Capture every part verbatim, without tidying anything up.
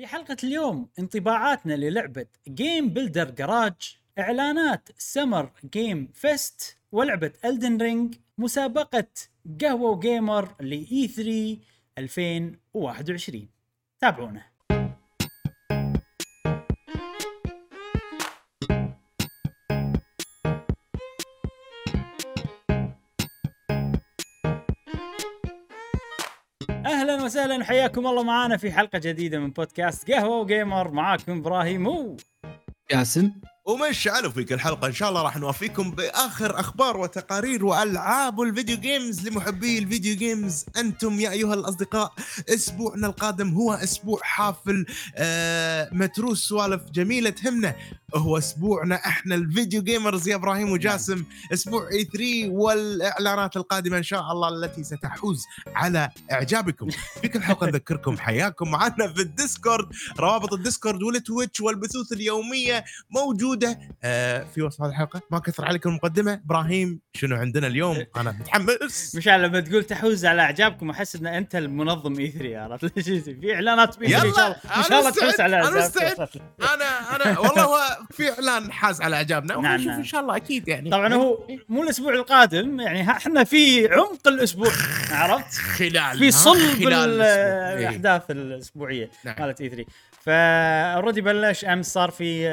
في حلقة اليوم انطباعاتنا للعبة Game Builder Garage، إعلانات Summer Game Fest، ولعبة Elden Ring، مسابقة قهوة وجيمر ل إي ثري ألفين وواحد وعشرين. تابعونا. اهلا وسهلا وحياكم الله معانا في حلقه جديده من بودكاست قهوه وجيمر. معاكم ابراهيم و ياسن ومشعل. فيك الحلقه ان شاء الله راح نوفيكم باخر اخبار وتقارير والعاب والفيديو جيمز لمحبي الفيديو جيمز. انتم يا ايها الاصدقاء، اسبوعنا القادم هو اسبوع حافل آه متروس سوالف جميله تهمنا. هو اسبوعنا احنا الفيديو جيمرز يا ابراهيم وجاسم، اسبوع اي ثري والاعلانات القادمه ان شاء الله التي ستحوز على اعجابكم. في كل حلقه نذكركم حياكم معنا في الديسكورد، روابط الديسكورد والتويتش والبثوث اليوميه موجوده آه في وصف هذه الحلقه. ما كثر عليكم المقدمه. ابراهيم شنو عندنا اليوم؟ انا متحمس. مش على ما تقول تحوز على اعجابكم احس ان انت المنظم اي ثري، عرفت ليش في اعلانات ان شاء الله ان شاء الله تحوز على اعجابكم. انا انا والله في إعلان حاز على إعجابنا ونشوف إن شاء الله أكيد. يعني طبعا هو مو الأسبوع القادم، يعني إحنا في عمق الأسبوع، عرفت، خلال في صلب الأحداث الأسبوعية مالت إي ثري. فأوريدي بلش أمس، صار في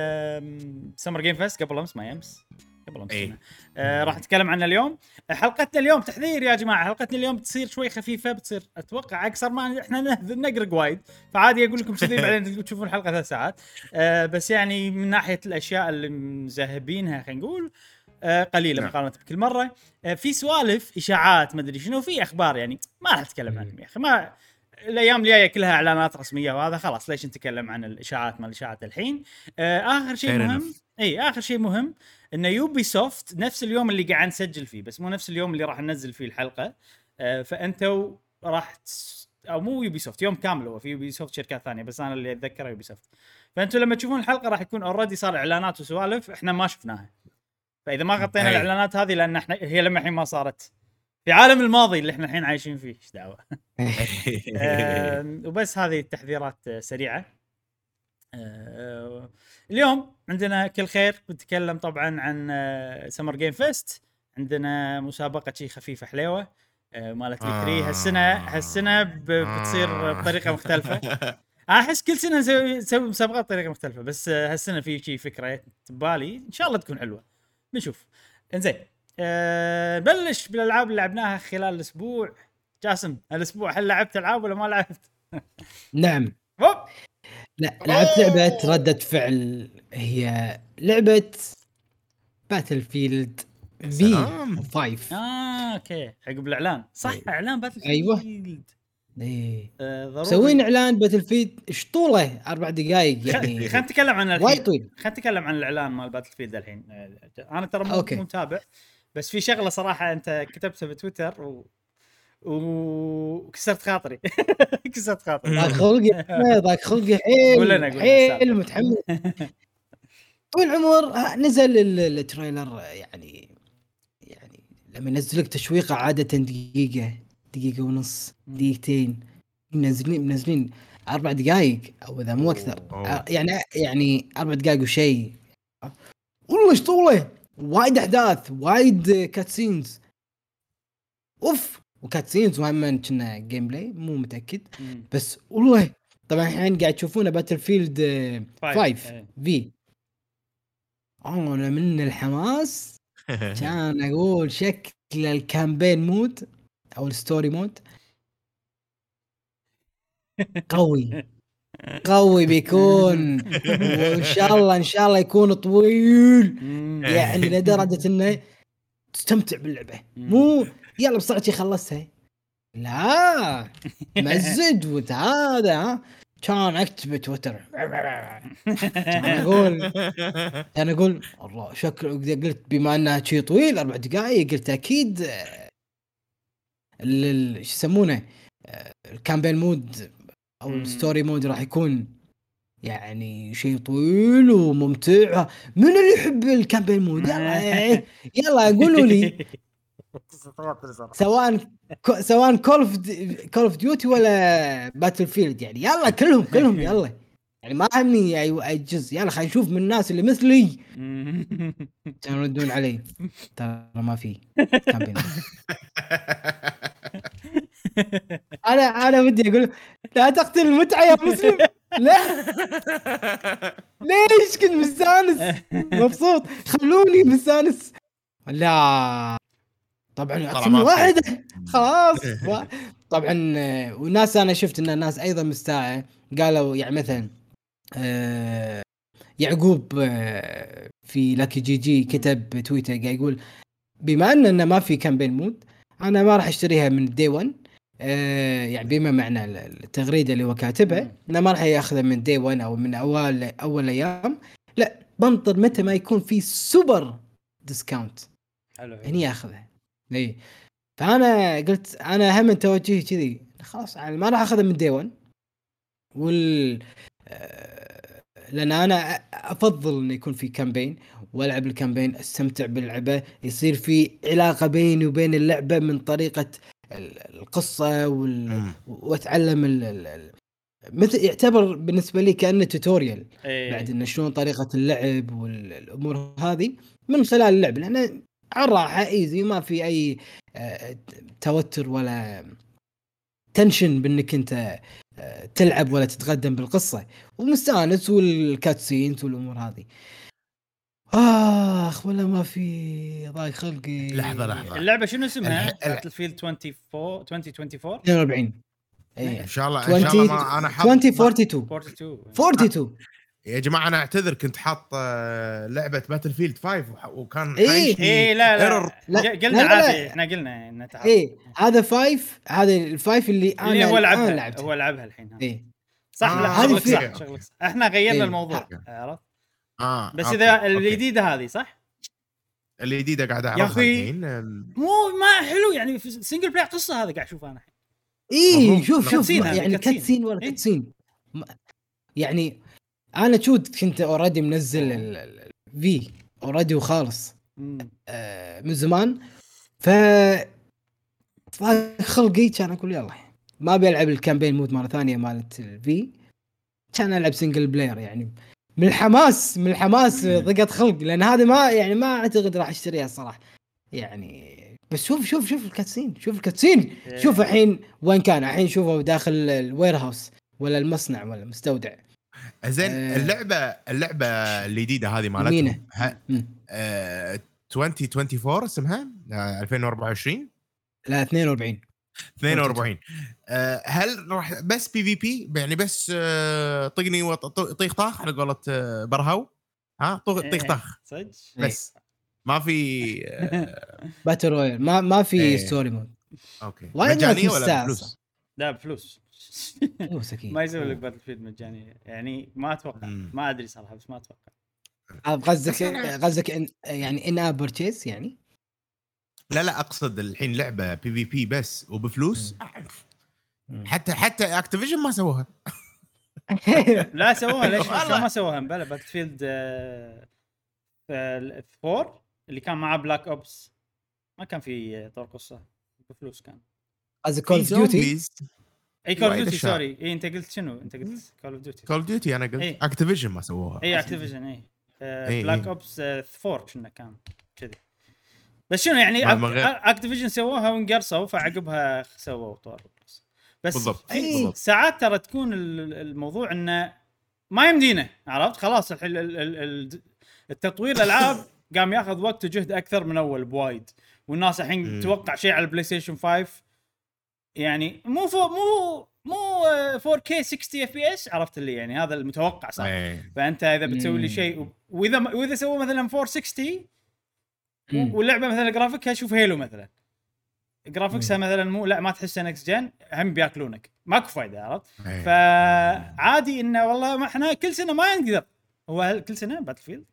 سمر جيم فيست قبل أمس ما أمس قبل أمس إيه. آه راح نتكلم عنها اليوم. حلقتنا اليوم تحذير يا جماعة، حلقتنا اليوم بتصير شوي خفيفة، بتصير أتوقع أكثر ما إحنا نقرق وايد، فعادي أقول لكم كذي بعدين تشوفون الحلقة ثلاث ساعات. آه بس يعني من ناحية الأشياء اللي مزهبينها خلينا نقول آه قليلة مقارنة بكل مرة. آه في سوالف، إشاعات، ما أدري شنو، في أخبار يعني ما راح نتكلم عنهم يا أخي. ما الأيام اللي جاية كلها إعلانات رسمية وهذا، خلاص ليش نتكلم عن الإشاعات ما الإشاعات الحين. آه آخر شيء مهم إيه آخر شيء مهم إن يوبيسوفت نفس اليوم اللي قاعد نسجل فيه، بس مو نفس اليوم اللي راح ننزل فيه الحلقة. آه فأنتوا راح تس... أو مو يوبيسوفت يوم كامل، هو في يوبيسوفت شركات ثانية بس أنا اللي أتذكره يوبيسوفت. فأنتوا لما تشوفون الحلقة راح يكون أوريدي صار إعلانات وسوالف إحنا ما شفناها، فإذا ما غطينا الإعلانات هذه لأن إحنا هي لما الحين ما صارت في عالم الماضي اللي إحنا الحين عايشين فيه، إيش دعوة. آه وبس هذه التحذيرات سريعة. آه اليوم عندنا كل خير، بنتكلم طبعا عن سمر جيم فيست، عندنا مسابقه شيء خفيفه حليوه مالت إي ثري هالسنه. هالسنه بتصير بطريقه مختلفه، احس كل سنه نسوي نسوي مسابقات بطريقه مختلفه، بس هالسنه في شيء فكره ببالي ان شاء الله تكون حلوه، بنشوف. انزين أه بلش بالالعاب اللي لعبناها خلال الاسبوع. جاسم هالاسبوع هل لعبت العاب ولا ما لعبت؟ نعم هوب. لا لعبت لعبة ردة فعل، هي لعبة Battlefield V خمسة. آه أوكي، عقب الإعلان صح أيوة. إعلان Battlefield أيوة إيه آه سوين إعلان Battlefield شطولة أربع دقايق يعني. خلنا نتكلم عن الحين خلنا نتكلم عن الإعلان مال Battlefield الحين. أنا ترى مو متابع بس في شغلة صراحة أنت كتبتها بتويتر و... وكسرت خاطري كسرت خاطري ضاق خلقي ضاق خلقي حيل متحمس. طول عمر نزل التريلر يعني يعني لما نزلك تشويقه عادة دقيقة دقيقة ونص دقيقتين، منزلين منزلين أربع دقائق أو إذا مو أكثر، يعني يعني أربع دقائق وشي. والله إيش طوله، وايد أحداث، وايد كاتسينز أوف وكاتسينز وهمن كنا جيم بلاي مو متأكد مم. بس والله طبعا الحين قاعد تشوفونه باتلفيلد خمسة في أنا من الحماس كان أقول شكل الكامبين مود أو الستوري مود قوي قوي بيكون، وإن شاء الله إن شاء الله يكون طويل يعني لدرجة إنه تستمتع باللعبة، مو يلا بسرعتي خلصتها لا مزد وتعادة. كان اكتب تويتر انا اقول انا اقول الله شكله، قلت بما انها شيء طويل اربع دقائق قلت اكيد اللي يسمونه الكامبين مود او الستوري مود راح يكون يعني شيء طويل وممتع. من اللي يحب الكامبين مود يلا يلا قولوا لي، سواء سواء كولف كولف ديوتي ولا باتل فيلد يعني يلا كلهم كلهم يلا يعني ما همني اي اي جزء، يلا خلينا نشوف من الناس اللي مثلي كانوا يردون علي ترى ما في كامبين. انا انا بدي اقول لا تقتل المتعه يا مسلم، لا ليش كنت مستانس مبسوط، خلوني مستانس. لا طبعا يعطيني واحده خلاص. طبعا وناس انا شفت ان الناس ايضا مستاءه، قالوا يعني مثلا آه يعقوب آه في لاكي جي جي كتب تويتر قاعد يقول بما ان ما في كامبين مود انا ما راح اشتريها من دي ون، آه يعني بما معنى التغريده اللي هو كاتبها انا ما راح ياخذها من دي ون او من اول اول ايام، لا بنطر متى ما يكون في سوبر ديسكاونت هني اخذها. اي فانا قلت انا هم توجهي كذي خلاص يعني ما راح اخذها من دي ون، وال لأن أنا أفضل إنه يكون في كامبين وألعب الكامبين أستمتع باللعبة، يصير في علاقة بيني وبين اللعبة من طريقة القصة وال... وأتعلم ال... ال... مثل يعتبر بالنسبة لي كأنه توتوريال أيه. بعد إنه شلون طريقة اللعب والأمور هذه من خلال اللعب، لأن على راحة إيزي ما في أي توتر ولا تنشن بأنك أنت تلعب ولا تتقدم بالقصة، ومستأنس والكاتسينز والأمور هذه. آخ ولا ما في ضايق خلقي. لحظة لحظة اللعبة شنو اسمها؟ Battlefield ألفين وأربعة وعشرين أربعين إيه. إن شاء الله إن شاء الله ما أنا حاط ألفين واثنين وأربعين يا جماعة أنا أعتذر كنت حاط لعبة Battlefield خمسة وكان إيه إيه لا لا, لا قلنا عادي إحنا قلنا إن تعال إيه هذا خمسة هذا الفايف اللي أنا هو لعبها هو لعبها الحين إيه صح آه لا صح شغلك إحنا غيرنا إيه. الموضوع عرفت آه بس إذا الجديدة هذه صح الجديدة قاعدة يا أخي مو ما حلو يعني في سينجل بلاي قصة هذا قاعد أشوف أنا الحين إيه شوف شوف يعني كاتسين ولا كاتسين يعني أنا شود كنت أورادي منزل ال في أورادي وخالص آه من زمان ف فخلقي كان أقول يلا ما بيلعب الكامبين مود مرة ثانية مالت الفي، كان ألعب سينجل بلاير يعني من الحماس من الحماس ضقت خلق، لأن هذا ما يعني ما أعتقد راح أشتريها الصراحة يعني. بس شوف شوف شوف الكاتسين شوف الكاتسين شوف الحين وين كان الحين شوفه داخل الوير هاوس ولا المصنع ولا مستودع زين. أه اللعبه اللعبه الجديده هذه مالتهم أه ألفين وأربعة وعشرين اسمها ألفين وأربعة وعشرين لا اثنين وأربعين اثنين وأربعين أه هل راح بس بي في بي يعني بس أه طقني وطيخ طاخ على قولة برهو ها طيخ طاخ صدق بس ما في أه باتل رويال ما ما في ستوري مود اوكي مجانيه ولا فلوس؟ لا بفلوس ما يسوي لك باتل فيلد مجانية يعني ما أتوقع ما أدري صراحة بس ما أتوقع. غزك غزك إن يعني إن أبورتشيز يعني لا لا أقصد الحين لعبة بي بي بي بس وبفلوس حتى حتى أكتيفيجن ما سووها لا سووها ليش ما سووها بلا باتل فيلد فور اللي كان مع بلاك أوبس ما كان في طور قصة بفلوس كان as a call of duty اي كول اوف ديوتي سوري اي انت قلت شنو انت قلت كول اوف ديوتي كول اوف ديوتي انا قلت إيه. اكتيفيجن ما سووها اي اكتيفيجن اي بلاك اوبس فور كنا كان كذي بس شنو يعني أك... اكتيفيجن سووها وانقرصوا فعقبها سووا طور بس بالضبط. أي ساعات ترى تكون الموضوع انه ما يمدينا عرفت خلاص الحل... التطوير الالعاب قام ياخذ وقت وجهد اكثر من اول بوايد والناس الحين تتوقع شيء على البلاي ستيشن خمسة يعني مو فو مو مو فور كي ستين اف بي اس عرفت اللي يعني هذا المتوقع صح أيه. فانت اذا بتسوي لي شيء واذا واذا سووا مثلا أربعمية وستين مم. واللعبه مثلا جرافيكها شوف هيلو مثلا جرافيكسها مثلا مو لا ما تحسها نكست جن هم بياكلونك ماكو فايده عرفت أيه. فعادي انه والله ما احنا كل سنه ما نقدر هو كل سنه باتل فيلد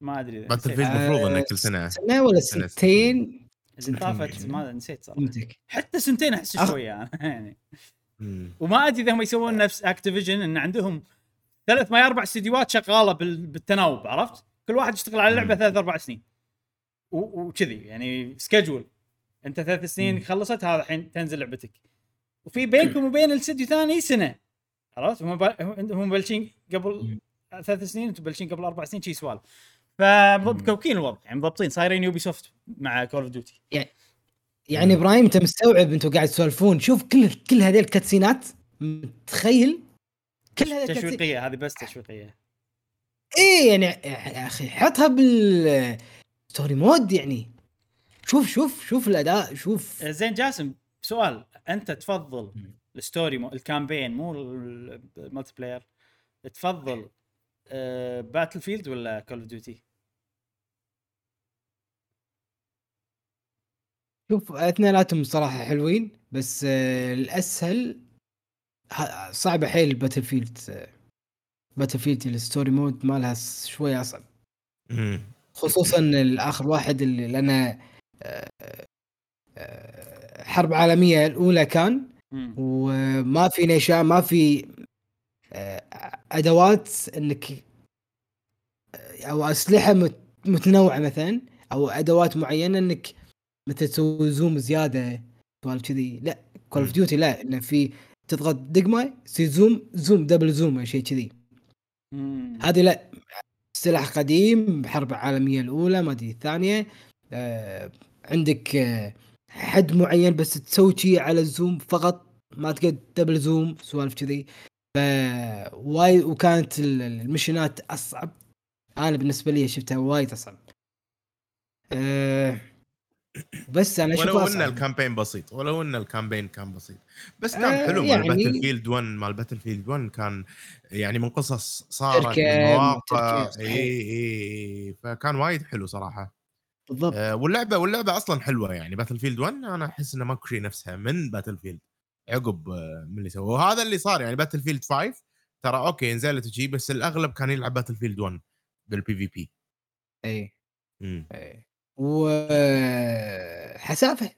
ما ادري باتل فيلد المفروض انه كل سنه سنه ولا ستين إذا طافت ما نسيت صراحة حتى سنتين أحس شوية يعني وما أدري إذا هم يسوون نفس أكتيفيجن إن عندهم ثلاث ما أربع استديوهات شغالة بالتناوب عرفت كل واحد يشتغل على لعبة ثلاث أربع سنين وكذي يعني سكجول أنت ثلاث سنين خلصت هذا الحين تنزل لعبتك وفي بينكم وبين الاستديو ثاني سنة خلاص هم هم بلشين قبل ثلاث سنين وانتم بلشين قبل اربع سنين شي سوالف، فمكوكين الوضع يعني مضبطين، صايرين يوبي سوفت مع كول اوف ديوتي يعني. يعني ابراهيم انت مستوعب انتم قاعد تسولفون؟ شوف كل كل هذه الكاتسينات، تخيل كل هذه التشويقيه هذه بس تشويقيه ايه يعني يا اخي، حطها بالستوري مود يعني. شوف شوف شوف الاداء. شوف زين جاسم، سؤال، انت تفضل الستوري مو الكامبين مو الملتي بلاير، تفضل أه باتل فيلد ولا كول اوف ديوتي؟ شوف اثنيناتهم صراحه حلوين، بس أه الاسهل صعبه حيل باتل فيلد. باتل فيلد الستوري مود مالها شويه اصعب، خصوصا الاخر واحد اللي لنا أه أه حرب عالميه الاولى كان، وما في نشاء، ما في ادوات انك او اسلحه متنوعه مثلا، او ادوات معينه انك مثل تسوي زوم زياده سوالف كذي. لا كول اوف ديوتي لا، انه في تضغط دقمه يصير زوم زوم دبل زوم شيء كذي. هذه لا، سلاح قديم بحرب العالميه الاولى ما ادري الثانيه، آه عندك آه حد معين بس تسوي شيء على الزوم فقط، ما تقدر دبل زوم سوالف كذي. ف وايد، وكانت المشينات اصعب، انا بالنسبه لي شفتها وايد اصعب. أه بس انا شفت ولو ان الكامبين بسيط، ولو ان الكامبين كان بسيط بس كان أه حلو. يعني مال باتل فيلد واحد، مال باتل فيلد واحد كان يعني من قصص صارت مواقع اي اي، فكان وايد حلو صراحه. بالضبط. أه واللعبه واللعبه اصلا حلوه يعني. باتل فيلد واحد انا احس انها ماكو شيء نفسها من باتل فيلد عقب من اللي سووه، وهذا اللي صار يعني. باتل فيلد خمسة ترى اوكي نزلت تجي، بس الاغلب كان يلعب باتل فيلد واحد بالبي في بي. اي امم اي و حسافه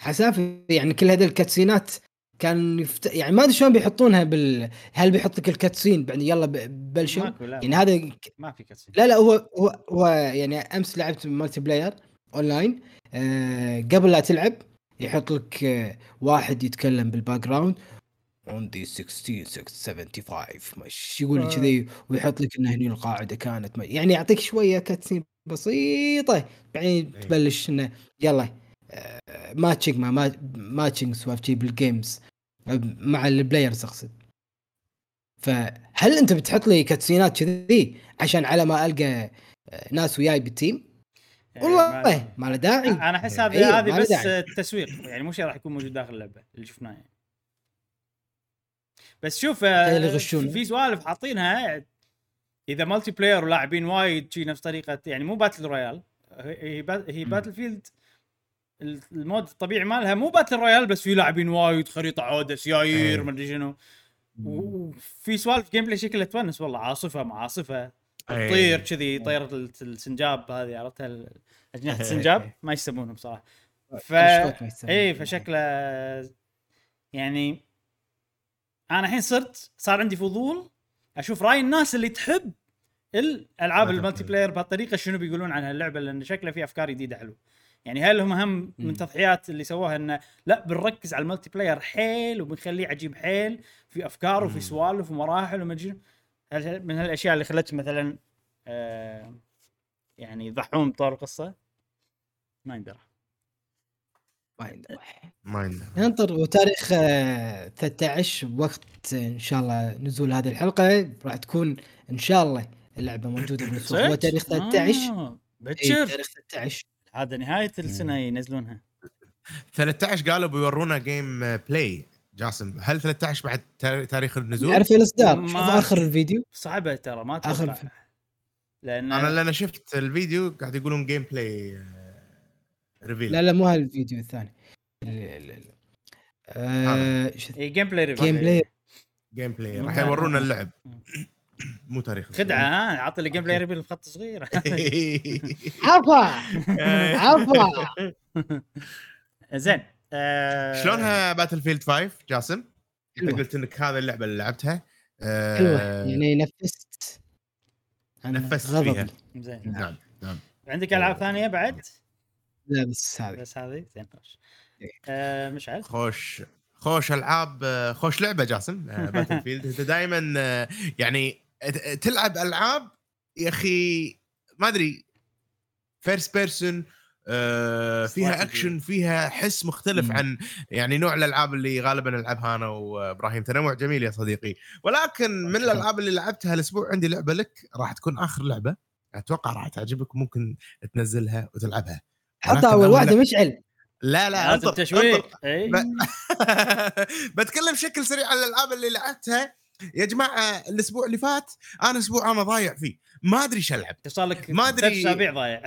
حسافه يعني. كل هذه الكاتسينات كان يفت... يعني ما ادري شلون بيحطونها بال هل بيحط لك الكاتسين بعد يلا ببلش يعني؟ هذا ما في كاتسين. لا لا هو هو, هو يعني امس لعبت مالتي بلاير اونلاين، أه قبل لا تلعب يحط لك واحد يتكلم بالباك جراوند on the ستة عشر ستة سبعة خمسة مش يقول كذي، ويحط لك ان هني القاعده كانت ما... يعني يعطيك شويه كاتسين بسيطه بعدين يعني تبلش انه يلا ماتشنج ما ماتشنج سوالف شي بالجيمز مع البلايرز اقصد. فهل انت بتحط لي كاتسينات كذي عشان على ما القى ناس وياي بالتيم؟ والله ما له داعي. انا احس هذه هذه بس التسويق يعني، مو شيء راح يكون موجود داخل اللعبه اللي شفناه يعني. بس شوف في سوالف حاطينها، اذا مالتي بلاير ولاعبين وايد شي نفس طريقه يعني، مو باتل رويال. هي هي باتل فيلد المود الطبيعي مالها مو باتل رويال، بس في لاعبين وايد، خريطه عوده، سيايير، ما ادري شنو، وفي سوالف جيم بلاي شكلها تونس والله. عاصفه معاصفه طير كذي، طيرة السنجاب هذه عرفتها، أجنحة السنجاب ما يسمونهم صراحة. ف إيه فشكله يعني. أنا الحين صرت صار عندي فضول أشوف رأي الناس اللي تحب الألعاب الملتي بلاير بهالطريقة شنو بيقولون عن هاللعبة، لأن شكله فيه أفكار جديدة حلو يعني. هل هم هم من تضحيات اللي سووها إنه لا بنركز على الملتي بلاير حيل وبنخليه عجيب حيل، في أفكار وفي سوالف ومراحل ومجن، من هالاشياء اللي خلت مثلا آه يعني يضحون طور القصه. ما يندرى ما يندرى ما يندرى ننتظر. وتاريخ آه ثلاثة عشر وقت ان شاء الله نزول هذه الحلقه راح تكون ان شاء الله اللعبه موجوده بالسوق. هو تاريخ ثلاثة عشر آه بتشوف تاريخ ثلاثة عشر هذا نهايه السنه ينزلونها. ثلاثة عشر قالوا بيورونا جيم بلاي. جاسم هل ثلاثة عشر بعد تاريخ النزول؟ عارف الاصدار شوف اخر الفيديو صعبه ترى ما تطلع، لان انا لأن شفت الفيديو قاعد يقولون جيم بلاي ريفيل. لا لا مو هالفيديو الثاني. لا لا لا آه اي جيم بلاي ريفيل. جيم بلاي جيم بلاي راح يورونا اللعب مو تاريخ خدعه. ها عطي لي جيم بلاي ريفيل بخط صغير. عفوا عفوا زين. أه شلونها باتل فيلد خمسة جاسم؟ انت قلت انك هذا اللعبه اللي لعبتها أه حلوه يعني، نفست نفست فيها زين. عندك العاب ثانيه بعد؟ لا بس هذه بس هذه زين. خوش أه مشعل خوش خوش العاب، خوش لعبه جاسم باتل فيلد. انت دائما يعني تلعب العاب يا اخي ما ادري فيرست بيرسون فيها اكشن، فيها حس مختلف عن يعني نوع الالعاب اللي غالبا نلعبها انا وابراهيم. تنوع جميل يا صديقي، ولكن من الالعاب اللي لعبتها الاسبوع عندي لعبه لك، راح تكون اخر لعبه اتوقع راح تعجبك، ممكن تنزلها وتلعبها. حطها اول واحده مشعل. لا لا انطر تشويق. بتكلم بشكل سريع عن الالعاب اللي لعبتها يا جماعه الاسبوع اللي فات. انا اسبوع انا ضايع فيه، ما ادري ايش العب. صار لك ثلاث اسابيع ضايع.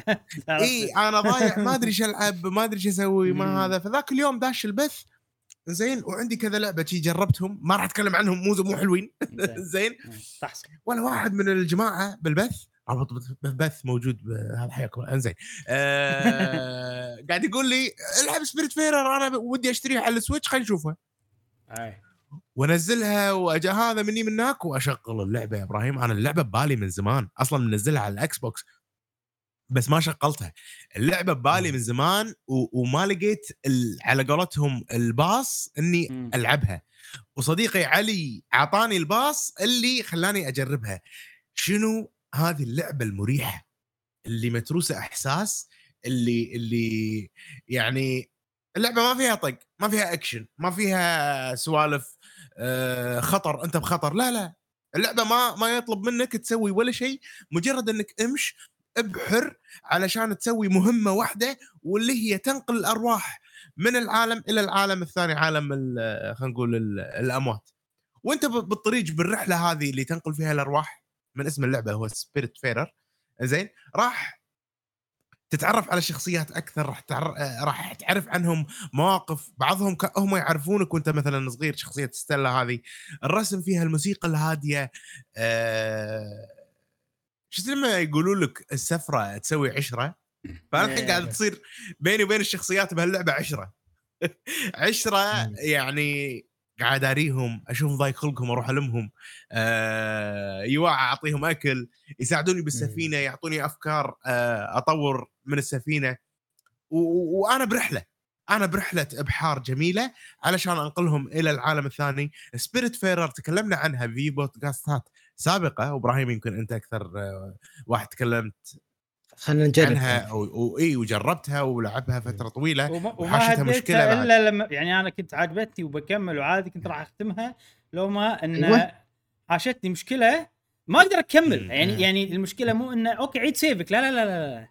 اي انا ضايع، ما ادري ايش العب، ما ادري ايش اسوي، ما هذا. فذاك اليوم داش البث زين، وعندي كذا لعبه شي جربتهم، ما راح اتكلم عنهم، مو مو حلوين زين تحصل. ولا واحد من الجماعه بالبث عرفت بث موجود بهذا حياكم انزين أه... قاعد يقول لي العب سبيريت فيرر، انا ودي اشتريها على السويتش، خلينا نشوفها ونزلها واجا هذا مني منك واشغل اللعبه. يا ابراهيم انا اللعبه ببالي من زمان، اصلا منزلها على الاكس بوكس بس ما شغلتها. اللعبه ببالي من زمان و... وما لقيت ال... على قولتهم الباص اني م. العبها، وصديقي علي اعطاني الباص اللي خلاني اجربها. شنو هذه اللعبه المريحه اللي متروسه احساس، اللي اللي يعني اللعبه ما فيها طق، ما فيها اكشن، ما فيها سوالف خطر انت بخطر. لا لا اللعبه ما ما يطلب منك تسوي ولا شيء، مجرد انك امش ابحر علشان تسوي مهمه واحده، واللي هي تنقل الارواح من العالم الى العالم الثاني، عالم خلينا نقول الاموات. وانت بالطريق بالرحله هذه اللي تنقل فيها الارواح، من اسم اللعبه هو سبيريت فيرر زين، راح تتعرف على شخصيات اكثر، راح تعر... راح تعرف عنهم مواقف، بعضهم كأهم يعرفونك وانت مثلا صغير. شخصيه ستيلا هذه الرسم فيها، الموسيقى الهاديه، أه... شو لما يقولوا لك السفره تسوي عشرة، فانا الحين قاعد تصير بيني وبين الشخصيات بهاللعبه عشرة عشرة يعني قاعد أريهم، أشوف ضايق خلقهم، أروح ألمهم، أه يواع أعطيهم أكل، يساعدوني بالسفينة، يعطوني أفكار أه أطور من السفينة، و- وأنا برحلة أنا برحلة إبحار جميلة علشان أنقلهم إلى العالم الثاني. سبيريت فيرر تكلمنا عنها في بودكاستات سابقة، وإبراهيم يمكن أنت أكثر واحد تكلمت خلنا نجربها واي وجربتها ولعبها فتره طويله وما, وما هديتها الا لما يعني انا كنت عاجبتني وبكمل وعادي كنت راح اختمها، لو ما ان عاشتني مشكله ما اقدر اكمل. يعني يعني المشكله مو انه اوكي عيد سيفك، لا لا لا لا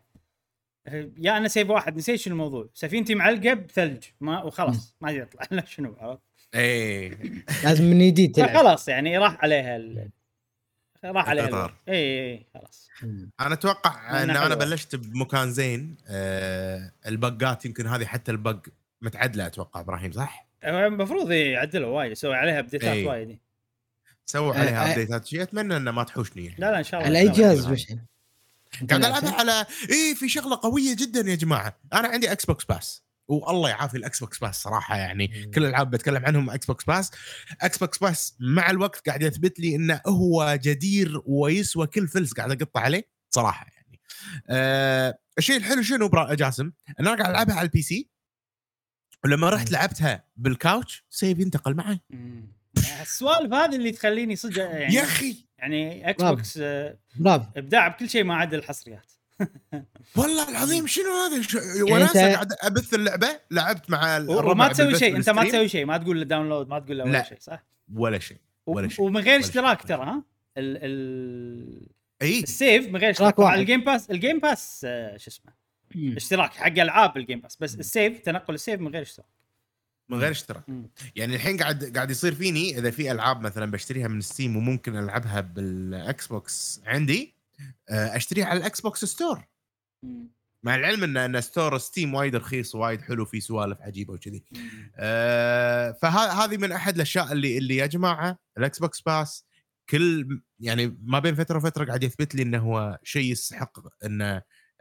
يا انا سيف واحد نسيت شنو الموضوع، سفينتي معلقه بثلج ما وخلاص ما يطلع لنا شنو عرفت اي لازم من يدي تلعب خلاص يعني راح عليها ال... راح عليه اي اي خلاص. انا اتوقع ان انا بلشت بمكان زين. أه البقات يمكن هذه حتى البق متعدله اتوقع ابراهيم صح، المفروض يعدلوا وايد، يسوي عليها ابديتات وايد، سووا عليها ابديتات شيء. اتمنى انه ما تحوشني لا لا ان شاء الله. على جهاز مش قاعد العبها على اي في شغله قويه جدا يا جماعه. انا عندي اكس بوكس باس، والله يعافي الاكس بوكس باس صراحه، يعني مم. كل الالعاب بتكلم عنهم اكس بوكس باس. اكس بوكس باس مع الوقت قاعد يثبت لي انه هو جدير ويسوى كل فلس قاعد اقطع عليه صراحه. يعني أه الشيء الحلو شنو برا جاسم، انا قاعد العبها على البي سي، ولما رحت لعبتها بالكاوتش سيف ينتقل معي. السوالف هذه اللي تخليني صدق يعني يا اخي يعني اكس بوكس ابداع بكل شيء ما عدا الحصريات والله العظيم. شنو هذا وناس يعني قاعد ابث اللعبه، لعبت مع الربع ما تسوي شيء، انت ما تسوي شيء، ما تقول داونلود، ما تقول ولا شيء صح ولا شيء ولا شيء، ومن غير اشتراك ترى. ها ال ال ايه؟ السيف من غير اشتراك على الجيم باس. الجيم باس شو اسمه اشتراك حق العاب الجيم باس، بس السيف تنقل السيف من غير اشتراك من غير اشتراك. يعني الحين قاعد قاعد يصير فيني اذا في العاب مثلا بشتريها من ستيم وممكن العبها بالاكس بوكس عندي، اشتريها على الاكس بوكس ستور، مع العلم ان ان ستور ستيم وايد رخيص وايد حلو، فيه سوالف عجيبه وكذي. أه فهذه من احد الاشياء اللي اللي يا جماعه الاكس بوكس باس كل يعني ما بين فتره وفتره قاعد يثبت لي انه هو شيء يستحق ان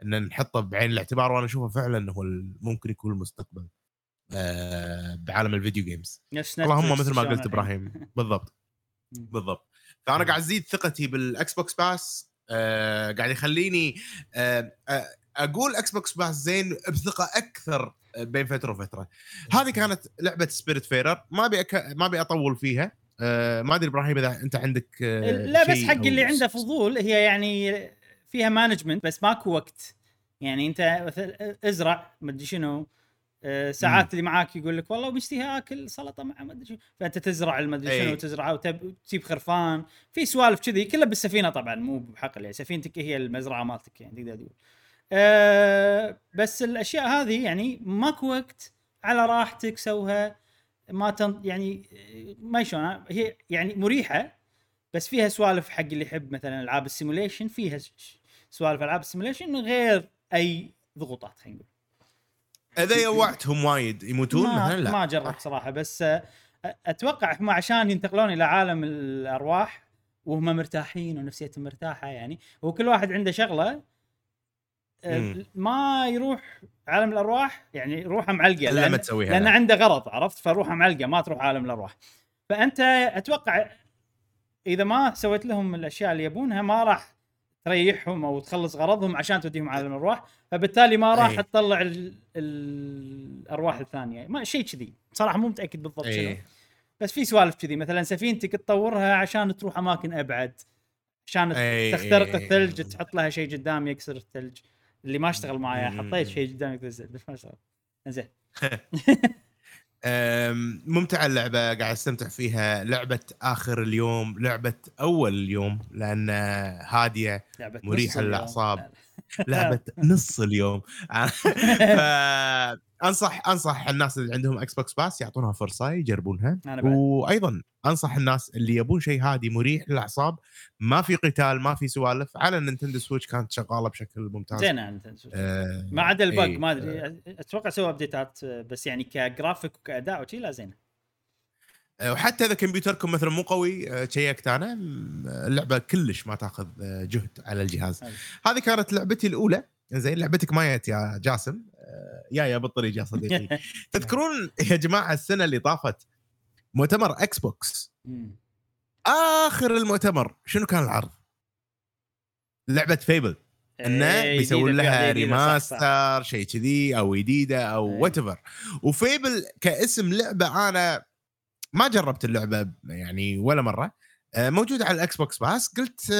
ان نحطه بعين الاعتبار، وانا اشوفه فعلا انه ممكن يكون المستقبل أه بعالم الفيديو جيمز. اللهم مثل ما قلت ابراهيم بالضبط بالضبط. فانا قاعد ازيد ثقتي بالاكس بوكس باس، أه قاعد يخليني أه أه أقول أكس بوكس باس زين بثقة أكثر بين فتره وفتره. هذه كانت لعبه سبيريت فيدر، ما ابي ما ابي اطول فيها. أه ما ادري ابراهيم اذا انت عندك أه لا بس حق اللي عنده فضول، هي يعني فيها مانجمنت بس ماكو وقت، يعني انت ازرع ما ادري شنو أه ساعات اللي معاك يقول لك والله بشتهي اكل سلطه مع ما ادري شنو، فانت تزرع ما ادري شنو وتزرعه وتجيب خرفان في سوالف كذي كلها بالسفينه، طبعا مو بحقل يعني سفينتك هي المزرعه مالتك يعني تقدر تقول أه بس الاشياء هذه يعني ماكو وقت، على راحتك سوها ما تن... يعني ما شلون هي يعني مريحه بس فيها سوالف حق اللي يحب مثلا العاب السيموليشن، فيها سوالف العاب السيموليشن من غير اي ضغوطات. خلينا نقول اذا يوعتهم وايد يموتون مثلا، لا ما جربت صراحه، بس اتوقع هم عشان ينتقلون الى عالم الارواح وهم مرتاحين ونفسيتهم مرتاحه، يعني وكل واحد عنده شغله ما يروح عالم الارواح، يعني روحه معلقه لأن, لان عنده غرض عرفت، فروحه معلقه ما تروح عالم الارواح. فانت اتوقع اذا ما سويت لهم الاشياء اللي يبونها ما راح تريحهم او تخلص غرضهم عشان توديهم عالم الارواح، فبالتالي ما راح تطلع ال... الارواح الثانيه ما شيء كذي صراحه، مو متاكد بالضبط شنو، بس في سوالف كذي مثلا سفينتك تطورها عشان تروح اماكن ابعد، عشان تخترق الثلج تحط لها شيء قدام يكسر الثلج اللي ما اشتغل معايا، حطيت شيء قدامك تزيد بس ما اشتغل زين. امم ممتعه اللعبه، قاعد استمتع فيها. لعبه اخر اليوم، لعبه اول اليوم لان هاديه مريحه للاعصاب، لعبه نص اليوم. انصح انصح الناس اللي عندهم اكس بوكس باس يعطونها فرصه يجربونها، وايضا انصح الناس اللي يبون شيء هادي مريح للاعصاب ما في قتال ما في سوالف. على النينتندو سويتش كانت شغاله بشكل ممتاز زينه نينتندو سويتش آه ما عدا الباق ما ادري اتوقع سووا ابديتات، بس يعني كجرافيك وكاداء وشي لا زينه آه وحتى اذا كمبيوتركم مثلا مو قوي شيكت آه انا اللعبه كلش ما تاخذ آه جهد على الجهاز. هذه كانت لعبتي الاولى. زين لعبتك ما يات يا جاسم يا يا بالطريق يا صديقي. تذكرون يا جماعه السنه اللي طافت مؤتمر اكس بوكس، اخر المؤتمر شنو كان العرض؟ لعبه فيبل انه بيسوون لها ريماستر شيء كذي او جديده او واتيفر. وفيبل كاسم لعبه انا ما جربت اللعبه يعني ولا مره، موجود على الاكس بوكس باس. قلت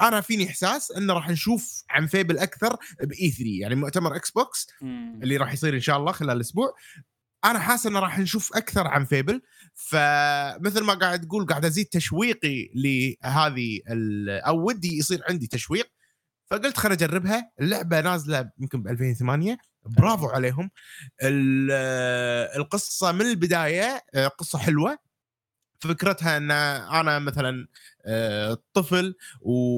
انا فيني احساس انه راح نشوف عن فيبل اكثر باي ثري، يعني مؤتمر اكس بوكس اللي راح يصير ان شاء الله خلال الاسبوع، انا حاسس انه راح نشوف اكثر عن فيبل. فمثل ما قاعد تقول قاعد ازيد تشويقي لهذه او ودي يصير عندي تشويق، فقلت خل اجربها. اللعبه نازله يمكن ب ألفين وثمانية. برافو عليهم، القصه من البدايه قصه حلوه. فكرتها ان انا مثلا طفل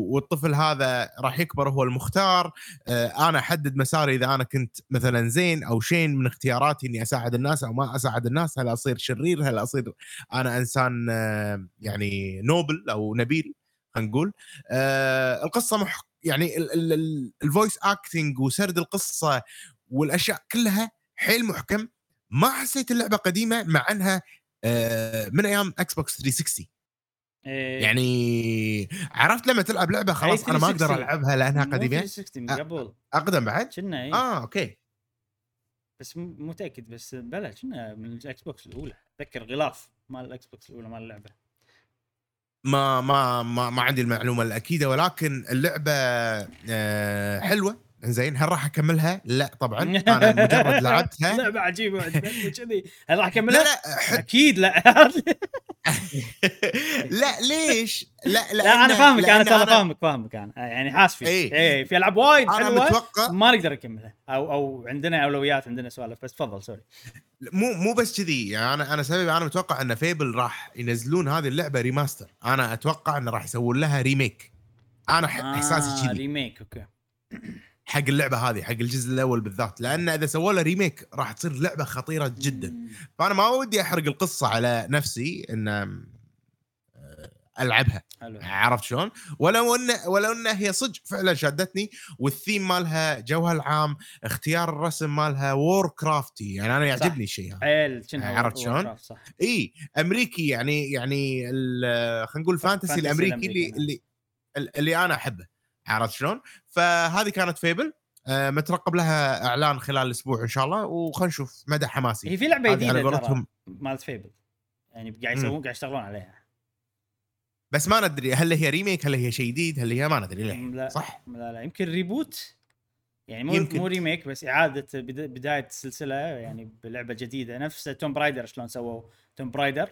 والطفل هذا راح يكبر هو المختار، انا احدد مساري اذا انا كنت مثلا زين او شين من اختياراتي اني اساعد الناس او ما اساعد الناس، هل اصير شرير هل اصير انا انسان يعني نوبل او نبيل. هنقول القصه مح... يعني الفويس اكتنج وسرد القصه والاشياء كلها حيل محكم. ما حسيت اللعبه قديمه مع انها من ايام اكس بوكس ثلاثمية وستين إيه. يعني عرفت لما تلعب لعبه خلاص انا ما اقدر العبها لانها قديمه اقدم بعد كنا إيه. اه اوكي بس متاكد بس بلا كنا من الاكس بوكس الاولى اتذكر غلاف مال الاكس بوكس الاولى مال اللعبه ما ما ما, ما عندي المعلومه الاكيده، ولكن اللعبه آه حلوه زين. هل راح اكملها؟ لا طبعا انا مجرد لعبتها. لعبه عجيبه كذي هل راح اكملها؟ لا لا اكيد لا. لا ليش؟ لا لا, لا انا فاهمك انا ترى فاهمك فاهمك انا يعني حاسس فيك اي ايه في العاب وايد حلوه ما نقدر نكملها او او عندنا اولويات عندنا سوالف بس تفضل سوري. مو مو بس كذي يعني انا انا سبب انا متوقع ان فيبل راح ينزلون هذه اللعبه ريماستر، انا اتوقع ان راح يسوون لها ريميك. انا آه احساسي كذي ريميك اوكي حق اللعبه هذه حق الجزء الاول بالذات، لان اذا سووا له ريميك راح تصير لعبه خطيره جدا. فانا ما ودي احرق القصه على نفسي ان العبها حلو. عرفت شلون؟ ولو ان ولو ان هي صدق فعلا شدتني، والثيم مالها جوها العام، اختيار الرسم مالها وور كرافتي، يعني انا يعجبني الشيء هذا. عرفت شلون؟ اي امريكي يعني يعني خلينا نقول فانتسي الامريكي اللي, اللي اللي انا احبه. عرفت شلون؟ فهذه كانت فيبل. آه مترقب لها اعلان خلال الاسبوع ان شاء الله، وخلينا نشوف مدى حماسي. هي في لعبه جديده مالت فيبل يعني قاعد يسوون قاعد يشتغلون عليها، بس ما ندري هل هي ريميك هل هي شيء جديد هل هي ما ندري ليه. صح لا لا يمكن ريبوت يعني مو يمكن. مو ريميك بس اعاده بدايه السلسله يعني بلعبه جديده نفس توم برايدر. شلون سووا توم برايدر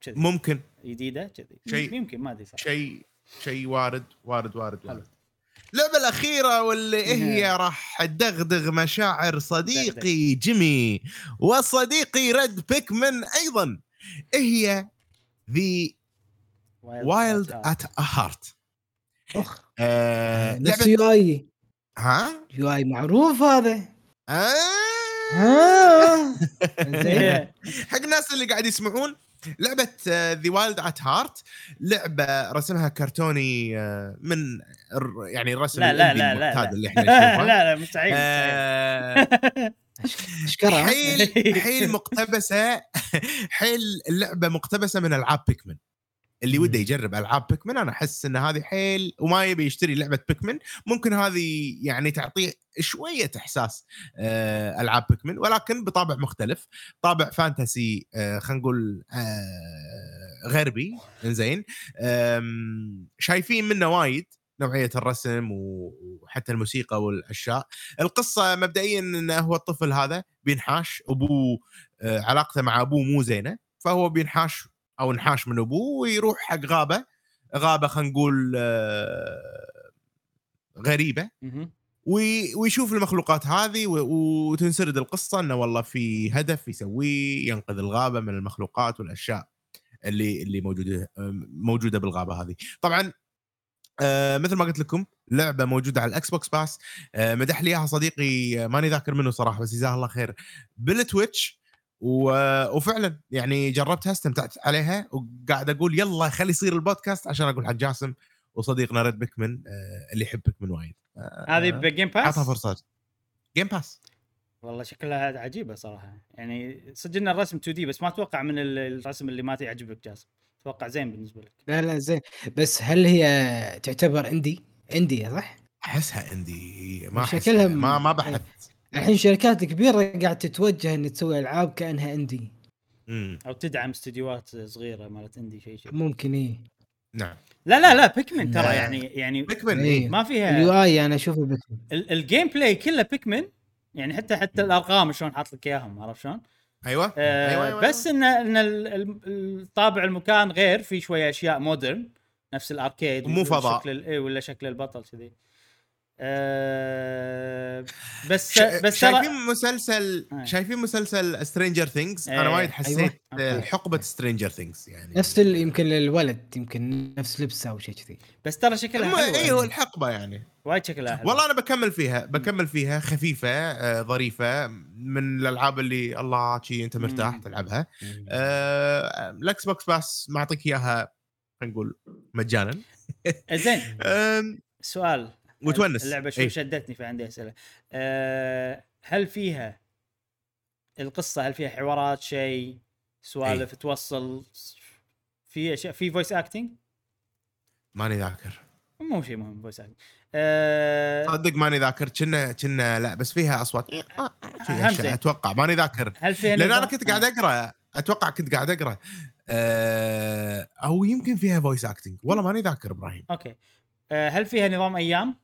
كذي ممكن جديده كذي شيء يمكن ما ادري صح شيء شيء وارد وارد وارد وارد. اللعبه الاخيره واللي هي راح تدغدغ مشاعر صديقي جيمي وصديقي ريد بيكمن ايضا هي The Wild at Heart. اخ نفس يو اي ها يو اي معروف هذا اه زين حق الناس اللي قاعد يسمعون. لعبة The Wild at Heart لعبة رسمها كرتوني من يعني الرسم لا لا لا لا اللي احنا نشوفه لا لا مستحيل اشكرها حيل حيل مقتبسة حيل اللعبة مقتبسة من ألعاب بيكمن. اللي وده يجرب ألعاب بيكمن أنا أحس إن هذه حيل وما يبي يشتري لعبة بيكمن ممكن هذه يعني تعطيه شوية إحساس ألعاب بيكمن ولكن بطابع مختلف، طابع فانتسي خلينا نقول غربي. إنزين شايفين منه وايد نوعية الرسم وحتى الموسيقى والأشياء. القصة مبدئيا إنه هو الطفل هذا بينحاش، أبوه علاقته مع أبوه مو زينة فهو بينحاش او نحاش من ابوه ويروح حق غابه غابه خلينا نقول غريبه ويشوف المخلوقات هذه وتنسرد القصه انه والله في هدف يسويه ينقذ الغابه من المخلوقات والاشياء اللي اللي موجوده موجوده بالغابه هذه. طبعا مثل ما قلت لكم لعبه موجوده على الاكس بوكس باس، مدح لي اياها صديقي ماني ذاكر منه صراحه بس جزاه الله خير بالتويتش وفعلا يعني جربتها استمتعت عليها وقاعد اقول يلا خلي يصير البودكاست عشان اقول حق جاسم وصديقنا ريد بيكمن اللي يحب بيكمن وايد. هذه بجيم باس اعطها فرصه جيم باس. والله شكلها عجيبه صراحه يعني سجلنا الرسم تو دي بس ما اتوقع من الرسم اللي ما تعجبك جاسم، اتوقع زين بالنسبه لك. لا لا زين بس هل هي تعتبر اندي اندي صح؟ احسها اندي ما شكلها ما ما بحث. الحين شركات كبيرة قاعد تتوجه إن تسوي ألعاب كأنها إندي أو تدعم استديوهات صغيرة مالت إندي شيء شيء ممكن إيه نعم. لا لا لا بيكمن ترى يعني يعني بيكمن إيه ما فيها اليو آي أنا أشوفه بيكمن الجيم بلاي كله بيكمن يعني حتى حتى الأرقام شلون حاط لك إياهم عارف شلون أيوة. آه أيوة, أيوة بس إن إن الطابع المكان غير في شوية أشياء مودرن نفس الأركيد مو فضاء ولا شكل البطل كذي. أه بس بس شايفين مسلسل آه. شايفين مسلسل Stranger Things آه. انا وايد حسيت أيوة. حقبه Stranger Things يعني نفس يمكن للولد يمكن نفس لبسه او شيء كذي بس ترى شكلها ايوه الحقبه يعني وايد شكلها حلو. والله انا بكمل فيها بكمل فيها خفيفه آه، ظريفه من الالعاب اللي الله شي انت مرتاح مم. تلعبها آه، الاكس بوكس باس ما اعطيك اياها خلينا نقول مجانا زين سؤال وتونس. اللعبة شو شدتني فعندي أسئلة. أه هل فيها القصة هل فيها حوارات شيء سوالف توصل في أشياء في فويس أكتينج؟ ماني ذاكر. مو شيء مهم فويس أكتينج. صدق ماني ذاكر كنا كنا لا بس فيها أصوات. آه أتوقع ماني ذاكر. هل فيها لأن أنا كنت قاعد أقرأ أتوقع كنت قاعد أقرأ أه أو يمكن فيها فويس أكتينج والله ماني ذاكر إبراهيم. أوكي. هل فيها نظام أيام؟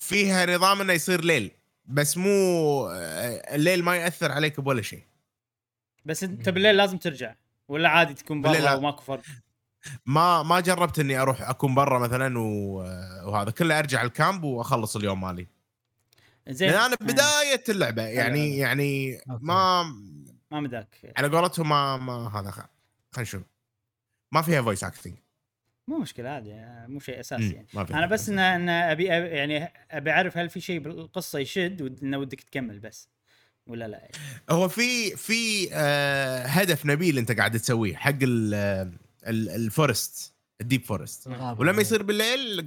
فيها نظام إنه يصير ليل بس مو الليل ما يأثر عليك بولا شيء. بس أنت بالليل لازم ترجع ولا عادي تكون برا وماكو فرق؟ ما ما جربت إني أروح أكون برا مثلاً وهذا كله أرجع الكامب وأخلص اليوم مالي. زين. أنا بداية اللعبة يعني يعني ما ما مداك. على قولتهم ما ما هذا خل خلينا نشوف ما فيها فويس أكتينج. مو مشكلة عادي يعني مو شيء أساسي يعني. أنا بس إن أنا أبي يعني أبي أعرف هل في شيء بالقصة يشد وإنه ودك تكمل بس ولا لا يعني. هو في في آه هدف نبيل أنت قاعد تسويه حق ال ال الفورست الديب فورست ولما يصير بالليل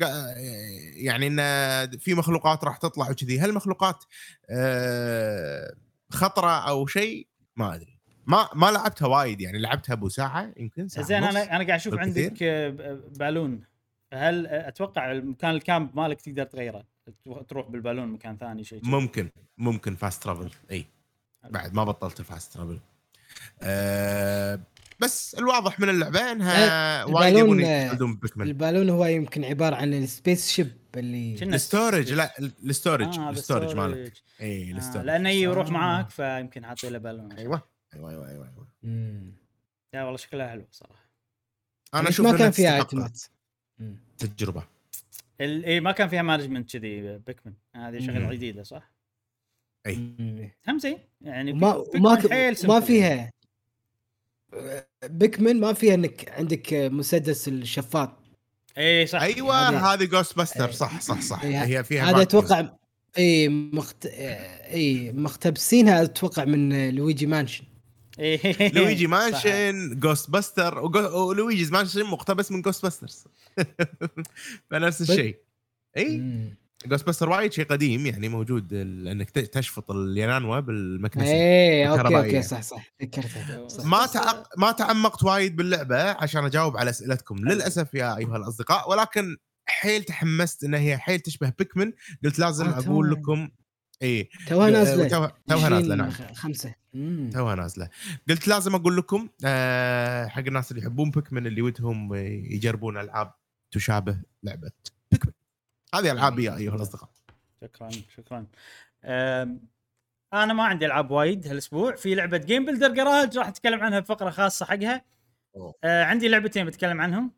يعني إن في مخلوقات راح تطلع وكذي. هل مخلوقات آه خطرة أو شيء ما أدري ما ما لعبتها وايد يعني لعبتها بو ساعه يمكن ساعه زين. انا انا قاعد اشوف عندك بالون هل اتوقع المكان الكامب مالك تقدر تغيره تروح بالبالون مكان ثاني شيء ممكن ممكن فاست ترافل. اي بعد ما بطلت الفاست ترافل. أه بس الواضح من اللعبه انها وايد يبون يستخدمون بيكمن. البالون هو يمكن عباره عن السبيس شيب اللي الستورج. لا الستورج آه الستورج مالك اي الستورج آه لانه يروح معاك فيمكن حاطين له بالون. ايوه ايوه ايوه ايوه, أيوة. امم لا والله شكلها حلو صراحه. انا اشوف ما كان فيها اعتماد تجربه اي ما كان فيها مانجمنت كذي بيكمن. هذه شغله جديده صح. اي هم زين يعني ما ما, ما فيها بيكمن ما فيها انك عندك مسدس الشفاط. اي صح ايوه هذه جوست باستر صح صح صح. هي فيها هذا اتوقع اي مخت... اي مختبسينها اتوقع من لويجي مانشن. لويجي مانشن جوست باستر ولويجي مانشن مقتبس من جوست باسترز فنفس الشيء. اي جوست باستر وايد شيء قديم يعني موجود انك تشفط اليانانوا بالمكنسه. اي اوكي اوكي صح صح ذكرت. ما تعق... ما تعمقت وايد باللعبه عشان اجاوب على اسئلتكم للاسف يا ايها الاصدقاء، ولكن حيل تحمست انها هي حيل تشبه بيكمن قلت لازم آه اقول لكم. اي توها نازله توها نازله نعم خمسة توها نازله. قلت لازم اقول لكم آه حق الناس اللي يحبون بيكمن اللي ودهم يجربون العاب تشابه لعبه بيكمن. هذه العاب يا ايها الاصدقاء. شكرا شكرا. انا ما عندي العاب وايد هالاسبوع. في لعبه جيم بيلدر جراج راح اتكلم عنها بفقره خاصه حقها. آه عندي لعبتين بتكلم عنهم.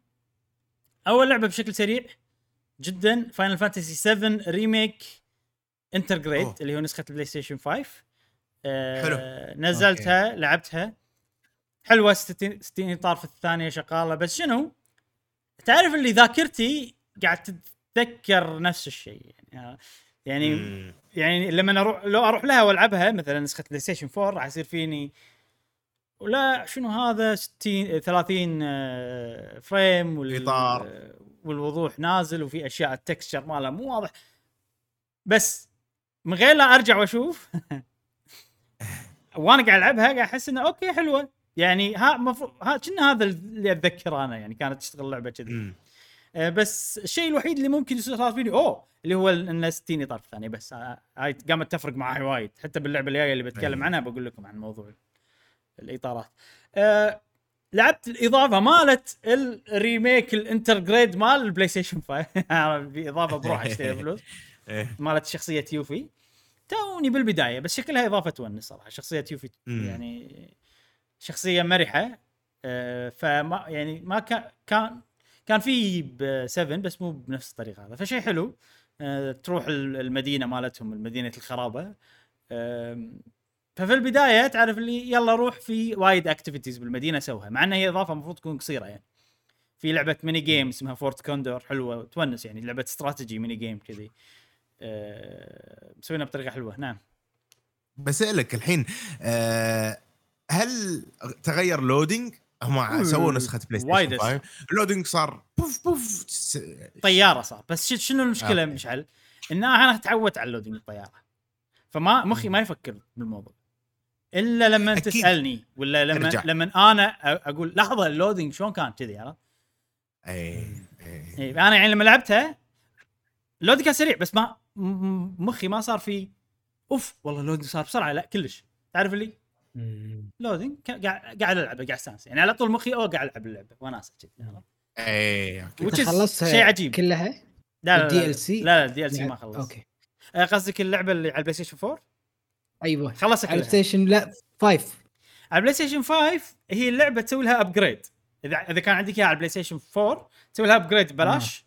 اول لعبه بشكل سريع جدا فاينل فانتسي سفن ريميك انترغريد اللي هو نسخه البلاي ستيشن خمسة. آه حلو نزلتها أوكي. لعبتها حلوه ستين طرف الثانيه شغاله. بس شنو تعرف اللي ذاكرتي قاعد تد... تذكر نفس الشيء يعني يعني مم. يعني لما اروح لو اروح لها والعبها مثلا نسخه بلاي ستيشن أربعة راح يصير فيني ولا شنو هذا ستين ثلاثين فريم وال والوضوح نازل وفي اشياء التكستشر ماله مو واضح. بس من غير لا ارجع واشوف وانا قاعد العبها قاعد احس انه اوكي حلوه يعني ها مفروض ها كنا هذا اللي اتذكر انا يعني كانت تشتغل لعبه كذي. بس الشيء الوحيد اللي ممكن يصير صار فيني اوه اللي هو الناس ستين طرف ثاني. بس هاي قامت تفرق معي وايد حتى باللعبه الجايه اللي بتكلم عنها بقول لكم عن موضوع الاطارات. أه لعبت الاضافه مالت الريميك الانترغريد مال البلاي ستيشن خمسة باضافه بروح اشتري فلوس مالت شخصيه يوفي توني بالبدايه. بس شكلها اضافه تونس صراحه. شخصيه يوفي يعني شخصيه مرحه. أه فما يعني ما كان كان كان في بسفن بس مو بنفس الطريقه هذا. فشي حلو. أه تروح المدينه مالتهم المدينه الخرابه. أه ففي البدايه تعرف اللي يلا روح في وايد اكتيفيتيز بالمدينه سوها مع انها هي اضافه المفروض تكون قصيره يعني. في لعبه ميني جيم اسمها فورت كوندور حلوه تونس يعني لعبه استراتيجي ميني جيم كذي. أه مسوينها بطريقه حلوه. نعم بسألك الحين أه هل تغير لودينج؟ هم سووا نسخة بلاي ستيشن خمسة اللودينج صار بوف بوف طيارة صار. بس شنو المشكلة آه. مشعل إن أنا تعودت على اللودينج الطيارة فما مخي ما يفكر بالموضوع إلا لما أكيد. تسألني ولا لما أرجع. لما أنا أقول لحظة اللودينج شلون كان كذي أنا أي أي أنا يعني لما لعبتها اللودينج كان سريع بس ما مخي ما صار فيه أوف والله اللودينج صار بسرعة لا كلش تعرف اللي لودين قاعد قاعد العب قاعد سانس يعني على طول مخي او قاعد العب اللعبه وناسه كذا. اي اوكي خلصت شيء عجيب كلها لا الدي ال سي. لا الدي ال سي ما خلص. اوكي قصدك اللعبه اللي على البلاي ستيشن أربعة؟ ايوه خلصت على البلاي ستيشن لا خمسة. على البلاي ستيشن خمسة هي اللعبه تسوي لها ابجريد. اذا اذا كان عندك اياها على البلاي ستيشن أربعة تسوي لها ابجريد ببلاش.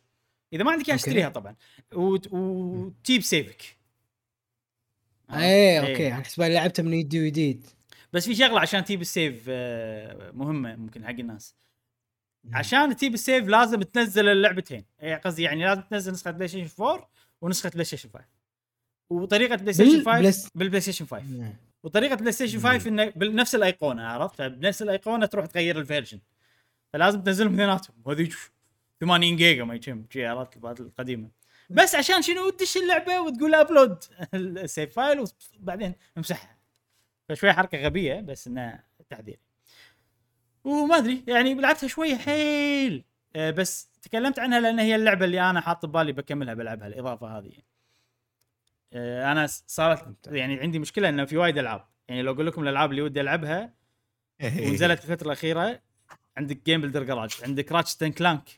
اذا ما عندك اياها اشتريها طبعا وتجيب سيفك. اي اوكي احسب لعبتها من يد ويد. بس في شغله عشان تجيب السيف مهمه ممكن حق الناس. عشان تجيب السيف لازم تنزل اللعبتين قصدي يعني لازم تنزل نسخه بلاي ستيشن أربعة ونسخه بلاي ستيشن خمسة وطريقه بلاي ستيشن خمسة بالبلاي ستيشن خمسة وطريقه بلاي ستيشن خمسة انه بنفس الايقونه عرفت فبنفس الايقونه تروح تغير الفيرجن فلازم تنزلهم اثنيناتهم. وهذه ثمانين جيجا ما يتم جيارات القديمه. بس عشان شنو تدش اللعبه وتقول ابلود السيف فايل وبعدين امسحها فشوية حركة غبية بس إنه تعديل وما أدري يعني لعبتها شوية حيل. أه بس تكلمت عنها لأن هي اللعبة اللي أنا حاط بالي بكملها بلعبها الإضافة هذه انا صارت يعني عندي مشكله انه في وايد العاب، يعني لو اقول لكم الالعاب اللي ودي العبها ونزلت في الفتره الاخيره، عندك جيم بيلدر جراج، عندك راتشتن كلانك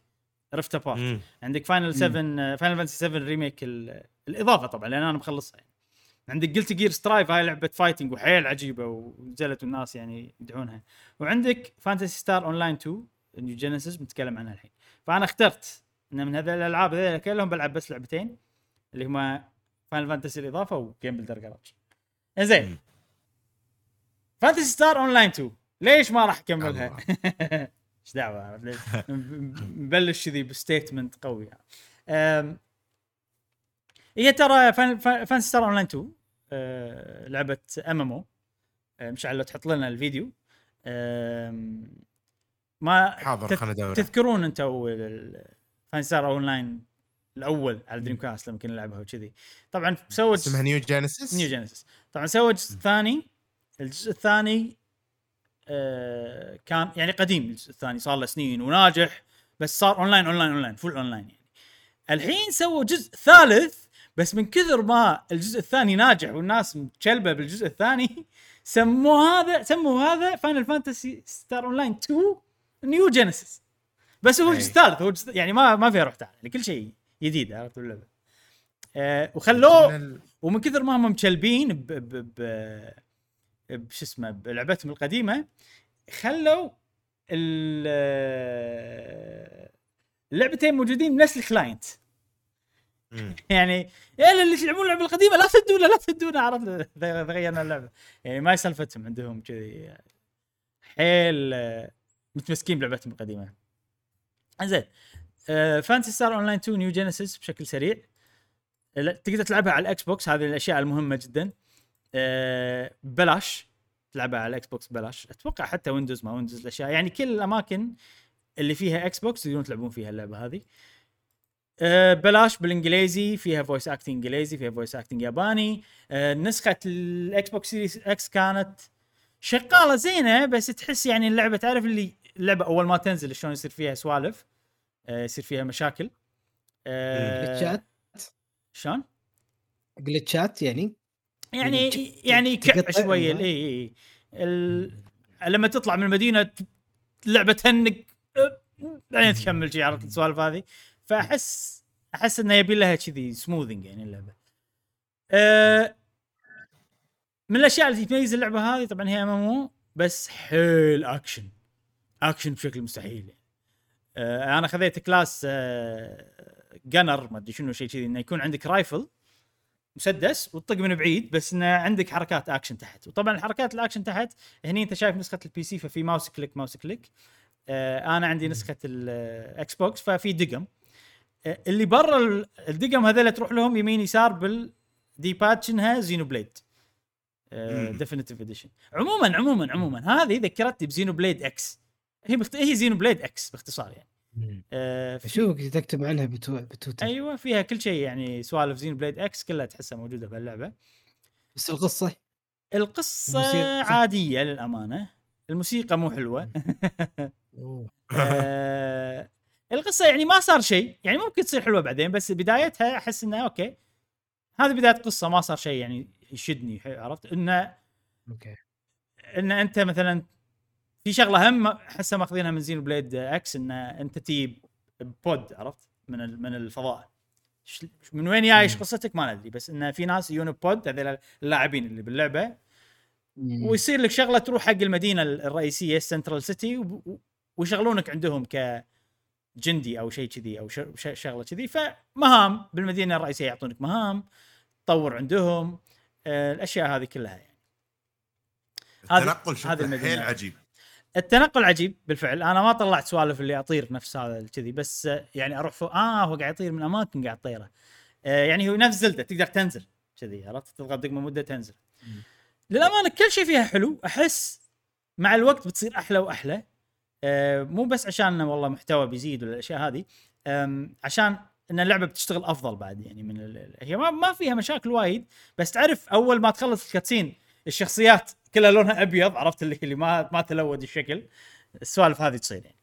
ريفت ابارت، عندك فاينل سبعة، فاينل فانتسي سبعة ريميك الاضافه طبعا لان انا مخلصها يعني. عندك جلتي جير سترايف، هاي لعبه فايتنج وحيل عجيبه ونزلت الناس يعني يدعونها، وعندك فانتسي ستار اونلاين اثنين نيو جينيسيس بنتكلم عنها الحين. فانا اخترت ان من هذه الالعاب هذول كلهم بلعب بس لعبتين اللي هما فاينل فانتسي الاضافه وجيم بيلدر جراج. انزين فانتسي ستار اونلاين اثنين ليش ما راح اكملها؟ ايش دعوه نبلش كذي بستيتمنت قوي. امم هي ترى فانتسي ستار اونلاين اثنين أه لعبه ام ام او، مش على تحط لنا الفيديو ما حاضر. تذكرون انتوا فانتسي ستار اونلاين الاول على دريم كاست لما كنا نلعبها وكذي؟ طبعا سوت اسمها نيو جينيسيس، نيو جينيسيس طبعا سوت الجزء الثاني. الجزء الثاني آه كان يعني قديم، الجزء الثاني صار له سنين وناجح، بس صار اونلاين اونلاين اونلاين فول اونلاين يعني. الحين سووا جزء ثالث، بس من كثر ما الجزء الثاني ناجح والناس متشلبه بالجزء الثاني سموا هذا سموا هذا فاينل فانتسي ستار اونلاين اثنين نيو جينيسيس، بس هو الجزء الثالث هو جزء يعني ما ما فيها روح تعال، كل شيء جديد عرفت ولا لا. آه وخلوه، ومن كثر ما هم متشلبين ب ب ب بش اسمه بلعبتهم القديمه، خلوا اللعبتين موجودين نفس الكلاينت يعني يلا اللي يلعبون اللعبه القديمه لا تدونا لا تدونا عرفت، غيرنا اللعبه يعني ما يسلفتهم، عندهم كذي حيل متمسكين بلعبتهم القديمه. زين فانتسي ستار اونلاين اثنين نيو جينيسيس بشكل سريع تقدر تلعبها على الاكس بوكس، هذه الاشياء المهمه جدا. أه بلاش تلعبها على الاكس بوكس بلاش، اتوقع حتى ويندوز ما ويندوز الاشياء يعني كل الاماكن اللي فيها اكس بوكس يقدرون تلعبون فيها اللعبه هذه. أه بلاش بالانجليزي، فيها فويس اكتنج انجليزي، فيها فويس اكتنج ياباني. أه نسخه الاكس بوكس سيريس اكس كانت شغاله زينه، بس تحس يعني اللعبه تعرف اللي اللعبه اول ما تنزل شلون يصير فيها سوالف، أه يصير فيها مشاكل جلتشات. أه شلون جلتشات يعني يعني يعني كعب شويه اي ال... لما تطلع من المدينه اللعبه تهنق بعدين تكمل شي عرفت السوالف هذه. فاحس احس انه يبي لها كذي سموذنج يعني اللعبه. أه... من الاشياء اللي تميز اللعبه هذه طبعا هي امامو، بس حيل اكشن اكشن بشكل مستحيل. أه... انا خذيت كلاس جنر أه... ما ادري شنو شيء كذي، انه يكون عندك رايفل مسدس وتطق من بعيد، بس انه عندك حركات اكشن تحت. وطبعا الحركات الاكشن تحت هني انت شايف نسخه البي سي، ففي ماوس كليك ماوس كليك. آه انا عندي نسخه الاكس بوكس ففي دقم. آه اللي برا الدقم هذول تروح لهم يمين يسار بالدي باد، شنها زينو بليد آه ديفينيتيف اديشن. عموما عموما عموما هذه ذكرتني بزينو بليد اكس، هي بخت... هي زينو بليد اكس باختصار يعني. آه شوفك تكتب عنها بتو... بتويتر. ايوه فيها كل شيء يعني، سوالف زين بليد اكس كلها تحسها موجوده باللعبه. بس القصه القصه الموسيقى عاديه للامانه، الموسيقى مو حلوه. آه القصه يعني ما صار شيء يعني، ممكن تصير حلوه بعدين، بس بدايتها احس انها اوكي هذه بدايه قصه ما صار شيء يعني يشدني عرفت انه اوكي. ان انت مثلا في شغله هم حسه ماخذينها من زينو بليد اكس، ان انت تجيب بود عرفت من من الفضاء، من وين جاي ايش قصتك ما ندري، بس ان في ناس يجون بود هذول اللاعبين اللي باللعبه، ويصير لك شغله تروح حق المدينه الرئيسيه سنترال سيتي ويشغلونك عندهم كجندي او شيء كذي او شغله كذي. فمهام بالمدينه الرئيسيه يعطونك مهام تطور عندهم الاشياء هذه كلها يعني. التنقل هذا حيل عجيب، التنقل عجيب بالفعل. انا ما طلعت سوالف اللي اطير نفس هذا كذي، بس يعني اروح فوق اه هو قاعد يطير من اماكن قاعد طيره. آه يعني هو نفس زلده تقدر تنزل كذي عرفت، تضغط دقمه مده تنزل. للامانه كل شيء فيها حلو، احس مع الوقت بتصير احلى واحلى. آه مو بس عشان والله محتوى بيزيد ولا الاشياء هذه، عشان ان اللعبه بتشتغل افضل بعد يعني. من ال... هي ما... ما فيها مشاكل وايد، بس تعرف اول ما تخلص الكاتسين الشخصيات كلها لونها ابيض عرفت، اللي اللي ما ما تلود الشكل، السوالف هذه تصير يعني.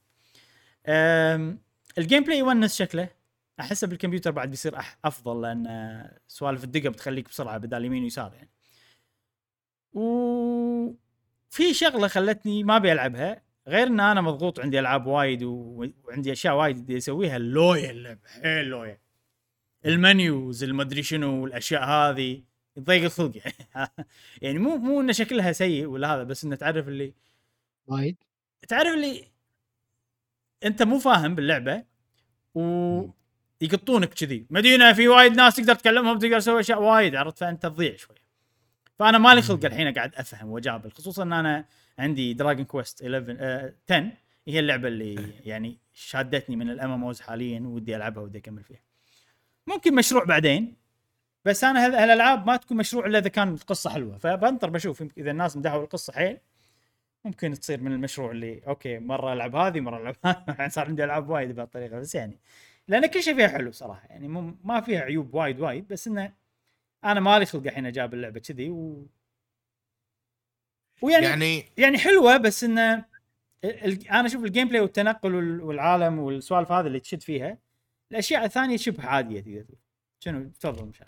الجيم بلاي ونس شكله احسه بالكمبيوتر بعد بيصير افضل، لان سوالف الدقه بتخليك بسرعه بدال يمين ويسار يعني. وفي شغله خلتني ما بيلعبها، غير ان انا مضغوط عندي العاب وايد وعندي اشياء وايد بدي اسويها. اللويا اللعب حيل لويا، المنيوز المدري شنو والاشياء هذه تضيق الخلق يعني. يعني مو مو ان شكلها سيء ولا هذا، بس ان تعرف اللي وايد تعرف اللي انت مو فاهم باللعبه ويقطونك كذي مدينه في وايد ناس تقدر تكلمهم، تقدر تسوي اشياء وايد، عرفت؟ فانت تضيع شوي. فانا مالي خلق الحين قاعد افهم واجابل، خصوصا ان انا عندي دراجون كويست إحدى عشر هي اللعبه اللي يعني شادتني من الام ام اوز حاليا، ودي العبها ودي اكمل فيها. ممكن مشروع بعدين، بس انا هالالعاب ما تكون مشروع الا اذا كان القصه حلوه، فبنطر بشوف اذا الناس مدحوا القصه حيل ممكن تصير من المشروع اللي اوكي مره العب هذه مره العب هذه. صار عندي العاب وايد بهالطريقه، بس يعني لان كل شيء فيها حلو صراحه يعني، مو ما فيها عيوب وايد وايد، بس انه انا مالي خلق الحين اجاب اللعبه كذي و... ويعني يعني... يعني حلوه، بس انه ال... انا اشوف الجيم بلاي والتنقل وال... والعالم والسوالف هذا اللي تشد فيها، الاشياء الثانيه شبه عاديه تقدر شنو تفضل مشان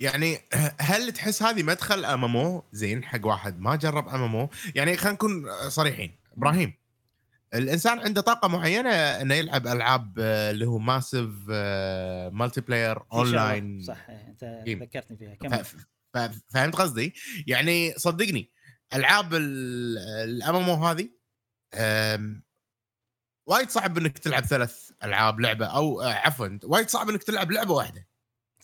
يعني. هل تحس هذه مدخل امامو زين حق واحد ما جرب امامو؟ يعني خلينا نكون صريحين ابراهيم، الانسان عنده طاقه معينه انه يلعب العاب اللي هو ماسيف مالتي بلاير اونلاين، صح؟ انت ذكرتني فيها كم ف... ف... فهمت قصدي يعني. صدقني العاب الامامو هذه أم... وايد صعب انك تلعب ثلاث العاب لعبه او عفوا وايد صعب انك تلعب لعبه واحده،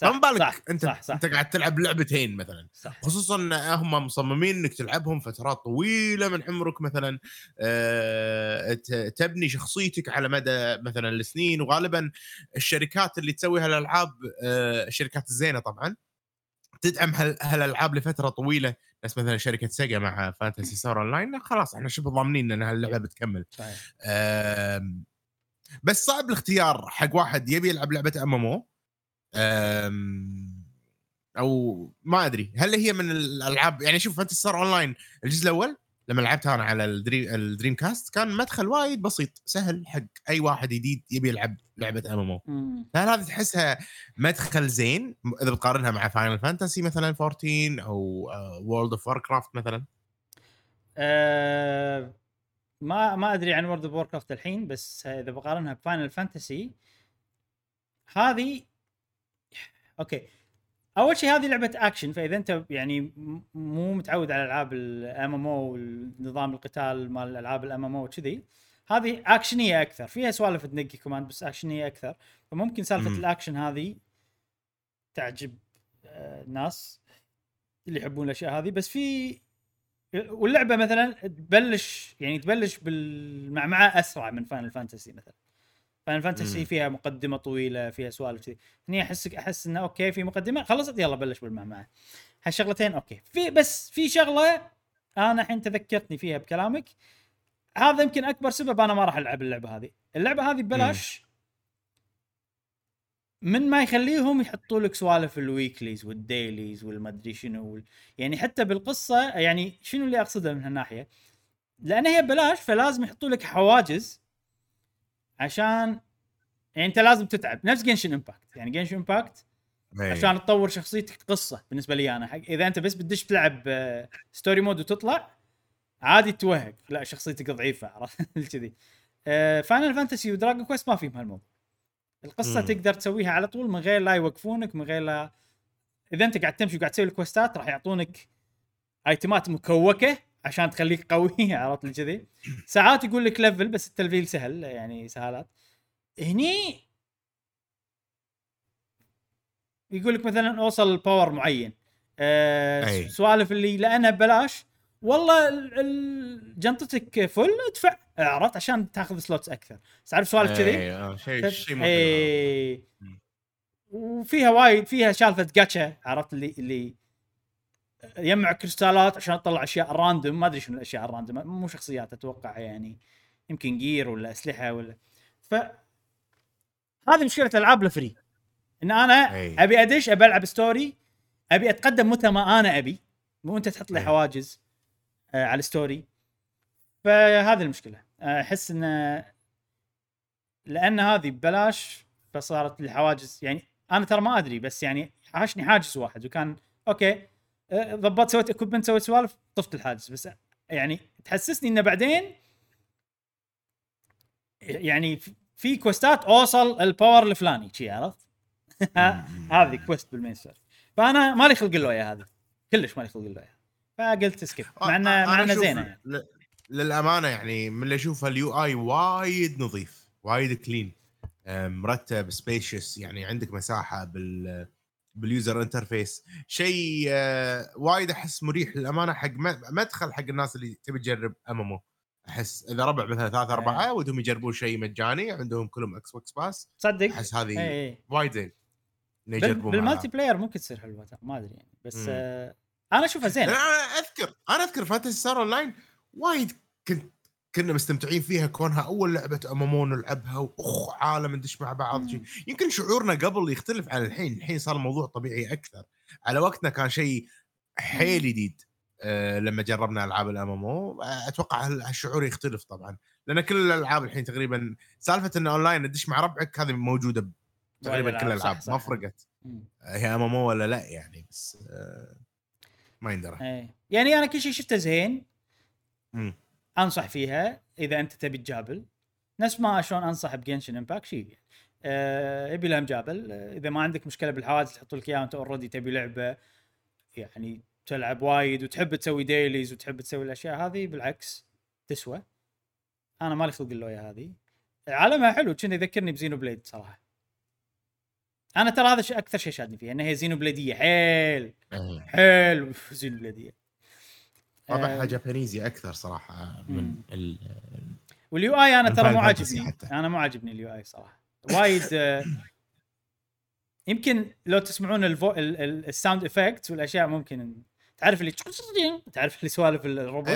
ما بالك انت صح صح انت قاعد تلعب لعبتين مثلا، خصوصا هم مصممين انك تلعبهم فترات طويله من عمرك مثلا، أه تبني شخصيتك على مدى مثلا السنين. وغالبا الشركات اللي تسوي هالالعاب أه الشركات الزينه طبعا تدعم هالالعاب لفتره طويله، بس مثلا شركه سيجا مع فانتسي ستار اونلاين خلاص احنا شبه ضامنين ان هاللعبه بتكمل. أه بس صعب الاختيار حق واحد يبي يلعب لعبه امامو، او ما ادري هل هي من الالعاب يعني. شوف فانتسي ستار اونلاين الجزء الاول لما لعبتها انا على الدريم الدريم كاست كان مدخل وايد بسيط سهل حق اي واحد جديد يبي يلعب لعبه امامو، فهل هذه تحسها مدخل زين اذا بتقارنها مع فاينل فانتسي مثلا أربعة عشر او وورلد اوف واركرافت مثلا؟ أه ما ما ادري عن وورلد اوف واركرافت الحين، بس اذا بقارنها بفاينل فانتسي هذه اوكي. اول شيء هذه لعبه اكشن، فاذا انت يعني مو متعود على العاب الام ام او والنظام القتال مال الالعاب الام ام او كذي، هذه اكشنيه اكثر، فيها سوالف تنقي كوماند بس اكشنيه اكثر، فممكن سالفه م- الاكشن هذه تعجب الناس اللي يحبون الاشياء هذه. بس في واللعبه مثلا تبلش يعني تبلش بالمعمعه اسرع من فاينل فانتسي مثلا. فاينل فانتسي فيها مقدمه طويله، فيها سوالف كذي، هني احس احس انه اوكي في مقدمه خلصت يلا بلش بالمعمعه. هالشغلتين اوكي. في بس في شغله انا الحين تذكرتني فيها بكلامك، هذا يمكن اكبر سبب انا ما راح العب اللعبه هذه. اللعبه هذه ببلاش، من ما يخليهم يحطوا لك سوالف الويكليز والديليز والمدري شنو وال... يعني حتى بالقصه يعني شنو اللي اقصده من هالناحيه، لان هي ببلاش فلازم يحطوا لك حواجز عشان يعني انت لازم تتعب. نفس جنشن امباكت يعني، جنشن امباكت عشان تطور شخصيتك قصه بالنسبه لي انا حق. اذا انت بس بديش تلعب ستوري مود وتطلع عادي توهق، لا شخصيتك ضعيفه عرفت كذي. فاينل فانتسي ودراجون كويست ما في بهالموضوع، القصه م. تقدر تسويها على طول من غير لا يوقفونك، من غير لا اذا انت قاعد تمشي وقاعد تسوي الكويستات راح يعطونك ايتمات مكوكه عشان تخليك قوي عرفت كذي. ساعات يقول لك ليفل بس التلفيل سهل يعني سهالات. هني يقول لك مثلا اوصل باور معين أه سوالف اللي لانها ببلاش والله جنطتك فل ادفع عرفت عشان تاخذ سلوتس اكثر، تعرف سوالف كذي شيء شيء. وفيها وايد فيها شالفه جاتشا عرفت اللي اللي يجمع كريستالات عشان اطلع اشياء راندوم، ما ادري شنو الاشياء الراندوم مو شخصيات اتوقع يعني يمكن جير ولا اسلحه ولا. ف هذه مشكله الالعاب الفري ان انا أي. ابي ادش ابي العب ستوري ابي اتقدم متى ما انا ابي، مو انت تحط لي حواجز آه على الستوري. فهذه المشكله احس آه ان لان هذه ببلاش بس صارت الحواجز يعني انا ترى ما ادري بس يعني عاشني حاجز واحد وكان اوكي ضبط سويت اكوبمنت سويت سوالف طفت الحاجز بس يعني تحسسني انه بعدين يعني في كوستات اوصل الباور الفلاني شي عرفت هذه كوست بالمين ستوري فانا ما لي خلق له اياها هذه كلش ما لي خلق له اياها فقلت سكيب مع ان مع ان زينه يعني. ل... للامانه يعني من اللي اشوفها اليو اي وايد نظيف وايد كلين مرتب سبيشس يعني عندك مساحه بال باليوزر انترفيس شيء وايد احس مريح للامانه حق مدخل حق الناس اللي تبي تجرب امامه احس اذا ربع مثلا ثلاثة أربعة ودهم يجربون شيء مجاني عندهم كلهم اكس بوكس باس صدق احس هذه وايد زين يجربون بالمالتي بلاير ممكن تصير حلوه ما ادري يعني بس آه انا اشوفها زين انا اذكر انا اذكر فانتسي ستار اون لاين وايد كنت كنا مستمتعين فيها كونها أول لعبة أمامون نلعبها وأخ عالم ندش مع بعض شيء يمكن شعورنا قبل يختلف عن الحين الحين صار الموضوع طبيعي أكثر على وقتنا كان شيء حيل جديد أه لما جربنا ألعاب الأمامو أتوقع هالشعور يختلف طبعا لأن كل الألعاب الحين تقريبا سالفة إن أونلاين ندش مع ربعك هذه موجودة تقريبا كل الألعاب ما فرقت هي أمامو ولا لا يعني بس أه ما يندرى يعني أنا كل شيء شفته زين مم. انصح فيها اذا انت تبي تجابل نفس ما شلون انصح بجنشن امباكت شيء أه يبي لها مجابل اذا ما عندك مشكله بالحواجز تحط لك اياها انت اوريدي تبي لعبه يعني تلعب وايد وتحب تسوي ديليز وتحب تسوي الاشياء هذه بالعكس تسوى انا مالي خلق اللويا هذه عالمها حلو كان يذكرني بزينو بليد صراحه انا ترى هذا شيء اكثر شيء شادني فيها انها هي زينو بليديه حيل حلو زينو بليديه طبعها جابانيزي اكثر صراحه من ال واليو اي انا ترى مو عاجبني انا مو عاجبني اليو اي صراحه وايد يمكن لو تسمعون الساوند افكت والاشياء ممكن تعرف اللي تعرف اللي سوالف الروبوت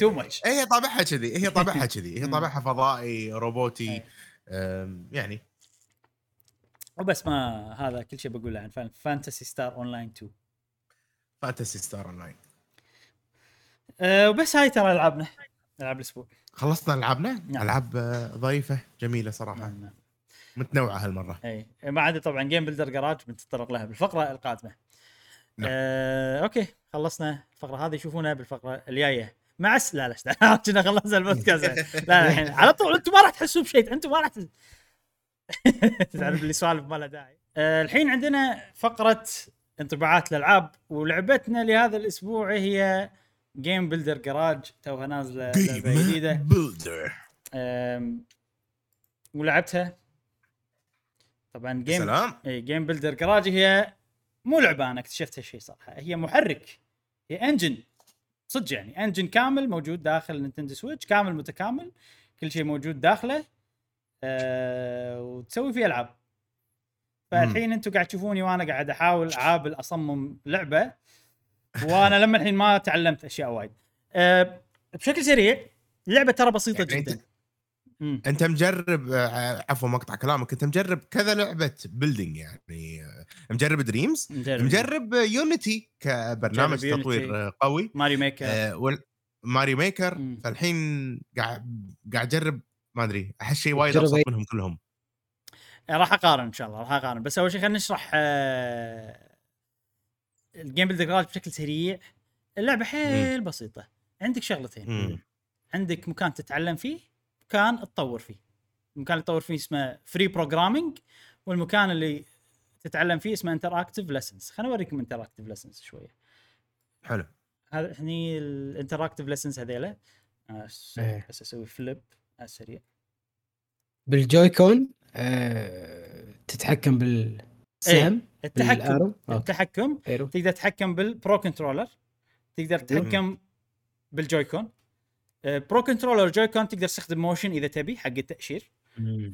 تو ماتش هي طبعها كذي هي طبعها كذي هي طبعها فضائي روبوتي يعني وبس ما هذا كل شيء بقوله عن فانتسي ستار اونلاين اثنين فانتسي ستار اونلاين أه وبس هاي ترى ألعابنا ألعاب الأسبوع خلصنا ألعابنا نعم. ألعاب ضيفة جميلة صراحة نعم. متنوعة هالمرة أي ما عدا طبعا جيم بيلدر جراج بنتطرق لها بالفقرة القادمة نعم. أه أوكي خلصنا الفقرة هذه شوفونا بالفقرة الجاية مع الس... لا لا لا كنا خلصنا البودكاست لا الحين على طول أنتم ما راح تحسوا بشيء أنتم ما راح تعرف اللي سوالف ما له داعي أه الحين عندنا فقرة انطباعات الألعاب ولعبتنا لهذا الأسبوع هي جيم بيلدر جراج توها نازله لعبه جديده امم ولعبتها طبعا جيم اي جيم بيلدر جراج هي مو لعبه انا اكتشفت هالشيء صراحه هي محرك هي انجن صدق يعني انجن كامل موجود داخل نينتندو سويتش كامل متكامل كل شيء موجود داخله أه وتسوي فيه العاب فالحين انتم قاعد تشوفوني وانا قاعد احاول اعابل اصمم لعبه وانا لما الحين ما تعلمت اشياء وايد أه بشكل سريع اللعبه ترى بسيطه يعني جدا انت, انت مجرب عفوا مقطع كلامك انت مجرب كذا لعبه بيلدينج يعني مجرب دريمز مجرب, مجرب يونيتي كبرنامج تطوير يونيتي. قوي ماريو ميكر أه ماريو ميكر مم. فالحين قاعد قاعد اجرب ما ادري احس شيء وايد ابسط منهم كلهم راح اقارن ان شاء الله راح اقارن بس اول شيء خلينا نشرح أه الجيم بيلدر جراج بشكل سريع اللعبه حيل بسيطه عندك شغلتين مم. عندك مكان تتعلم فيه مكان تطور فيه المكان اللي تطور فيه اسمه فري بروجرامينج والمكان اللي تتعلم فيه اسمه انتراكتيف ليسنز خليني اوريكم انتراكتيف ليسنز شويه حلو هذا هني الانتراكتيف ليسنز هذيله بس اسوي فليب على السريع بالجويكون أه... تتحكم بال سهم التحكم التحكم تقدر تتحكم بالبرو كنترولر تقدر تتحكم بالجويكون برو كنترولر جويكون تقدر تستخدم موشن اذا تبي حق التاشير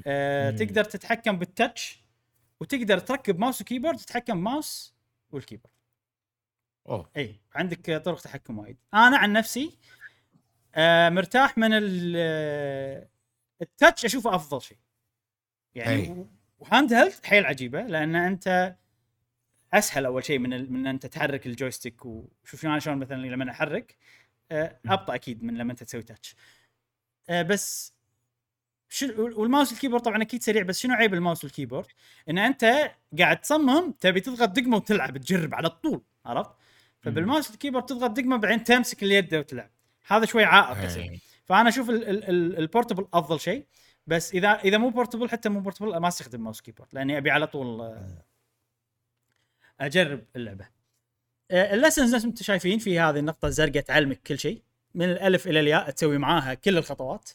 أه، تقدر تتحكم بالتاتش وتقدر تركب ماوس وكيبورد تتحكم ماوس والكيبورد اوه اي عندك طرق تحكم وايد انا عن نفسي أه، مرتاح من التاتش اشوفه افضل شيء يعني أي. وهاند هيلث حيل عجيبه لان انت اسهل اول شيء من ال... من انت تحرك الجويستيك وشوف شلون شلون مثلا لما احرك ابطا اكيد من لما انت تسوي تاتش بس شنو والماوس والكيبورد طبعا اكيد سريع، بس شنو عيب الماوس والكيبورد؟ ان انت قاعد تصمم تبي تضغط دقمه وتلعب تجرب على طول، عرفت؟ فبالماوس والكيبورد تضغط دقمه بعدين تمسك اليد وتلعب، هذا شوي عائق يصير. فانا اشوف البورتبل افضل شيء، بس اذا اذا مو بورتبل، حتى مو بورتبل ما استخدم ماوس كيبورد لاني ابي على طول اجرب اللعبه. اللسنز نفس ما انتم شايفين في هذه النقطه الزرقاء تعلمك كل شيء من الالف الى الياء، تسوي معاها كل الخطوات،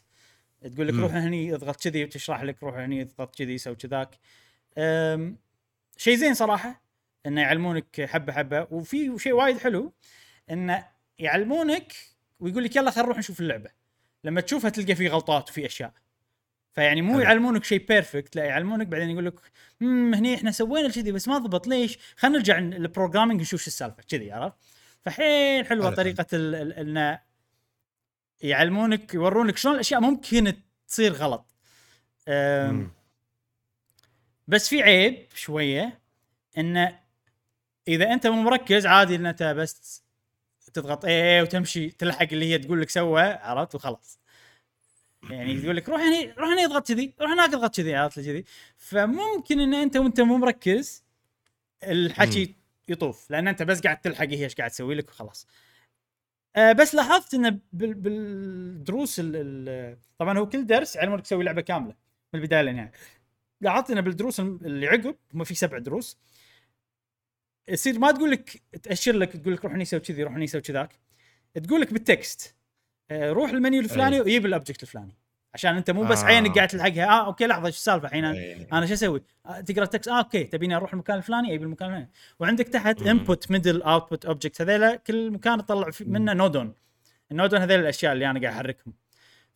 تقول لك روح هني اضغط كذي وتشرح لك روح هني اضغط كذي سوي كذاك. شيء زين صراحه انه يعلمونك حبه حبه، وفي شيء وايد حلو انه يعلمونك ويقول لك يلا خلينا نروح نشوف اللعبه، لما تشوفها تلقى في غلطات وفي اشياء، فيعني مو يعلمونك شيء بيرفكت، لا يعلمونك بعدين يقول لك امم هني احنا سوينا كذي بس ما ضبط، ليش؟ خلينا نرجع للبروجرامينج نشوف شو السالفه كذي، عرفت؟ فحيل حلوه ألأ. طريقه ان يعلمونك يورونك شلون الاشياء ممكن تصير غلط. بس في عيب شويه ان اذا انت مو مركز عادي ان انت بس تضغط ايه وتمشي تلحق اللي هي تقول لك سوى، عرفت؟ وخلاص يعني يقول لك روح هنا روح هنا اضغط كذي روح هناك اضغط كذي، عرفت كذي؟ فممكن ان انت وانت مو مركز الحكي يطوف لان انت بس قاعد تلحق هي ايش قاعد تسوي لك وخلاص. أه بس لاحظت ان بالدروس طبعا هو كل درس علمك تسوي لعبه كامله من البدايه للنهايه، يعني لاحظت ان بالدروس اللي عقب هم في سبع دروس يصير ما تقول لك تاشر لك تقول لك روح هني سوي كذي روح هني سوي كذاك، تقول لك بالتكست روح المنيو الفلاني ويجيب الابجكت الفلاني، عشان انت مو بس آه. عينك قاعد تلحقها. اه اوكي لحظه شو السالفه الحين انا شو اسوي؟ تقرا تكست اه اوكي تبيني اروح المكان الفلاني اجيب المكان الفلاني، وعندك تحت انبوت ميدل اوتبوت اوبجكت، هذيلا كل مكان اطلع منه نودون، النودون هذيلا الاشياء اللي انا قاعد احركهم.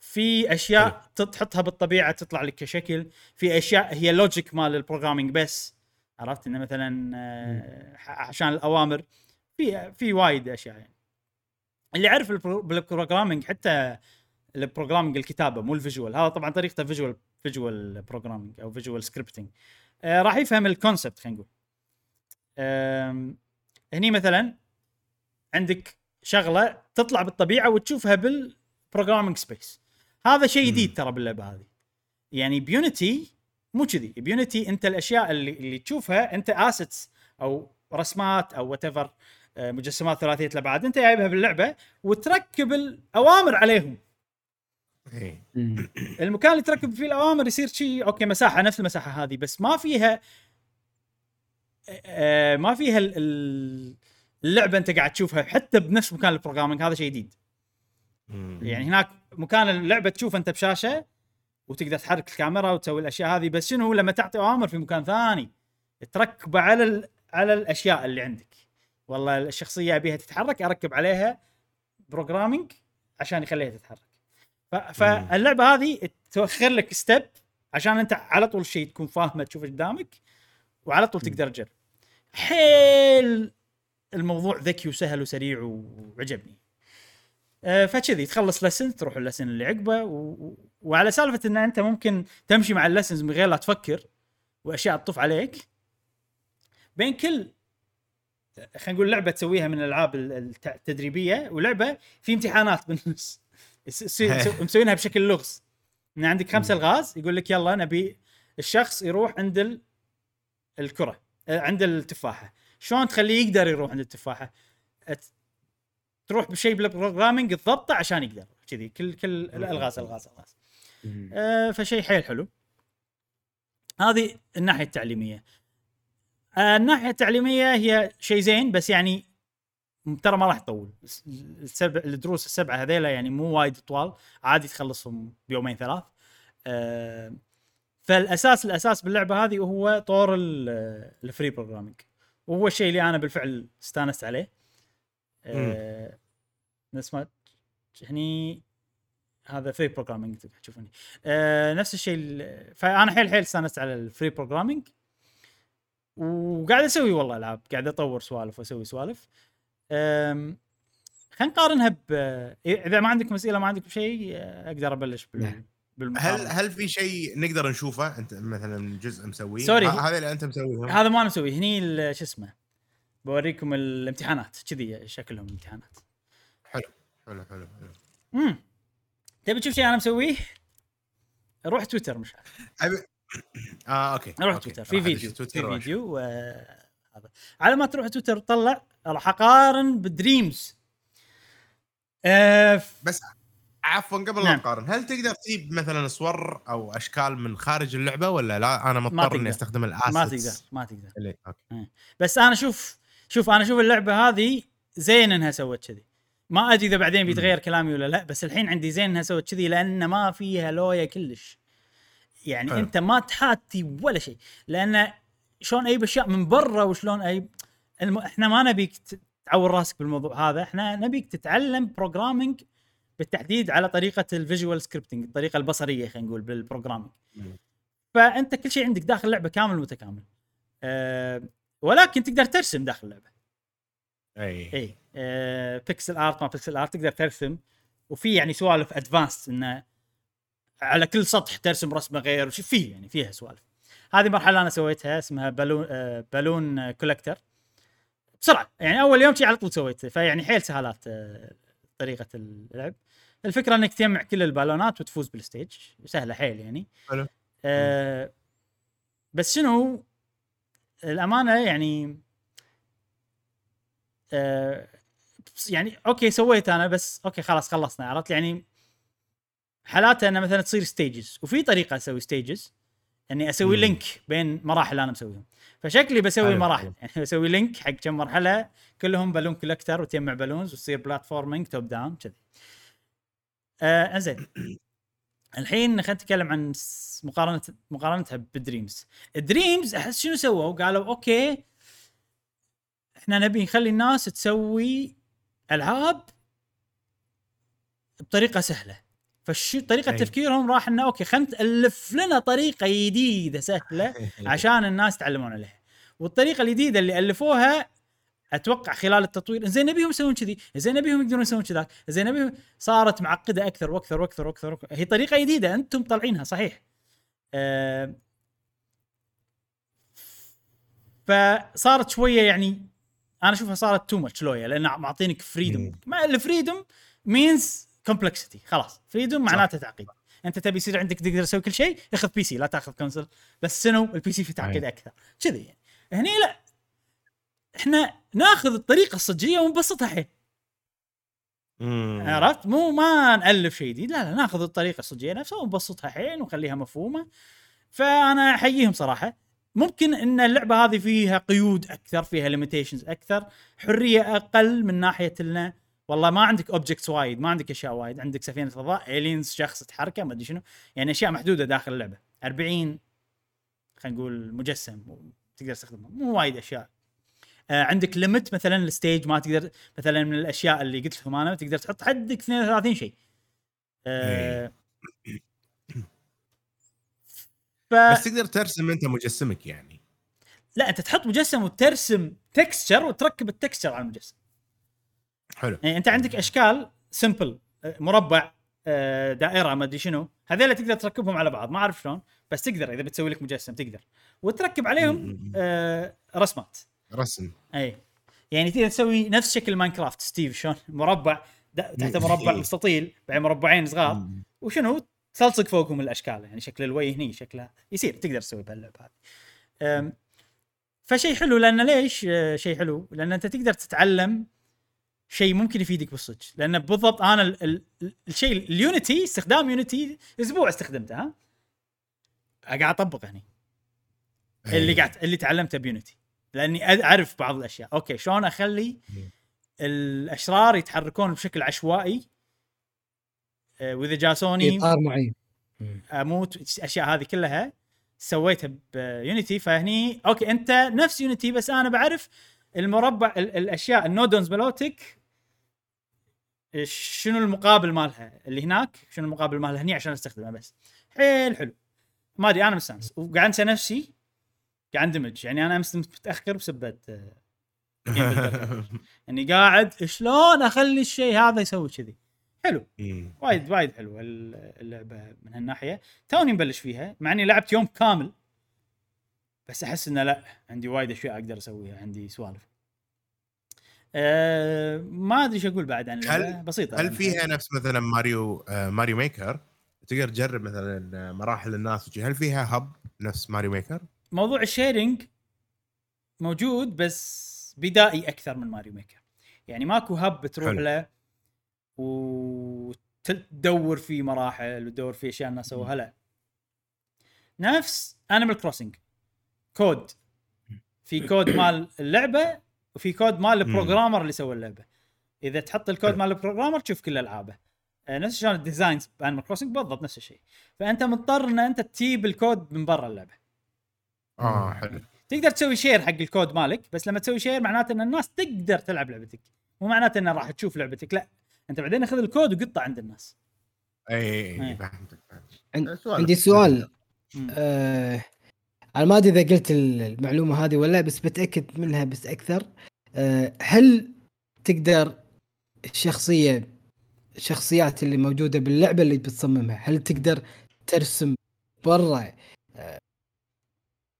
في اشياء تحطها بالطبيعه تطلع لك كشكل، في اشياء هي لوجيك مال البروجرامينج بس، عرفت؟ انه مثلا عشان الاوامر، في في وايد اشياء يعني. اللي يعرف بالبروجرامينج حتى البروجرامينج الكتابه مو الفيجوال، هذا طبعا طريقته فيجوال فيجوال بروجرامينج او فيجوال سكريبتنج، آه راح يفهم الكونسبت. خلينا نقول هني مثلا عندك شغله تطلع بالطبيعه وتشوفها بالبروجرامينج سبيس، هذا شيء جديد ترى باللعبه هذه. يعني بيونيتي مو كذي، بيونيتي انت الاشياء اللي, اللي تشوفها انت اسيتس او رسمات او وات ايفر، مجسمات ثلاثيه الابعاد انت جايبها باللعبه وتركب الاوامر عليهم. المكان اللي تركب فيه الاوامر يصير شيء اوكي مساحه نفس المساحه هذه، بس ما فيها آه ما فيها اللعبه انت قاعد تشوفها حتى بنفس مكان البروجرامينج، هذا شيء جديد. يعني هناك مكان اللعبه تشوف انت بشاشه وتقدر تحرك الكاميرا وتسوي الاشياء هذه، بس شنو لما تعطي اوامر في مكان ثاني تركب على على الاشياء اللي عندك. والله الشخصيه ابيها تتحرك اركب عليها بروجرامينج عشان يخليها تتحرك. فاللعبه هذه توخر لك ستيب عشان انت على طول شيء تكون فاهمه تشوفه قدامك وعلى طول تقدر تجرب. حيل الموضوع ذكي وسهل وسريع وعجبني. فكذي تخلص لسن تروح اللسن اللي عقبه و... وعلى سالفه ان انت ممكن تمشي مع اللسنز من غير لا تفكر واشياء تطوف عليك. بين كل خلينا نقول لعبه تسويها من الالعاب التدريبيه ولعبه في امتحانات بالنص مسوينها بشكل لغز، ان عندك خمسه الغاز يقول لك يلا نبي الشخص يروح عند الكره عند التفاحه، شلون تخليه يقدر يروح عند التفاحه؟ تروح بشيء بالبروجرامينج تضبطه عشان يقدر كذي. كل كل الالغاز الغاز الغاز آه فشيء حيل حلو. هذه الناحيه التعليميه. الناحيه التعليميه هي شيء زين، بس يعني ترى ما راح تطول السبع الدروس السبعه هذيلا، يعني مو وايد طوال، عادي تخلصهم بيومين ثلاث. أه فالاساس الاساس باللعبه هذه هو طور الفري بروجرامينج، وهو الشيء اللي انا بالفعل استانست عليه. أه نسمع هني هذا فري بروجرامينج تشوفوني أه نفس الشيء، فانا حيل حيل استانست على الفري بروجرامينج وقاعد اسوي والله العاب، قاعد اطور سوالف واسوي سوالف. امم خلينا نقارنها ب اذا ما عندك مسئله ما عندك شيء اقدر ابلش بال... هل هل في شيء نقدر نشوفه انت مثلا جزء مسويه هذا اللي انت مسويه؟ هذا ما انا مسويه هني، شو اسمه، بوريكم الامتحانات كذي شكلهم الامتحانات. حلو حلو حلو حلو. امم تبي تشوف شيء انا مسويه روح تويتر مش عارف. اه اوكي روح تويتر في فيديو في فيديو هذا. على ما تروح تويتر طلع راح اقارن بدريمز. بس عفوا قبل لا نقارن، هل تقدر تجيب مثلا صور او اشكال من خارج اللعبه ولا لا؟ انا مضطر اني استخدم الاسيتس. ما تقدر ما تقدر اوكي. بس انا شوف شوف انا شوف اللعبه هذه زين انها سوت كذي، ما ادري اذا بعدين بيتغير كلامي ولا لا، بس الحين عندي زين انها سوت كذي لان ما فيها لويا كلش يعني. أه. انت ما تحاتي ولا شيء، لان شلون اي اشياء من برا وشلون اي الم... احنا ما نبيك تعور راسك بالموضوع هذا، احنا نبيك تتعلم بروجرامينج بالتحديد على طريقه الفيجوال سكريبتنج، الطريقه البصريه خلينا نقول بالبروجرامينج. فانت كل شيء عندك داخل اللعبه كامل متكامل. أه... ولكن تقدر ترسم داخل اللعبه. اي اي أه... بيكسل ارت ما بيكسل ارت تقدر ترسم، وفي يعني سوالف ادفانس انه على كل سطح ترسم رسمه غير وش فيه يعني، فيها سوالف. هذه مرحله انا سويتها اسمها بالون آه بالون كولكتر بسرعه يعني، اول يوم شي على طول سويته، فيعني حيل سهالات آه طريقه اللعب. الفكره انك تجمع كل البالونات وتفوز بالستيج، سهله حيل يعني. آه بس شنو الامانه يعني آه يعني اوكي سويت انا بس اوكي خلاص خلصنا عرفت يعني. حالاتها أنا مثلا تصير ستيجز، وفي طريقة أسوي ستيجز أني أسوي مم. لينك بين مراحل أنا مسويهم، فشكلي بسوي حلو. مراحل يعني بسوي لينك حق كم مرحلة كلهم بالون كولكتر وتجمع بالونز وتصير بلاتفورمينج توب داون كذي. آه أنزين الحين خلينا نتكلم عن مقارنة مقارنتها بدريمز. دريمز أحس شنو سووا، قالوا أوكي إحنا نبي نخلي الناس تسوي ألعاب بطريقة سهلة، فالشي طريقة أيه. تفكيرهم راح إنه أوكي خلنا نألف لنا طريقة جديدة سهلة عشان الناس تعلمون عليها. والطريقة الجديدة اللي ألفوها أتوقع خلال التطوير زين نبيهم يسوون كذي، زين نبيهم يقدرون يسوون كذاك، زين نبيهم صارت معقدة أكثر وأكثر وأكثر وأكثر, وأكثر. هي طريقة جديدة أنتم طالعينها صحيح. أه فصارت شوية يعني أنا أشوفها صارت too much لويا، لأن معطينك فريدم. ما الفريدم means كومبلكسيتي خلاص، فريدوم معناته تعقيد. انت تبي يصير عندك تقدر تسوي كل شيء، اخذ بي سي لا تاخذ كونسول، بس شنو البي سي في تعقيد اكثر كذي يعني. هني لا احنا ناخذ الطريقه الصجيه ونبسطها حيل، عرفت؟ مو ما نالف شيء جديد، لا لا ناخذ الطريقه الصجيه نفسها ونبسطها حيل ونخليها مفهومه. فانا احييهم صراحه. ممكن ان اللعبه هذه فيها قيود اكثر، فيها ليميتيشنز اكثر، حريه اقل من ناحيه لنا والله ما عندك اوبجكتس وايد، ما عندك اشياء وايد، عندك سفينه فضاء، الينز، شخص تحركه، ما ادري شنو يعني، اشياء محدوده داخل اللعبه. أربعين خلينا نقول مجسم تقدر تستخدمه، مو وايد اشياء. آه عندك ليميت مثلا الستيج، ما تقدر مثلا من الاشياء اللي قلت لكم انا تقدر تحط حدك اثنين وثلاثين شيء. آه ف... بس تقدر ترسم انت مجسمك يعني؟ لا انت تحط مجسم وترسم تكستشر وتركب التكستشر على المجسم. حلو يعني انت عندك اشكال سمبل، مربع، دائره، ما ادري شنو، هذول تقدر تركبهم على بعض ما اعرف شلون، بس تقدر اذا بتسوي لك مجسم تقدر وتركب عليهم رسمات رسم. اي يعني تقدر تسوي نفس شكل ماينكرافت ستيف، شلون مربع تحت مربع مستطيل بعد مربعين صغار وشنو تلصق فوقهم الاشكال يعني شكل الوجه هني شكلها يصير تقدر تسوي بهاللعبه هذه. فشيء حلو لان ليش شيء حلو لان انت تقدر تتعلم شيء ممكن يفيدك بالصدق. لأن بالضبط أنا ال ال الشيء اليونيتي، استخدام يونيتي أسبوع استخدمته، ها قاعد أطبق هني اللي قاعد اللي تعلمته بيونيتي، لأني أعرف بعض الأشياء. أوكي شلون أخلي الأشرار يتحركون بشكل عشوائي، وإذا جاسوني إطار معين أموت، أشياء هذه كلها سويتها بيونيتي. فهني أوكي أنت نفس يونيتي بس أنا بعرف المربع الاشياء النودونز بلوتك شنو المقابل مالها اللي هناك، شنو المقابل مالها هني عشان استخدمها. بس حيل حلو ما ادري انا مستانس وقاعد انسى نفسي قاعد اندمج يعني. انا امس متاخر بسبب اني قاعد شلون اخلي الشيء هذا يسوي كذي. حلو وايد وايد حلو اللعبه من هالناحيه. توني نبلش فيها مع اني لعبت يوم كامل، بس احس انه لا عندي وايد اشياء اقدر اسويها، عندي سوالف. أه ما ادري ايش اقول بعد عن اللعبه بسيطه. هل فيها نفس مثلا ماريو آه ماريو ميكر تقدر تجرب مثلا مراحل الناس، هل فيها هب نفس ماريو ميكر؟ موضوع الشيرنج موجود بس بدائي اكثر من ماريو ميكر، يعني ماكو هب تروح حلو. له وتدور فيه مراحل وتدور فيه اشياء الناس سووها. لا نفس Animal Crossing كود، في كود مال اللعبه وفي كود مال البروجرامر اللي سوى اللعبه. اذا تحط الكود مال البروجرامر تشوف كل العابه. نفس شلون الديزاينز بانيمال كروسنج بالضبط نفس الشيء، فانت مضطر ان انت تجيب الكود من برا اللعبه. اه حلو. تقدر تسوي شير حق الكود مالك، بس لما تسوي شير معناته ان الناس تقدر تلعب لعبتك، مو معناته ان راح تشوف لعبتك. لا انت بعدين اخذ الكود وقطع عند الناس. اي فهمتك. عندي سؤال، أه انا ما ادري اذا قلت المعلومه هذه ولا، بس بتاكد منها بس اكثر. أه هل تقدر الشخصيه الشخصيات اللي موجوده باللعبه اللي بتصممها، هل تقدر ترسم برا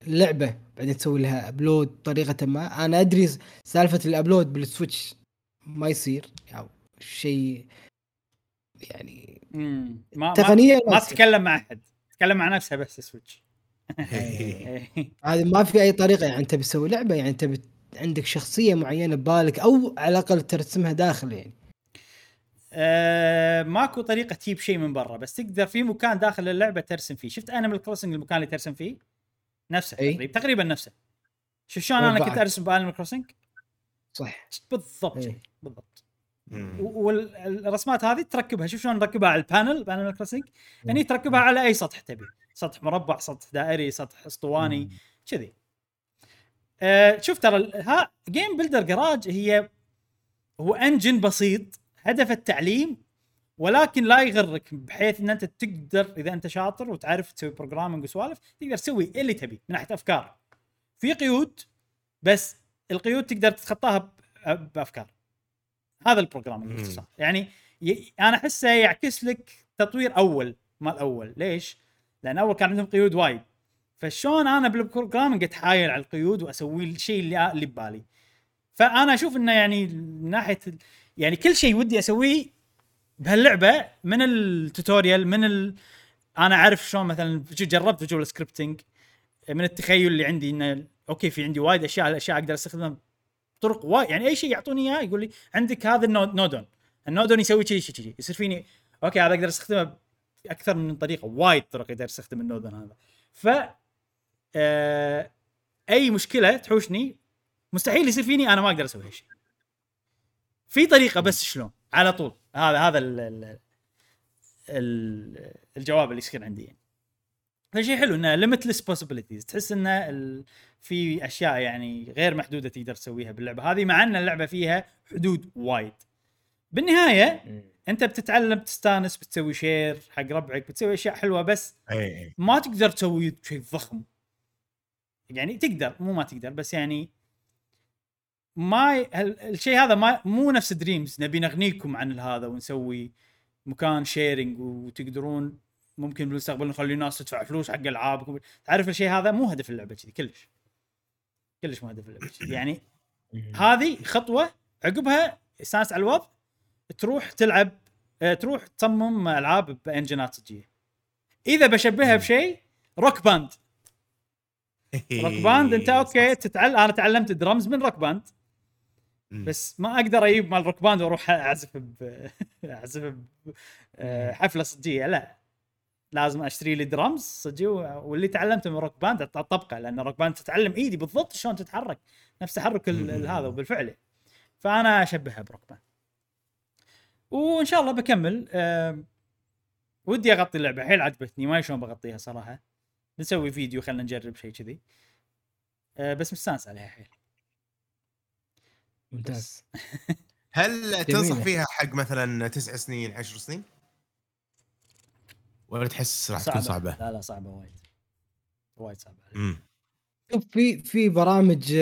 اللعبه بعدين تسوي لها ابلود بطريقه ما؟ انا ادري سالفه الابلود بالسويتش ما يصير او شيء، يعني ما تقنيا ما تتكلم مع احد، تتكلم مع نفسها بس السويتش. هذه ما في اي طريقه، يعني انت بتسوي لعبه يعني انت بت... عندك شخصيه معينه ببالك او على الاقل ترسمها داخل، يعني أه ماكو طريقه تجيب شيء من برا، بس تقدر في مكان داخل اللعبه ترسم فيه. شفت Animal Crossing المكان اللي ترسم فيه نفسه تقريبا تقريبا نفسه. شوف شلون انا كنت ارسم بAnimal Crossing صح بالضبط أي. بالضبط. والرسمات هذه تركبها، شوف شلون نركبها على البانل بAnimal Crossing، يعني تركبها على اي سطح تبي، سطح مربع، سطح دائري، سطح اسطواني كذي. أه شوف ترى ها Game Builder Garage هي هو انجن بسيط هدف التعليم، ولكن لا يغرك، بحيث ان انت تقدر اذا انت شاطر وتعرف تسوي بروجرامينج وسوالف تقدر تسوي اللي تبي من ناحيه افكار. في قيود بس القيود تقدر تتخطاها بافكار. هذا البروجرامينج باختصار. يعني ي... انا احسه يعكس لك تطوير اول ما الاول. ليش؟ لان اول كان عندهم قيود وايد، فشون انا بالبروجرامينج اتحايل على القيود واسوي الشيء اللي اللي ببالي. فانا اشوف انه يعني من ناحيه يعني كل شيء ودي اسويه بهاللعبه، من التوتوريال، من ال... انا اعرف شلون مثلا جربت فيجوال سكريبتنج، من التخيل اللي عندي انه اوكي في عندي وايد اشياء الاشياء اقدر استخدمها بطرق وايد. يعني اي شيء يعطوني اياه يقول لي عندك هذا النودون، النودون يسوي شيء شيء يصير فيني اوكي هذا اقدر استخدمه باكثر من طريقه، وايد طرق اقدر استخدم النودون هذا. ف آه... اي مشكله تحوشني مستحيل يصير فيني انا ما اقدر اسوي هالشيء، في طريقه بس شلون على طول. هذا هذا ال ال ال الجواب اللي يصير عندي. يعني فشيء حلو انه ليميتلس بوسيبيليتيز، تحس انه في اشياء يعني غير محدوده تقدر تسويها باللعبه هذه، مع ان اللعبه فيها حدود وايد. بالنهايه انت بتتعلم، بتستانس، بتسوي شير حق ربعك، بتسوي اشياء حلوه، بس ما تقدر تسوي شيء ضخم. يعني تقدر مو ما تقدر، بس يعني ما الشيء هذا ما مو نفس دريمز نبي نغنيكم عن هذا ونسوي مكان شيرنج وتقدرون ممكن بالمستقبل نخلي الناس تدفع فلوس حق العابكم. تعرف الشيء هذا مو هدف اللعبه كذي، كلش كلش مو هدف اللعبه كذي. يعني هذه خطوه عقبها استانس على الوضع، تروح تلعب، تروح تصمم العاب بانجنات جديده. اذا بشبهها بشيء روك باند، روك باند انت اوكي تتعلم، انا تعلمت درمز من روك باند بس ما اقدر اجيب مال روك باند واروح اعزف ب... اعزف ب... حفله صجيه. لا لازم اشتري لي درمز صجي، واللي تعلمته من روك باند اطبقه، لان روك باند تتعلم ايدي بالضبط شلون تتحرك، نفس تحرك ال... هذا وبالفعل. فانا اشبهها بروك باند، وان شاء الله بكمل. أه... ودي اغطي اللعبه، حيل عجبتني، ما شلون بغطيها صراحه. نسوي فيديو خلنا نجرب شيء كذي. أه... بس مستانس عليها حيل. ممتاز. هل تنصح فيها حق مثلا تسع سنين عشر سنين ولا تحس راح تكون صعبه؟ لا لا صعبه وايد وايد صعبه. امم في في برامج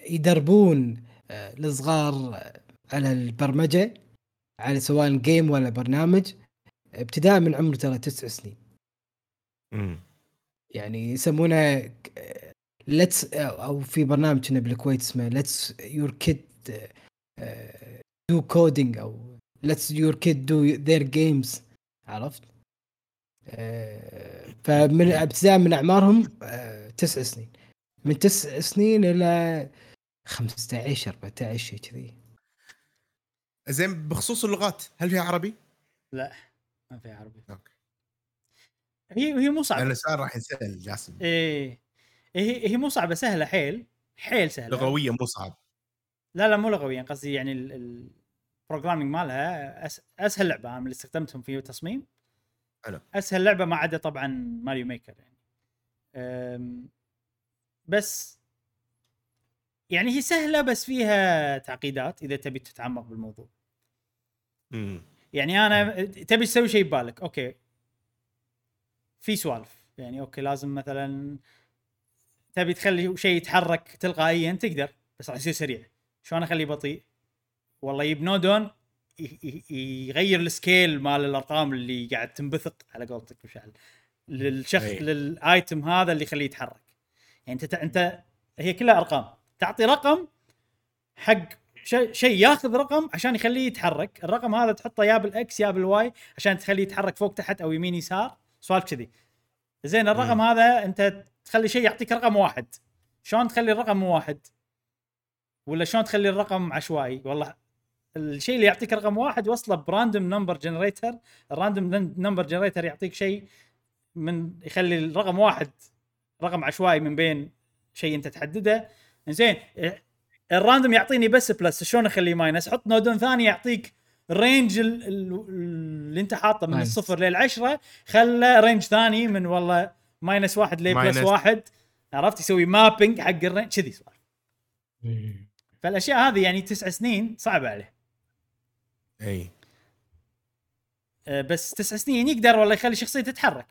يدربون الصغار على البرمجه، على سواء جيم ولا برنامج، ابتداء من عمر ترى تسع سنين. امم يعني يسمونها ليتس، او في برنامج هنا بالكويت اسمه ليتس يور كيد دو كودينج، او ليتس يور كيد دو ذير جيمز. عرفت؟ آه فمن ابتداء من اعمارهم آه تسع سنين، من تسع سنين الى خمسة عشر أربعة عشر كذي. زين بخصوص اللغات، هل فيها عربي؟ لا ما فيها عربي. أوكي. هي هي مو صعبة. السؤال راح يسأل جاسم. إيه هي هي مو صعبة، سهلة حيل حيل سهلة. لغوية مو صعبة. لا لا مو لغوية، قصدي يعني ال البروغرامينج مالها أس أسهل لعبة من اللي استخدمتهم في تصميم. حلو. أسهل لعبة ما عدا طبعًا ماريو ميكر يعني. أمم بس يعني هي سهلة بس فيها تعقيدات إذا تبي تتعمق بالموضوع. مم. يعني أنا تبي تسوي شيء ببالك، أوكي في سوالف يعني، أوكي لازم مثلا تبي تخلي شيء يتحرك تلقائيا تقدر، بس راح يصير سريع. شلون أخليه بطيء؟ والله يبنودون يغير السكيل مال الأرقام اللي قاعد تنبثق على قولتك مشعل للشخص للآيتم هذا اللي يخليه يتحرك. يعني أنت أنت هي كلها أرقام، تعطي رقم حق شيء شي ياخذ رقم عشان يخليه يتحرك. الرقم هذا تحطه يا بالاكس يا بالواي عشان تخليه يتحرك فوق تحت او يمين يسار، سوالف كذي. زين الرقم مم. هذا انت تخلي شيء يعطيك رقم واحد، شلون تخلي الرقم واحد؟ ولا شلون تخلي الرقم عشوائي؟ والله الشيء اللي يعطيك رقم واحد وصله براندوم نمبر جنريتر. الراندوم نمبر جنريتر يعطيك شيء من يخلي الرقم واحد رقم عشوائي من بين شيء انت تحدده. زين الراندوم يعطيني بس بلس، شلون اخليه ماينس؟ حط نودون ثاني يعطيك رينج ال ال اللي انت حاطه من الصفر للعشرة، خلى رينج ثاني من والله ماينس واحد لي بلس واحد. عرفت يسوي مابينج حق الرينج كذي. فالاشياء هذه يعني تسع سنين صعبة عليه. اي بس تسع سنين يقدر والله يخلي شخصية تتحرك،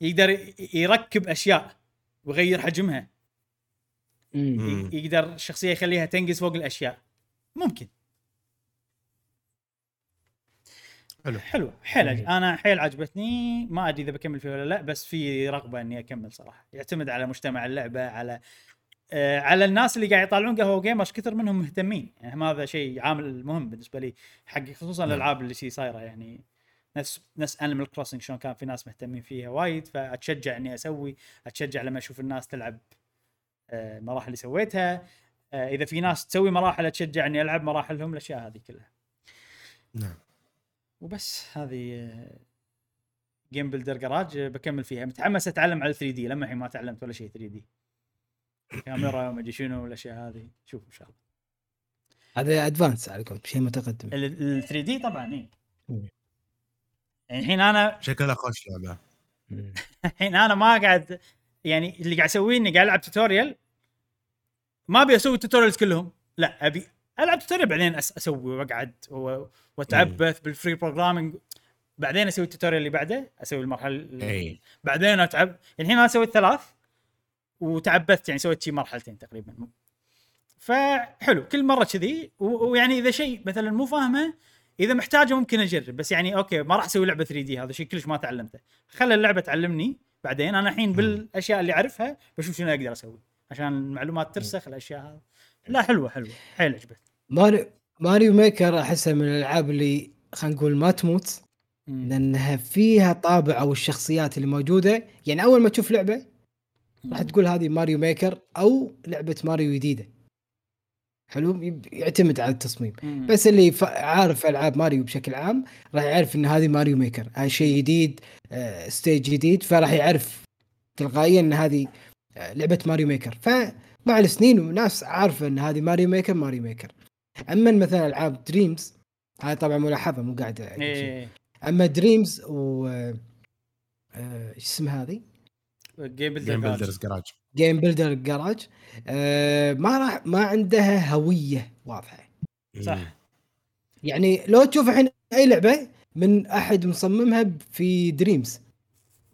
يقدر يركب اشياء ويغير حجمها، مم. يقدر الشخصية يخليها تنجز فوق الأشياء ممكن. حلو حلو حلو أنا حيل عجبتني، ما أدري إذا بكمل فيها ولا لا، بس في رغبة إني أكمل صراحة. يعتمد على مجتمع اللعبة، على آه على الناس اللي قاعد يطالعون قهوة جيمرز، كثر منهم مهتمين يعني. هذا شيء عامل مهم بالنسبة لي حق، خصوصا الألعاب اللي شي صايرة يعني. نفس نفس Animal Crossing شلون كان في ناس مهتمين فيها وايد، فأتشجع إني أسوي، أتشجع لما أشوف الناس تلعب مراحل اللي سويتها. اذا في ناس تسوي مراحل تشجعني العب مراحلهم، الاشياء هذه كلها. نعم وبس هذه جيم بيلدر جراج بكمل فيها، متحمس اتعلم على ثري دي لما الحين ما تعلمت ولا شيء ثري دي كاميرا وما ادري شنو والاشياء هذه. شوف ان شاء الله هذا ادفانس عليكم شيء متقدم ال ثري دي طبعا. ايه يعني الحين انا شكلها خوش لعبه. الحين انا ما قاعد يعني اللي قاعد اسويه اني قاعد العب توتوريال، ما ابي اسوي التوتوريالز كلهم، لا ابي العب توتوريال بعدين اسوي واقعد واتعبث بالفري بروجرامينج، بعدين اسوي التوتوريال اللي بعده، اسوي المرحله بعدين اتعب. الحين انا سويت ثلاث وتعبثت يعني، سويت شي مرحلتين تقريبا. فحلو كل مره كذي، ويعني اذا شيء مثلا مو فاهمه اذا محتاجه ممكن اجرب، بس يعني اوكي ما راح اسوي لعبه ثري دي، هذا شيء كلش ما تعلمته، خلي اللعبه تعلمني بعدين. انا الحين بالاشياء اللي اعرفها بشوف شنو اقدر اسوي عشان المعلومات ترسخ الاشياء هذه. لا حلوه حلوه حيل عجبت. ماريو ماريو ميكر احسها من الالعاب اللي خلينا نقول ما تموت، لانها فيها طابع او الشخصيات اللي موجوده. يعني اول ما تشوف لعبه راح تقول هذه ماريو ميكر او لعبه ماريو جديده. حلو يعتمد على التصميم. مم. بس اللي عارف العاب ماريو بشكل عام راح يعرف ان هذه ماريو ميكر، هذا شيء جديد، آه، ستيج جديد، فراح يعرف تلقائيا ان هذه آه، لعبه ماريو ميكر. فمع السنين والناس عارفه ان هذه ماريو ميكر ماريو ميكر. اما مثلا العاب دريمز، هاي طبعا ملاحظه مو قاعده إيه. اما دريمز و ايش آه، اسم هذه جيم بيلدرز جراج جيم بيلدر جراج آه ما راح ما عندها هوية واضحة. صح يعني لو تشوف الحين أي لعبة من أحد مصممها في دريمز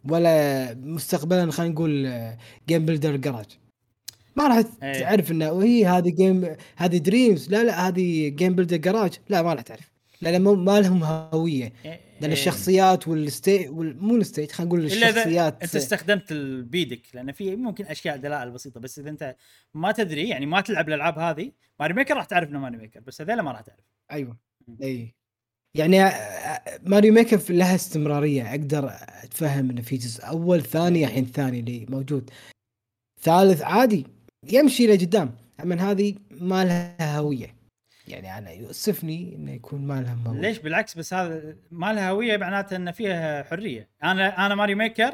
ولا مستقبلا خلينا نقول جيم بيلدر جراج، ما راح تعرف إنه وهي هذه جيم هذه دريمز، لا لا هذه جيم بيلدر جراج، لا ما راح تعرف، لا لا ما لهم هوية. لأن الشخصيات والستي والمو الستيت خلينا نقول الشخصيات انت استخدمت بيدك، لان في ممكن اشياء دلائل بسيطه، بس اذا انت ما تدري يعني ما تلعب الالعاب هذه ماري ميكر راح تعرف انه ماري ميكر، بس هذول ما راح تعرف. ايوه اي يعني ماريو ميكر لها استمرارية، أقدر أتفهم إنه في جزء أول ثاني، الحين ثاني اللي موجود، ثالث عادي يمشي لقدام. أما هذه ما لها هوية، يعني أنا يؤسفني إنه يكون ما لها هوية. ليش؟ بالعكس، بس هذا ما لها هوية معناته إن فيها حرية. أنا أنا ماريو ميكر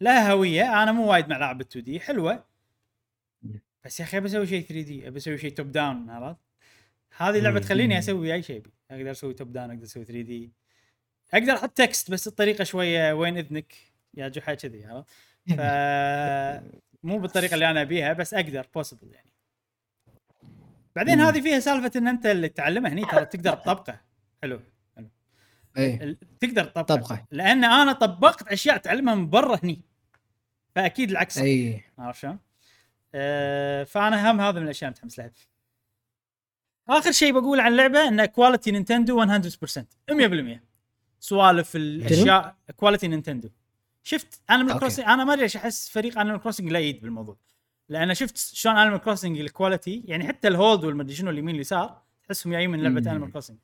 لها هوية، أنا مو وايد مع لعبة تو دي حلوة، بس يا أخي بسوي شيء ثري دي، بسوي شيء توب داون. عرفت؟ هذه اللعبة تخليني أسوي أي شيء، أقدر أسوي توب داون، أقدر أسوي ثري دي، أقدر أحط تكست بس الطريقة شوية وين إذنك يا جحا كذي. عرفت؟ فمو بالطريقة اللي أنا أبيها، بس أقدر possible يعني. بعدين هذه فيها سالفة إن أنت اللي تعلمه هني ترى تقدر تطبقه. حلو حلو. أي. تقدر تطبقه، لأن أنا طبقت أشياء تعلمها من برا هني، فأكيد العكس. أي. عارف شو؟ أه فأنا هم هذا من الأشياء متحمس لها. آخر شيء بقول عن اللعبة إن كواليتي نينتندو مية بالمية مية بالمية سوالف الأشياء كواليتي نينتندو. شفت أنيمال كروسنج، أنا ما أدري إيش أحس فريق أنيمال كروسنج لا يد بالموضوع، لأن شفت شلون أنيمال كروسنج الكواليتي، يعني حتى الهولد والمدري شنو اليمين اليسار تحسهم جايين من لعبة أنيمال كروسنج.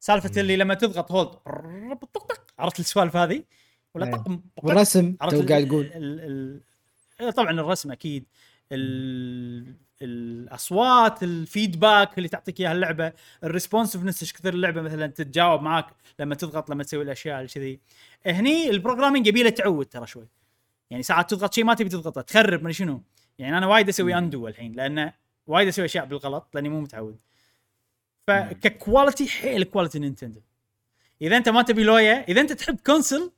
سالفة اللي لما تضغط هولد طقطق، عرفت السوالف هذه ولا طق؟ والرسم تو قاعد تقول، طبعا الرسم أكيد، الاصوات، الفيدباك اللي تعطيك اياها اللعبه، الريسبونسفنس ايش كثر اللعبه مثلا تتجاوب معاك لما تضغط، لما تسوي الاشياء كذي. هني البروجرامينج يبيله تعود ترى شوي، يعني ساعات تضغط شيء ما تبي تضغطه تخرب من شنو. يعني انا وايد اسوي اندو الحين، لان وايد اسوي اشياء بالغلط لاني مو متعود. فككواليتي حيل كواليتي نينتندو. اذا انت ما تبي لويا، اذا انت تحب كونسل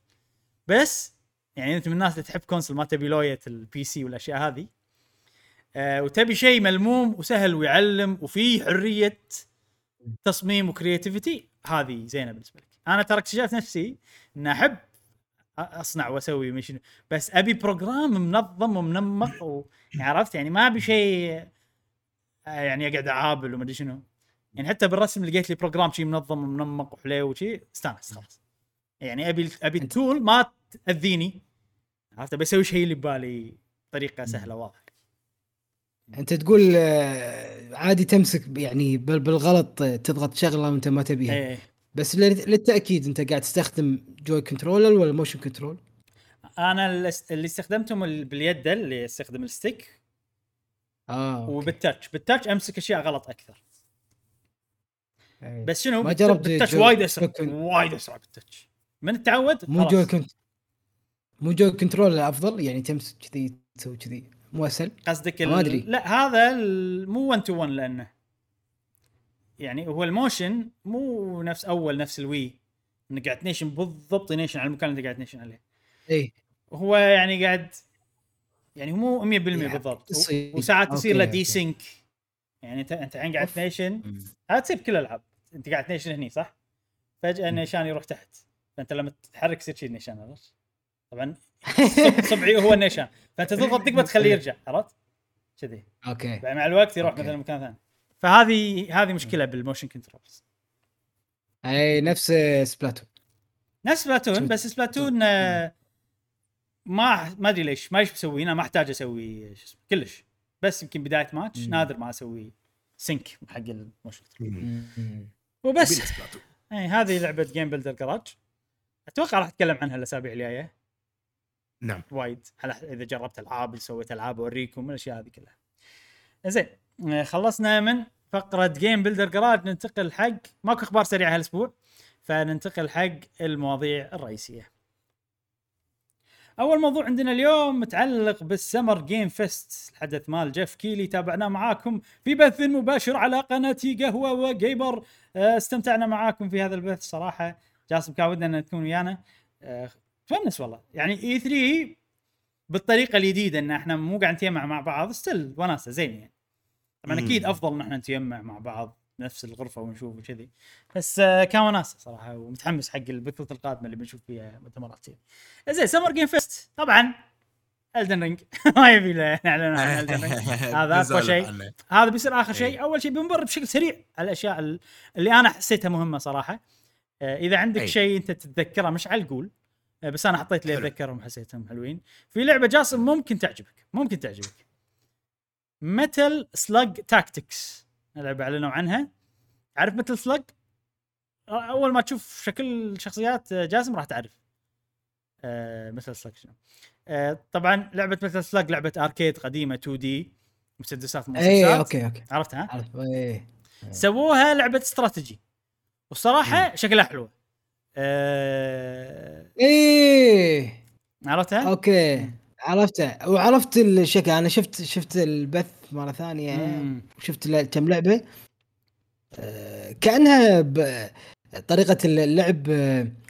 بس، يعني انت من الناس اللي تحب كونسل ما تبي لويا البي سي والاشياء هذه، أه وتبي شيء ملموم وسهل ويعلم وفيه حرية تصميم وكرياتيفيتي، هذه زينة بالنسبة لك. أنا ترى اكتشفت نفسي أن أحب أصنع وأسوي مشين، بس أبي بروجرام منظم ومنمق و... عرفت يعني، ما أبي شيء يعني أقعد أعابل وما أدري شنو. يعني حتى بالرسم لقيت لي بروجرام شيء منظم ومنمق وحلو وشي استانس خلاص. يعني أبي أبي التول ما تأذيني، عرفت؟ بسوي شيء اللي ببالي طريقة سهلة واضحة. أنت تقول عادي تمسك يعني بالغلط تضغط شغلة وأنت ما تبيها، بس للتأكيد أنت قاعد تستخدم جوي كنترولر ولا موشن كنترول؟ أنا اللي استخدمتهم باليد، اللي استخدم الستيك آه وبالتاتش. بالتاتش أمسك أشياء غلط أكثر. أي. بس شنو بالتاتش وايد أسرع، وايد أسرع بالتاتش من التعود. مو جوي كنت مو جوي كنترولر أفضل، يعني تمسك كذي تسوي كذي موصل قصدك ال... لا هذا مو واحد تو واحد، لانه يعني هو الموشن مو نفس اول نفس الوي انك قاعد نيشن بالضبط، نيشن على المكان اللي انت قاعد نيشن عليه. اي هو يعني قاعد يعني مو مية بالمية بالضبط، وساعات تصير له دي سينك. يعني انت انت عين قاعد نيشن، هذا تصير كل الالعاب انت قاعد نيشن هني صح، فجاه النيشان يروح تحت، فانت لما تتحرك يصير شيء نيشان هذا طبعا صبعي هو النيشان، فانت تضغط تقدر تخليه يرجع. عرفت كذي؟ اوكي. مع الوقت يروح مثلا مكان ثاني، فهذه هذه مشكله بالموشن كنترولز. اي نفس سبلاتون، نفس سبلاتون، بس سبلاتون ما ما ادري ليش ما ايش بسوي هنا، ما احتاج اسوي شو اسمه كلش، بس يمكن بدايه ماتش نادر ما اسوي سينك حق الموشن كنترول وبس. اي هذه لعبه جيم بيلدر جراج، اتوقع راح اتكلم عنها الاسابيع الجايه. نعم وايد، اذا جربت العاب سويت العاب اوريكم الاشياء هذه كلها. زين خلصنا من فقره جيم بيلدر جراج، ننتقل حق ماكو اخبار سريعه هالاسبوع، فننتقل حق المواضيع الرئيسيه. اول موضوع عندنا اليوم متعلق بالسمر جيم فيست، الحدث مال جيف كيلي تابعناه معاكم في بث مباشر على قناه قهوه وجيبر. استمتعنا معاكم في هذا البث صراحه، جاسم كاودنا ان تكون ويانا، تونس والله. يعني إي ثري بالطريقه الجديده ان احنا مو قاعد نتجمع مع بعض، استل وناسه زين يعني. طبعا اكيد افضل ان احنا نتجمع مع بعض نفس الغرفه ونشوف وكذي، بس كان وناسه صراحه، ومتحمس حق البثوث القادمه اللي بنشوف فيها مؤتمرات. زين سمر جيم فيست طبعا Elden Ring ما يبي له اعلان عن Elden Ring، هذا اقوى شيء، هذا بيصير اخر شيء. اول شيء بنمر بشكل سريع على الاشياء اللي انا حسيتها مهمه صراحه. اذا عندك شيء انت تتذكره مش على قول، بس انا حطيت لي اتذكرهم حسيتهم حلوين. في لعبه جاسم ممكن تعجبك، ممكن تعجبك Metal Slug Tactics، لعبه اعلنوا عنها. عارف Metal Slug؟ اول ما تشوف شكل شخصيات جاسم راح تعرف أه مثل سلاك شنو. أه طبعا لعبه مثل سلاك لعبه اركيد قديمه تو دي مسدسات مسدسات اي اوكي اوكي عرفتها عرفت اي سووها لعبه استراتيجي والصراحه مم. شكلها حلو أه... ايه عرفتها اوكي عرفتها وعرفت الشكل. انا شفت شفت البث مره ثانيه وشفت كم لعبه أه... كانها ب... طريقه اللعب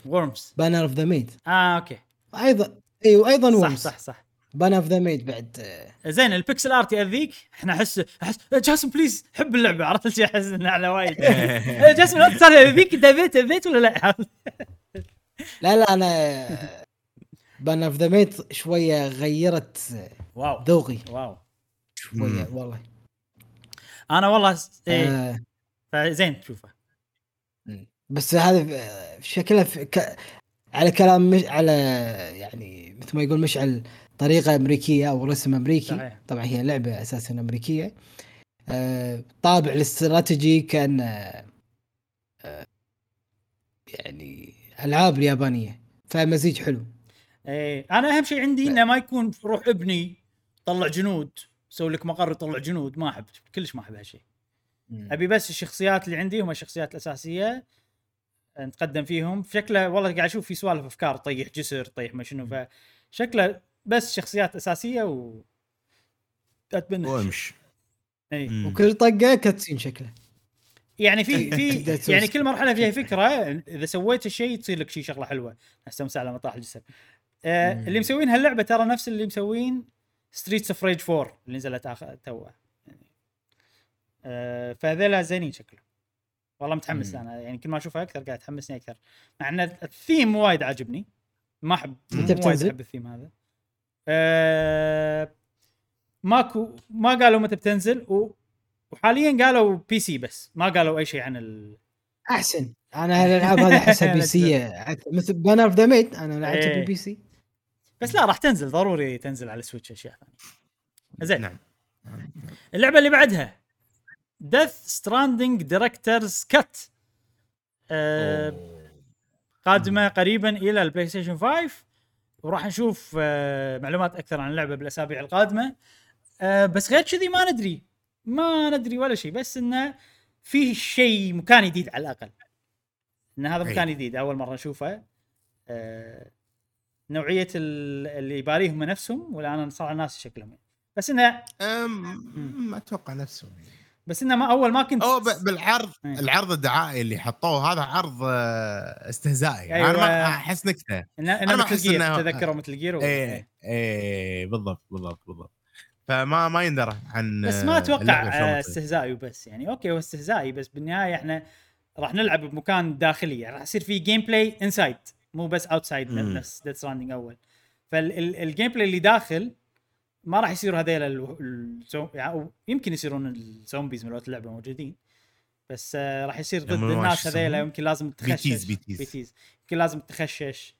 وورمز بانر اوف ذا ميد اه اوكي ايضا ايوه ايضا وورمز صح صح صح بانر اوف ذا ميد بعد أه... زين البيكسل ارت ياذيك احنا احس احس جاسم بليز حب اللعبه عرفت شيء احس انه على وايد جاسم لا تصير ياذيك دبيت دبيت ولا لا لا لا انا بانر اوف ذا ميد شويه غيرت واو ذوقي واو شويه مم. والله انا والله إيه. آه. فزين تشوفه بس هذا شكله ك... على كلام مش على يعني مثل ما يقول مشعل طريقة أمريكية أو رسم أمريكي صحيح. طبعا هي لعبة أساسا أمريكية آه... طابع الاستراتيجي كان آه... يعني ألعاب اليابانية فمزيج حلو. ايه أنا أهم شيء عندي إنه ما يكون روح ابني طلع جنود سوي لك مقر طلع جنود ما أحب كلش ما أحب هالشيء. أبي بس الشخصيات اللي عندي هم الشخصيات الأساسية نتقدم فيهم شكله والله قاعد أشوف في سوالف أفكار طيح جسر طيح ما شنو فشكله بس شخصيات أساسية و أتبنى وامش أي وكل طقة كاتسين شكله يعني في في يعني كل مرحلة فيها فكرة إذا سويت الشيء تصير لك شيء شغلة حلوة استمتع على مطاح الجسر آه اللي مسوين هاللعبة ترى نفس اللي مسوين ستريتس اوف ريج فور اللي نزلت آخر توه آه فهذيلا زينين شكله والله متحمس مم. أنا يعني كل ما أشوفها أكثر قاعد تحمسني أكثر مع أن الثيم وايد عجبني ما أحب وايد أحب الثيم هذا آه ماكو ما قالوا متى بتنزل و... وحاليا قالوا بي سي بس ما قالوا أي شيء عن ال أحسن أنا هالألعاب هذا حسب بي سي مثل بانر اوف ذا ميد أنا لعبت ايه. بالبي سي بس لا راح تنزل ضروري تنزل على سويتش أشياء ثانية زين نعم اللعبة اللي بعدها Death Stranding Director's Cut آه قادمة قريبا إلى البلاي ستيشن فايف وراح نشوف آه معلومات أكثر عن اللعبة بالأسابيع القادمة آه بس غير كذي ما ندري ما ندري ولا شيء بس إنه فيه شيء مكان جديد على الأقل إن هذا مكان جديد أول مرة نشوفه آه نوعية اللي يباريهم نفسهم ولا أنا صار الناس شكلهم بس إنه ما أتوقع نفسهم بس إنه ما أول ما كنت أو بالعرض ايه. العرض الدعائي اللي حطوه هذا عرض استهزائي أيوة. أنا ما أحس نكته أنا, أنا ما أحس إنه تذكره مثل جيرو إيه إيه بالضبط بالضبط بالضبط فما ما يندرى عن بس ما أتوقع استهزائي بس يعني أوكي هو استهزائي بس بالنهاية إحنا راح نلعب بمكان داخلي راح يصير فيه جيم بلاي إنسايد مو بس أوتسايد نفس Death Stranding أول فالجيم بلاي اللي داخل ما راح يصير هذيل الزو... يعني يمكن يصيرون الزومبيز من وقت اللعبة موجودين بس راح يصير ضد الناس هذيل يمكن لازم تخشش بيتيز بيتيز, بيتيز. يمكن لازم تخشش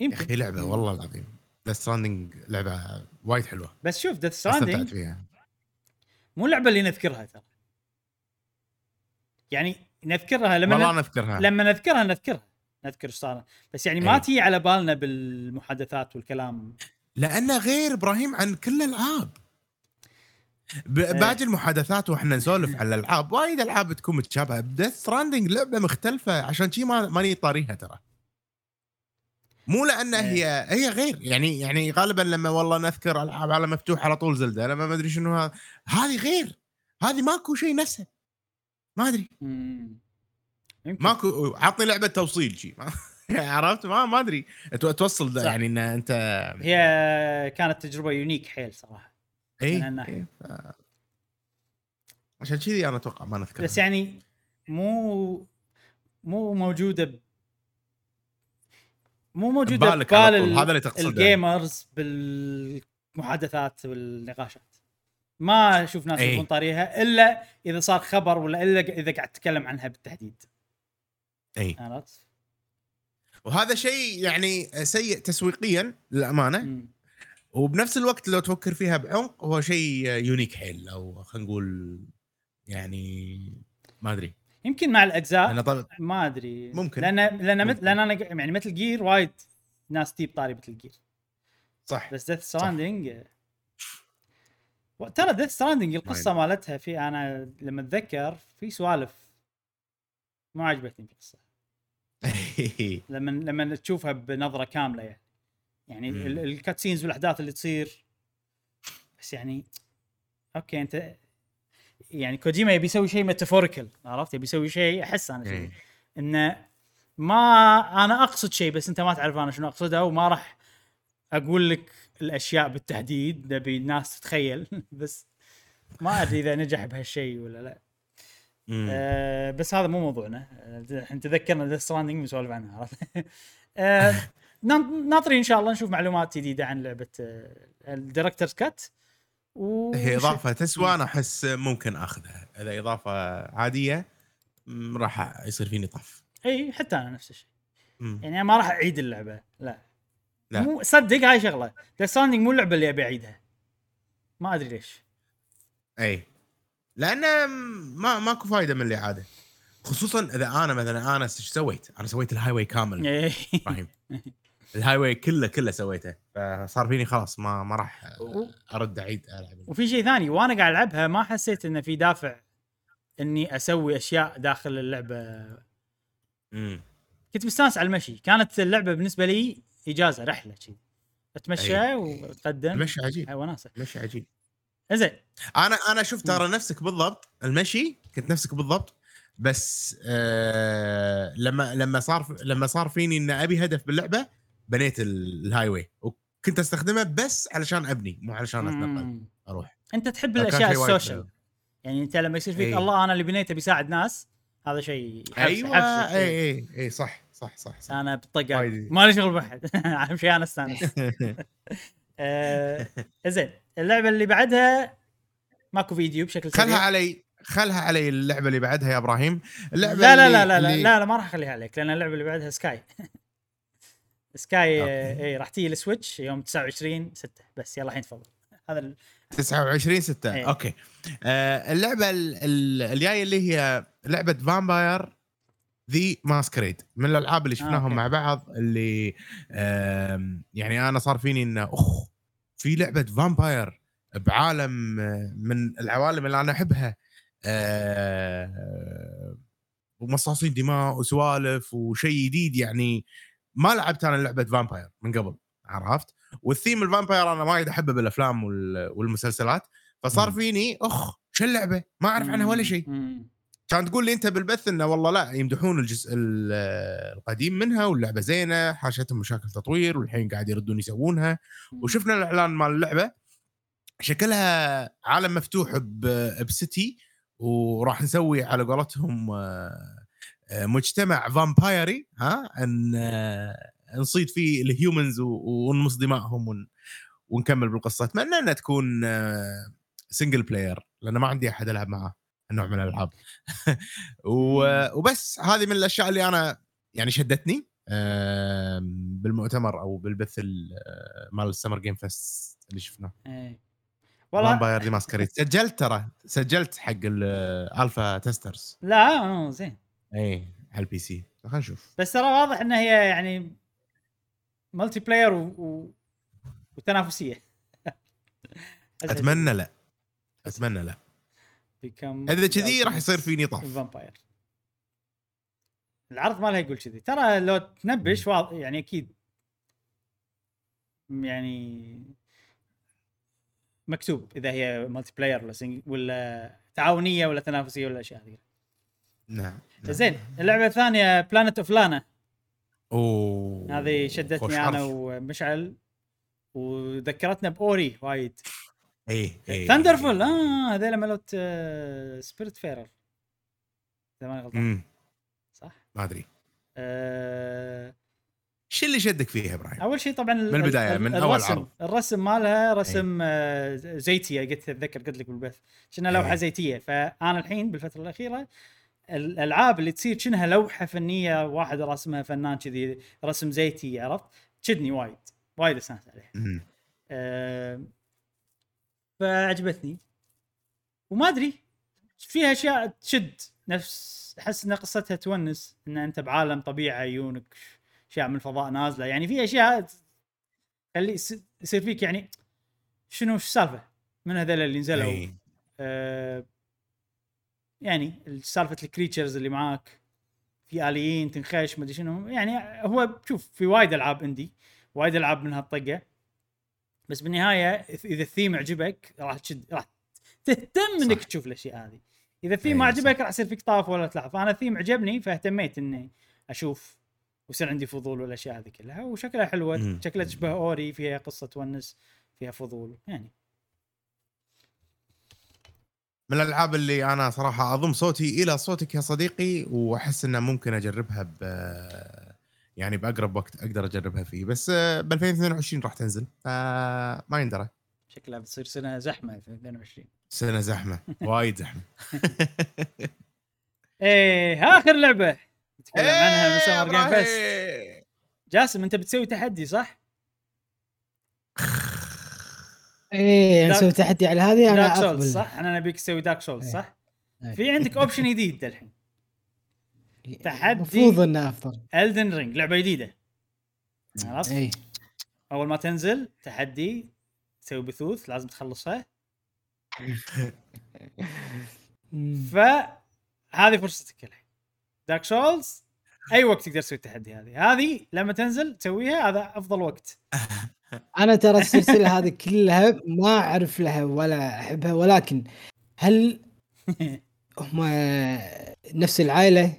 يمكن يا أخي لعبة والله العظيم Death Stranding لعبة وايد حلوة بس شوف Death Stranding مو اللعبة اللي نذكرها ترى يعني نذكرها لما والله نذكرها لما نذكرها نذكرها نذكر صار بس يعني ما تيجي على بالنا بالمحادثات والكلام لأنه غير إبراهيم عن كل الألعاب باقي المحادثات وإحنا نسولف على الألعاب وايد ألعاب تكون متشابهة Death Stranding لعبة مختلفة عشان شيء ما ماني طاريها ترى مو لأن هي هي غير يعني يعني غالبا لما والله نذكر ألعاب على مفتوح على طول زلدة أنا ما أدري شنو هذا هذه غير هذه ماكو شيء نفسه ما أدري ماكو عطني لعبة توصيل شيء عرفت ما ما أدري توصل يعني إن أنت هي كانت تجربة يونيك حيل صراحة إيه, إيه ف... عشان كذي أنا أتوقع ما نذكر بس يعني مو مو موجودة ب... مو موجودة ببال ال... الجيمرز بالمحادثات والنقاشات ما أشوف ناس يكون طاريها إلا إذا صار خبر ولا إلا إذا قاعد تتكلم عنها بالتحديد إيه عرفت وهذا شيء يعني سيء تسويقيا للأمانة م. وبنفس الوقت لو تفكر فيها بعمق هو شيء يونيك حيل أو خلينا نقول يعني ما أدري يمكن مع الاجزاء انا طل... ما ادري ممكن لان لان ممكن. لان انا يعني مثل جير وايد ناس تيب طاري مثل جير صح بس ديث ستراندينج ترى ديث ستراندينج القصه مين. مالتها في انا لما اتذكر في سوالف ما عجبتني القصه لما لما تشوفها بنظره كامله يعني يعني الكاتسينز والاحداث اللي تصير بس يعني اوكي انت يعني كوجيما يبي يسوي شيء ميتافوريكال عرفت يبي يسوي شيء احس انا شيء انه ما انا اقصد شيء بس انت ما تعرف انا شنو اقصده وما راح اقول لك الاشياء بالتحديد نبي الناس تتخيل بس ما ادري اذا نجح بهالشيء ولا لا أه بس هذا مو موضوعنا الحين تذكرنا ذا ستراندينج بنسولف عنها عرفت أه ناطرين ان شاء الله نشوف معلومات جديده عن لعبه الدايركتور كات و... هي إضافة تسوى أنا أحس ممكن أخذها إذا إضافة عادية راح يصير فيني طف أي حتى أنا نفس الشيء يعني ما راح أعيد اللعبة لا لا مو صدق هاي شغلة The Stranding مو اللعبة اللي أبي أعيدها ما أدري ليش أي لأن ما ماكو فايدة من اللي عادة خصوصا إذا أنا مثلا أنا إيش سويت أنا سويت الهايواي كامل رحيم الهايواي كله كله سويته فصار فيني خلاص ما ما راح ارد اعيد العب وفي شيء ثاني وانا قاعد العبها ما حسيت انه في دافع اني اسوي اشياء داخل اللعبه امم كنت مستانس على المشي كانت اللعبه بالنسبه لي اجازه رحله شيء اتمشى أيه. واتقدم المشي عجيب وناسه المشي عجيب زين انا انا شفت ترى نفسك بالضبط المشي كنت نفسك بالضبط بس آه لما لما صار لما صار فيني ان ابي هدف باللعبه بنيت الهايوي وكنت استخدمه بس علشان ابني مو علشان اتنقل اروح انت تحب الاشياء السوشيال يعني انت لما يصير فيك ايه. الله انا اللي بنيته بيساعد ناس هذا شيء ايوه اي اي اي ايه صح صح صح, صح. انا بالطقه ما لي شغل بحد اهم شيء انا استانس آه زين اللعبه اللي بعدها ماكو فيديو بشكل سريع خلها علي خلها علي اللعبه اللي بعدها يا ابراهيم اللعبه لا لا لا لا لا, لا, لا ما راح اخليها عليك لان اللعبه اللي بعدها سكاي سكاي اي راح تيجي السويتش يوم تسعة وعشرين ستة بس يلا الحين تفضل هذا تسعة وعشرين ستة ايه. اوكي آه اللعبه الجايه اللي هي لعبه فامباير ذا ماسكريد من الالعاب اللي شفناهم آه مع بعض اللي آه يعني انا صار فيني انه اخ في لعبه فامباير بعالم من العوالم اللي انا احبها آه ومصاصين دماء وسوالف وشيء جديد يعني ما لعبت أنا لعبة فامباير من قبل عرفت والثيم الفامباير أنا ما أحبه بالأفلام والمسلسلات فصار فيني أخ شو اللعبة ما أعرف عنها ولا شيء كان تقول لي أنت بالبث إنه والله لا يمدحون الجزء القديم منها واللعبة زينة حاشتهم مشاكل تطوير والحين قاعد يردون يسوونها وشفنا الإعلان مال اللعبة شكلها عالم مفتوح بسيتي وراح نسوي على قولتهم مجتمع فامبايري ها ان نصيد فيه الهيومنز ونمص دمائهم ونكمل بالقصه اتمنى انها تكون سنجل بلاير لان ما عندي احد العب معه النوع من الالعاب وبس هذه من الاشياء اللي انا يعني شدتني بالمؤتمر او بالبث مال السمر جيم فيست اللي شفناه فامباير دي ماسكريد سجلت ترى سجلت حق الالفا تيسترز لا زين اي على البي سي خلينا نشوف بس ترى واضح انها هي يعني ملتي بلاير و... و... وتنافسيه اتمنى لا اتمنى لا اذا كذي راح يصير فيني طف فامباير العرض ما له يقول كذي ترى لو تنبش واضح يعني اكيد يعني مكتوب اذا هي ملتي بلاير ولا ولا تعاونيه ولا تنافسيه ولا اشياء هذه نعم زين اللعبه الثانيه بلانيت اوف لانا اوه هذه شدتني انا ومشعل وذكرتنا باوري وايد اي اي ثاندرفول اه هذول مالت سبيريت فيرر اذا ما غلطان صح ما ادري آه... شو اللي شدك فيها ابراهيم اول شيء طبعا من البدايه من اول عرض الرسم مالها رسم أي. زيتيه قلت اتذكر قلت لك بالبث شنو لوحه زيتيه فانا الحين بالفتره الاخيره الالعاب اللي تصير شنها لوحه فنيه واحد رسمها فنان كذي رسم زيتي عرفت تشدني وايد وايد استانس عليها أه فعجبتني وما ادري فيها اشياء تشد نفس احس احس ان قصتها تونس، ان انت بعالم طبيعه عيونك اشياء من الفضاء نازله، يعني في اشياء اللي يصير فيك يعني شنو شو سالفه من هذول اللي نزلوا آه يعني سالفه الكريتشرز اللي معاك في آليين تنخيش ما ادري شنو، يعني هو شوف في وايد العاب اندي وايد العاب من هالطقه، بس بالنهايه اذا الثيم عجبك راح تشد راح تهتم انك تشوف الاشياء هذه، اذا الثيم ما عجبك راح يصير فيك طاف ولا تلعب. فانا الثيم عجبني فاهتميت اني اشوف وصار عندي فضول والاشياء هذه كلها، وشكلها حلوه شكلها تشبه اوري، فيها قصه تونس فيها فضول، يعني من الالعاب اللي انا صراحه اضم صوتي الى صوتك يا صديقي، واحس انه ممكن اجربها ب يعني باقرب وقت اقدر اجربها فيه، بس ب ألفين واثنين وعشرين راح تنزل فما يندرى، شكلها بتصير سنه زحمه ألفين واثنين وعشرين سنه زحمه وايد زحمه. ايه اخر لعبه نتكلم عنها من سمر جيم فيست، جاسم انت بتسوي تحدي صح؟ ايه نسوي تحدي على هذه انا اقبل صح، انا نبيك تسوي دارك سولز صح. أيه. في عندك اوبشن جديد الحين، تحدي المفروض انه افضل Elden Ring لعبه جديده خلاص. أيه. اول ما تنزل تحدي تسوي بثوث لازم تخلصها. فهذه فرصتك الحين دارك سولز، اي وقت تقدر تسوي التحدي هذه، هذه لما تنزل تسويها هذا افضل وقت. انا ترى السلسله هذه كلها ما اعرف لها ولا احبها، ولكن هل هم نفس العائله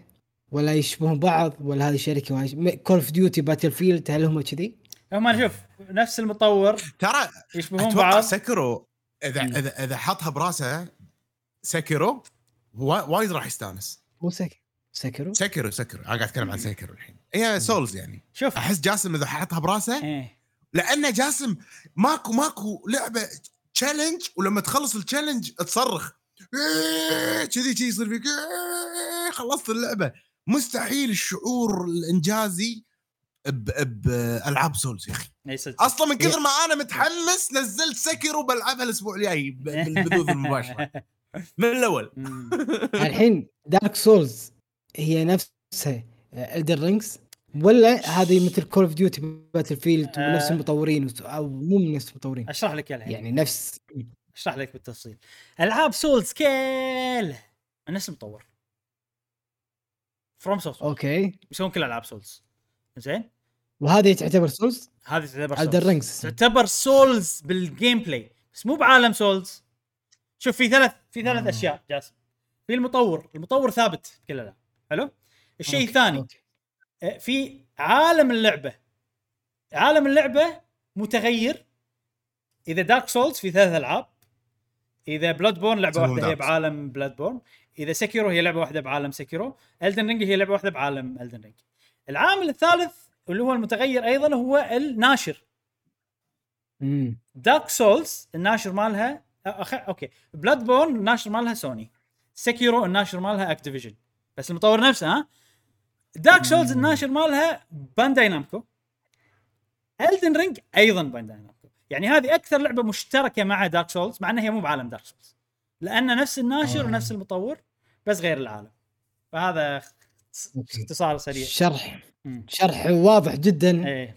ولا يشبهون بعض ولا هذه شركه؟ كول اوف ديوتي باتل فيلد هل هم كذي؟ هم شوف نفس المطور ترى يشبهون بعض. سكرو اذا اذا اذا حطها براسه سكرو هو وايد راح يستانس. مو سكرو سكرو سكرو سكرو انا قاعد اتكلم عن سكرو الحين، هي سولز يعني. شوف احس جاسم اذا حطها براسه، لأن جاسم ماكو ماكو لعبة تشالنج ولما تخلص التشالنج تصرخ كذي كذي يصير فيك خلصت اللعبة. مستحيل الشعور الإنجازي بألعاب سولز يا أخي، أصلا من كثر ما أنا متحمس نزلت سكر وبلعبها الأسبوع الجاي بالبثوث المباشرة من الأول. الحين دارك سولز هي نفسها Elden Rings ولا هذه مثل كول اوف ديوتي باتل فيلد نفس المطورين او مو من نفس المطورين؟ اشرح لك يا الحين يعني نفس، اشرح لك بالتفصيل. العاب سولز كلها نفس المطور فروم سوفت، اوكي يسوون كل العاب سولز زين، وهذه تعتبر سولز، هذه تعتبر سولز، تعتبر سولز بالجيم بلاي بس مو بعالم سولز. شوف في ثلاث في ثلاث آه. اشياء جاسم، في المطور، المطور ثابت كلها حلو. الشيء الثاني في عالم اللعبة، عالم اللعبة متغير. إذا دارك سولز في ثلاث ألعاب، إذا بلاد بورن لعبة واحدة هي بعالم بلاد بورن، إذا سكيرو هي لعبة واحدة بعالم سكيرو، ألدن رينج هي لعبة واحدة بعالم ألدن رينج. العامل الثالث اللي هو المتغير أيضا هو الناشر. مم. دارك سولز الناشر مالها أخ... أوكي بلاد بورن الناشر مالها سوني، سكيرو الناشر مالها أكتيفيجن بس المطور نفسه. ها دارك سولز الناشر مالها بانداي نامكو، Elden Ring أيضاً بانداي نامكو. يعني هذه أكثر لعبة مشتركة مع دارك سولز، مع أنها هي مو بعالم دارك سولز، لأن نفس الناشر أوه. ونفس المطور بس غير العالم. فهذا اختصار سريع، شرح م. شرح واضح جداً. ايه.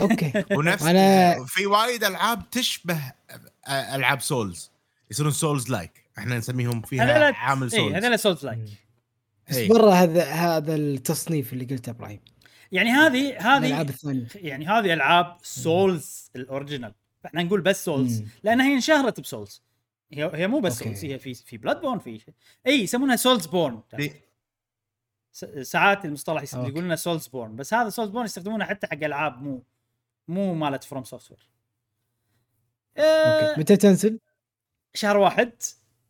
أوكي. ونفس أنا... في وايد ألعاب تشبه ألعاب سولز، يصيرون سولز لايك، إحنا نسميهم فيها عامل سولز. هذا لا سولز لايك. برا هذا هذا التصنيف اللي قلته ابراهيم، يعني هذه هذه يعني هذه العاب سولز الاوريجينال، احنا نقول بس سولز لانها هي انشهرت بسولز، هي هي مو بس سولز، هي في في بلاد بورن في اي يسمونها سولز بورن. ساعات المصطلح يقول لنا سولز بورن، بس هذا سولز بورن يستخدمونه حتى حق العاب مو مو مالت فروم سوفتوير. اوكي متى تنزل؟ شهر واحد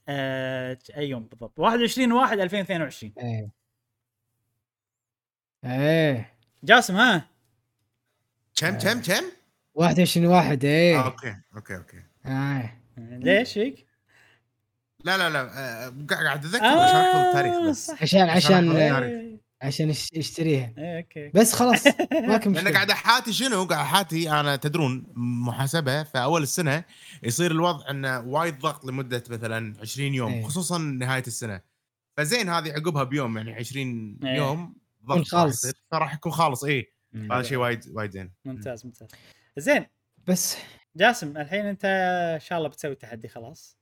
أه... أي يوم بالضبط؟ واحد وعشرين واحد ألفين واثنين وعشرين. ايه ايه جاسم ها كم كم كم؟ واحد وعشرين واحد. ايه اوكي اوكي اوكي ايه ليش هيك؟ لا لا لا قاعد أتذكر عشان أحفظ التاريخ بس، عشان عشان عشان اشتريها. ايه اوكي بس خلاص ماكم. انا قاعد احاتي شنو قاعد احاتي انا تدرون محاسبه، فاول السنه يصير الوضع انه وايد ضغط لمده مثلا عشرين يوم. ايه. خصوصا نهايه السنه فزين هذه عقبها بيوم يعني عشرين ايه. يوم ضغط خالص راح يكون خالص ايه هذا شيء وايد وايد زين ممتاز ممتاز زين. بس جاسم الحين انت ان شاء الله بتسوي تحدي خلاص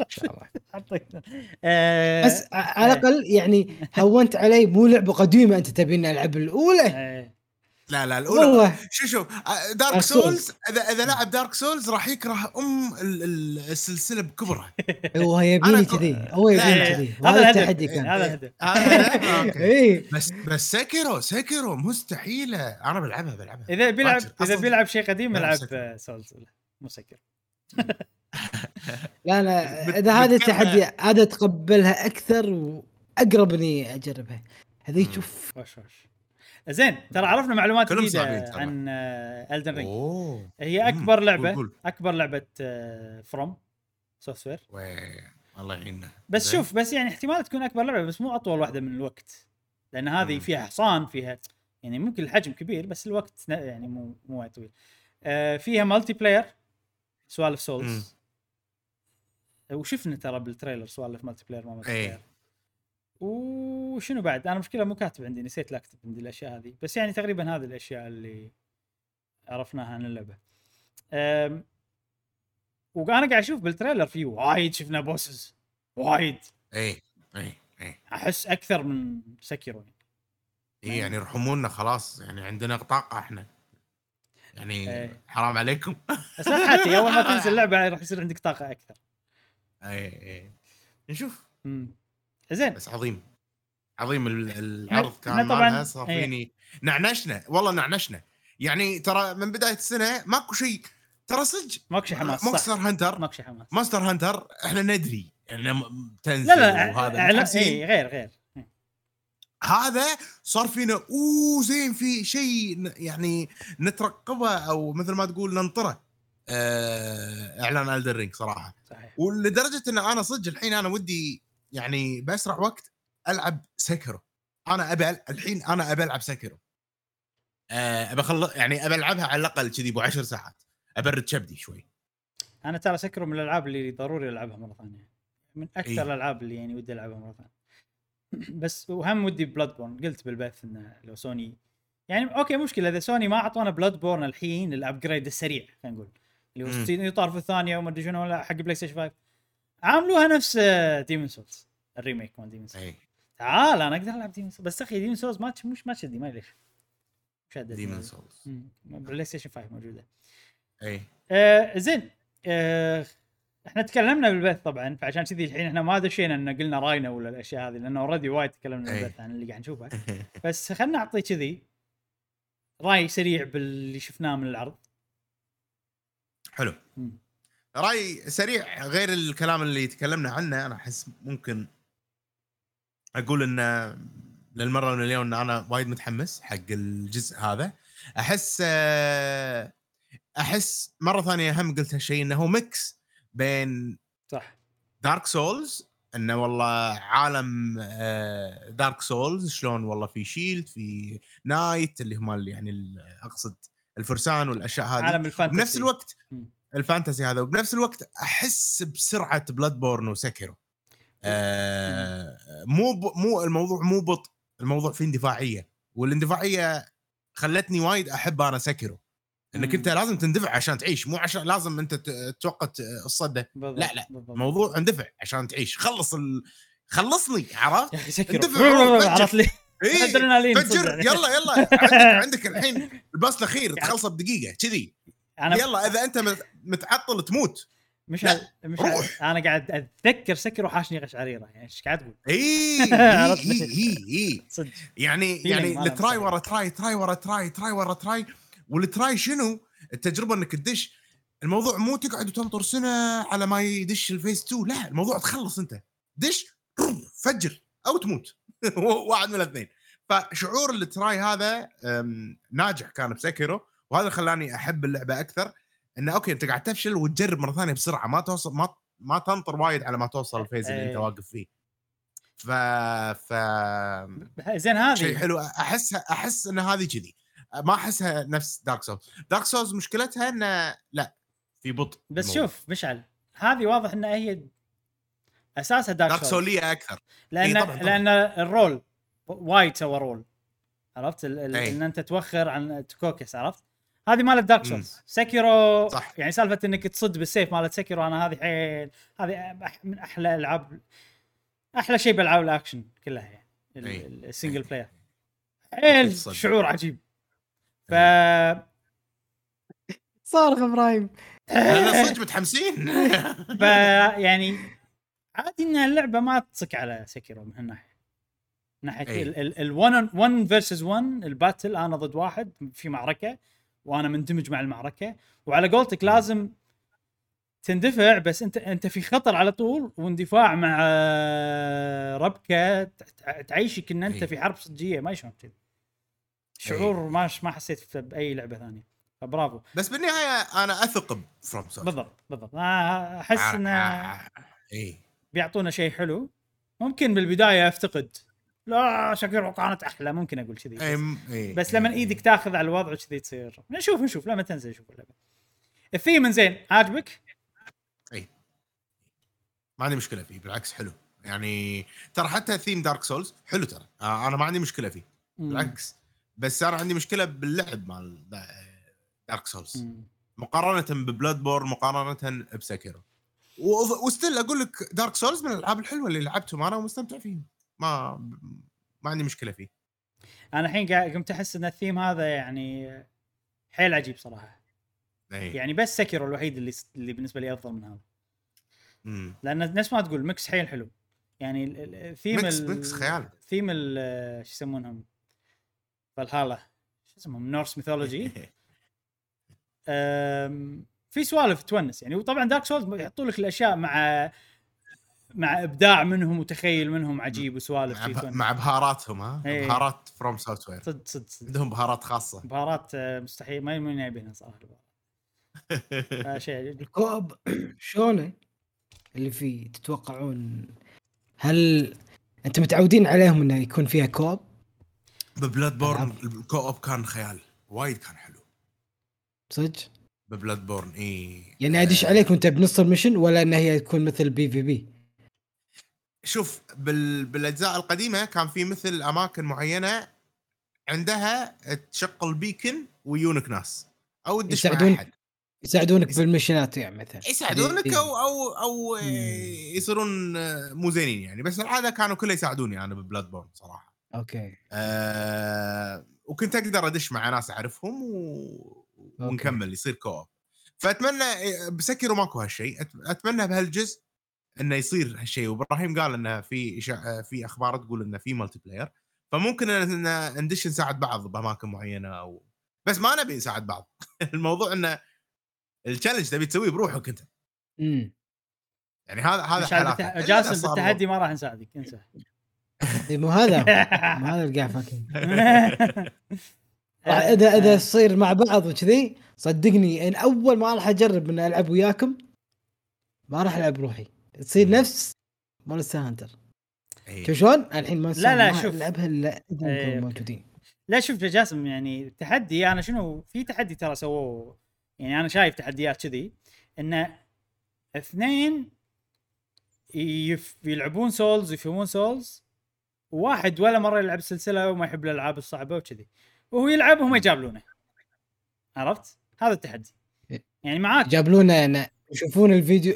ان شاء الله أه بس على الاقل يعني هونت علي مو لعبه قديمه انت تبيني العب الاولى أه. لا لا الاولى شو شو دارك سولز اذا اذا لعب دارك سولز راح يكره ام السلسله بكبرها هو يبيني كذي هو يبيني كذي هذا التحدي كان هذا هذا بس بس سكيرو سكيرو مستحيله انا بلعبها بلعبها اذا بيلعب اذا بيلعب شيء قديم العب سولز مو سكيرو لا لا اذا هذا التحدي هذا تقبلها اكثر واقربني اجربها هذه شوف زين ترى عرفنا معلومات جديدة عن Elden Ring. أوه. هي أكبر لعبة بول بول. أكبر لعبة From Software والله يعيننا بس زين. شوف بس يعني احتمال تكون أكبر لعبة بس مو أطول واحدة من الوقت لأن هذه مم. فيها حصان فيها يعني ممكن الحجم كبير بس الوقت يعني مو مو طويل آه فيها مالتي بلاير سوالف سولز وشفنا ترى بالتريلر سوالف مالتي بلاير ما مالتي بلاير وشنو بعد انا مشكله مو كاتب عندي نسيت لا اكتب عندي الاشياء هذه بس يعني تقريبا هذه الاشياء اللي عرفناها عن اللعبه امم وانا قاعد اشوف بالتريلر في وايد شفنا بوسز وايد اي اي اي احس اكثر من سكيرو اي يعني يرحمونا خلاص يعني عندنا طاقه احنا يعني أي. حرام عليكم صحتي اول ما تنزل اللعبه راح يصير عندك طاقه اكثر اي اي نشوف امم زين بس عظيم عظيم العرض كان مالها صافيني نعنشنا والله نعنشنا يعني ترى من بداية السنة ماكو شيء ترى صدق ماكو شيء حماس مونستر هانتر ماكو شيء حماس مونستر هانتر احنا ندري يعني تنزل لا لا وهذا اعلان اي غير غير هذا صار فينا اوه زين في شيء يعني نترقبه او مثل ما تقول ننطره اه اعلان ألدن رينج صراحة صحيح. ولدرجة ان انا صدق الحين انا ودي يعني بأسرع وقت ألعب سكرو أنا أبى الحين أنا أبى ألعب سكرو أبى خل يعني أبى ألعبها على الأقل كذي بو عشر ساعات أبرد شبدي شوي أنا ترى سكرو من الألعاب اللي ضروري ألعبها مرة ثانية من أكثر إيه؟ الألعاب اللي يعني ودي ألعبها مرة ثانية بس وهم ودي بلاد بورن قلت بالبث إنه لو سوني يعني أوكي مشكلة إذا سوني ما أعطونا بلاد بورن الحين الأبجريد السريع خلينا نقول اللي هو ستين يطارف الثانية وما أدري شنو ولا حق بلاي ستيشن فايف عاملوها نفس ديمون سولز الريميك مال ديمون سولز تعال انا اقدر العب ديمون سولز بس اخي ديمون سولز ما مش ما شدي ما ليش شد ديمون سولز بلاي ستيشن فايف موجوده اي آه زين آه احنا تكلمنا بالبث طبعا فعشان كذي الحين احنا ما دشينا ان قلنا راينا ولا الاشياء هذه لانه اوريدي وايد تكلمنا بالبث عن اللي قاعد نشوفه بس خلنا اعطي كذي راي سريع باللي شفناه من العرض حلو م. رأي سريع غير الكلام اللي تكلمنا عنه أنا أحس ممكن أقول إنه للمرة من اليوم إن أنا وايد متحمس حق الجزء هذا أحس أحس مرة ثانية أهم قلت هالشيء إنه هو ميكس بين صح دارك سولز إنه والله عالم دارك سولز شلون والله في شيلد في نايت اللي هم اللي يعني أقصد الفرسان والأشياء هذه بنفس الوقت الفانتازي هذا وبنفس الوقت أحس بسرعة بلاد بورن وسكيرو آه مو ب... مو الموضوع مو بط الموضوع فيه اندفاعية والاندفاعية خلتني وايد أحب أنا سكيرو إنك أنت لازم تندفع عشان تعيش مو عشان لازم أنت توقت الصدة لا لا موضوع اندفع عشان تعيش خلص ال... خلصني عرفت عرفت لي إيه فجر يلا يلا عندك, عندك الحين الباص الأخير تخلصه بدقيقة كذي يلا اذا انت متعطل تموت مش لا. مش انا قاعد اتذكر سكر وحاشني قشعريره يعني ايش قاعد تقول اي اي اي يعني يعني التراي ورا تراي تراي ورا تراي تراي ورا تراي والتراي شنو التجربه انك تدش الموضوع مو تقعد وتنطر سنه على ما يدش الفيس اثنين لا الموضوع تخلص انت دش فجر او تموت واحد من الاثنين فشعور التراي هذا ناجح كان بسكيرو وهذا خلاني أحب اللعبة أكثر إنه أوكي أنت قاعد تفشل وتجرب مرة ثانية بسرعة ما توصل ما ما تنطر وايد على ما توصل الفيز اللي أنت واقف فيه ف ف زين هذه شيء حلو أحسها أحس إن هذه كذي ما أحسها نفس دارك سولز دارك سولز مشكلتها إنه لا في بطء بس الموضوع. شوف مشعل هذه واضح إنها هي اساسها دارك سوليه اكثر لان إيه طبعًا طبعًا. لان الرول وايد سوى رول عرفت ال... ان انت توخر عن تكوكس عرفت هذه مال الدارك سولز سكيرو صح. يعني سالفه انك تصد بالسيف مالت سكيرو انا هذه حيل هذه من احلى العاب احلى شيء بالعاب الاكشن كلها يعني السنجل بلاير حيل شعور عجيب ف صارخ ابراهيم انا صدق متحمسين ف يعني عادي ان اللعبه ما تصك على سكيرو من هالناحيه ناحيه ال1 1 فيرسز واحد الباتل انا ضد واحد في معركه وانا مندمج مع المعركه وعلى قولتك لازم تندفع بس انت انت في خطر على طول واندفاع مع ربكه تعيشك ان انت في حرب صجيه ما شلون كذا شعور ماش ما حسيت باي لعبه ثانيه برافو بس بالنهايه انا اثق بفروم سوفت بالضبط بالضبط احس ان اي بيعطونا شيء حلو ممكن بالبدايه افتقد لا شكله كانت احلى ممكن اقول كذي بس, بس لما ايدك تاخذ على الوضع كذي تصير نشوف نشوف لا ما تنسى شوف اللعبه الثيم زين عاجبك اي ما عندي مشكله فيه بالعكس حلو يعني ترى حتى ثيم دارك سولز حلو ترى انا ما عندي مشكله فيه بالعكس بس صار عندي مشكله باللعب مال دارك سولز مقارنه ببلاد بورن مقارنه بساكيرو وستيل اقول لك دارك سولز من الالعاب الحلوه اللي لعبتهم انا ومستمتع فيهم ما ما عندي مشكله فيه انا الحين قمت احس ان الثيم هذا يعني حيل عجيب صراحه أيه. يعني بس ساكيرو الوحيد اللي اللي بالنسبه لي افضل من هذا امم لان الناس ما تقول مكس حيل حلو يعني الثيم مكس, مكس خيال ثيم شو يسمونهم فالهاله شو اسمهم نورس ميثولوجي أم... في سوالف تونس يعني وطبعا دارك سولز يحطوا لك الاشياء مع مع ابداع منهم وتخيل منهم عجيب وسوالف مع, ب... مع بهاراتهم ها هي. بهارات فروم سوفت وير عندهم بهارات خاصه بهارات مستحيل ما ينعبينها صراحه شيء الكوب شلون اللي فيه تتوقعون هل انتم متعودين عليهم انه يكون فيها كوب ببلاد بورن الكوب كان خيال وايد كان حلو صدق ببلاد بورن اي يعني ادش عليك وانت بنص المشن ولا انها هي تكون مثل بي في بي شوف بال... بالاجزاء القديمه كان في مثل اماكن معينه عندها تشق البيكن ويونك ناس او تدش مع احد يساعدونك يس... بالمشنات يعني مثلا يساعدونك او او او يصيرون مو زينين يعني بس العاده كانوا كله يساعدوني انا ببلاد بورن صراحه اوكي أه... وكنت اقدر ادش مع ناس اعرفهم و ونكمل يصير كوب فأتمنى بسكروا ماكو هالشيء أتمنى بهالجزء إنه يصير هالشيء وإبراهيم قال إنه في إشاع في أخبار تقول إنه في ملتي بلاير فممكن إنه ندش نساعد بعض بأماكن معينة أو بس ما نبي نساعد بعض الموضوع إنه التشالنج تبي تسويه بروحك أنت أمم يعني هذا هذا حالات جاسم بالتحدي ما راح نساعدك انسى مو هذا مو هذا القاع فاكين إذا إذا تصير مع بعض وكذي صدقني يعني أول ما راح أجرب إن ألعب وياكم ما راح ألعب روحي تصير نفس مال سانتر شو شون الحين ما لا لا شوف ألعبها إلا إذا موجودين لا شوف يا جاسم يعني تحدي أنا شنو في تحدي ترى سووه يعني أنا شايف تحديات كذي إن اثنين يف يلعبون سولز يفهمون سولز واحد ولا مرة يلعب سلسلة وما يحب الألعاب الصعبة وكذي وهو يلعبهم يجابلونه عرفت هذا التحدي يعني معاك جابلونه أنا يشوفون الفيديو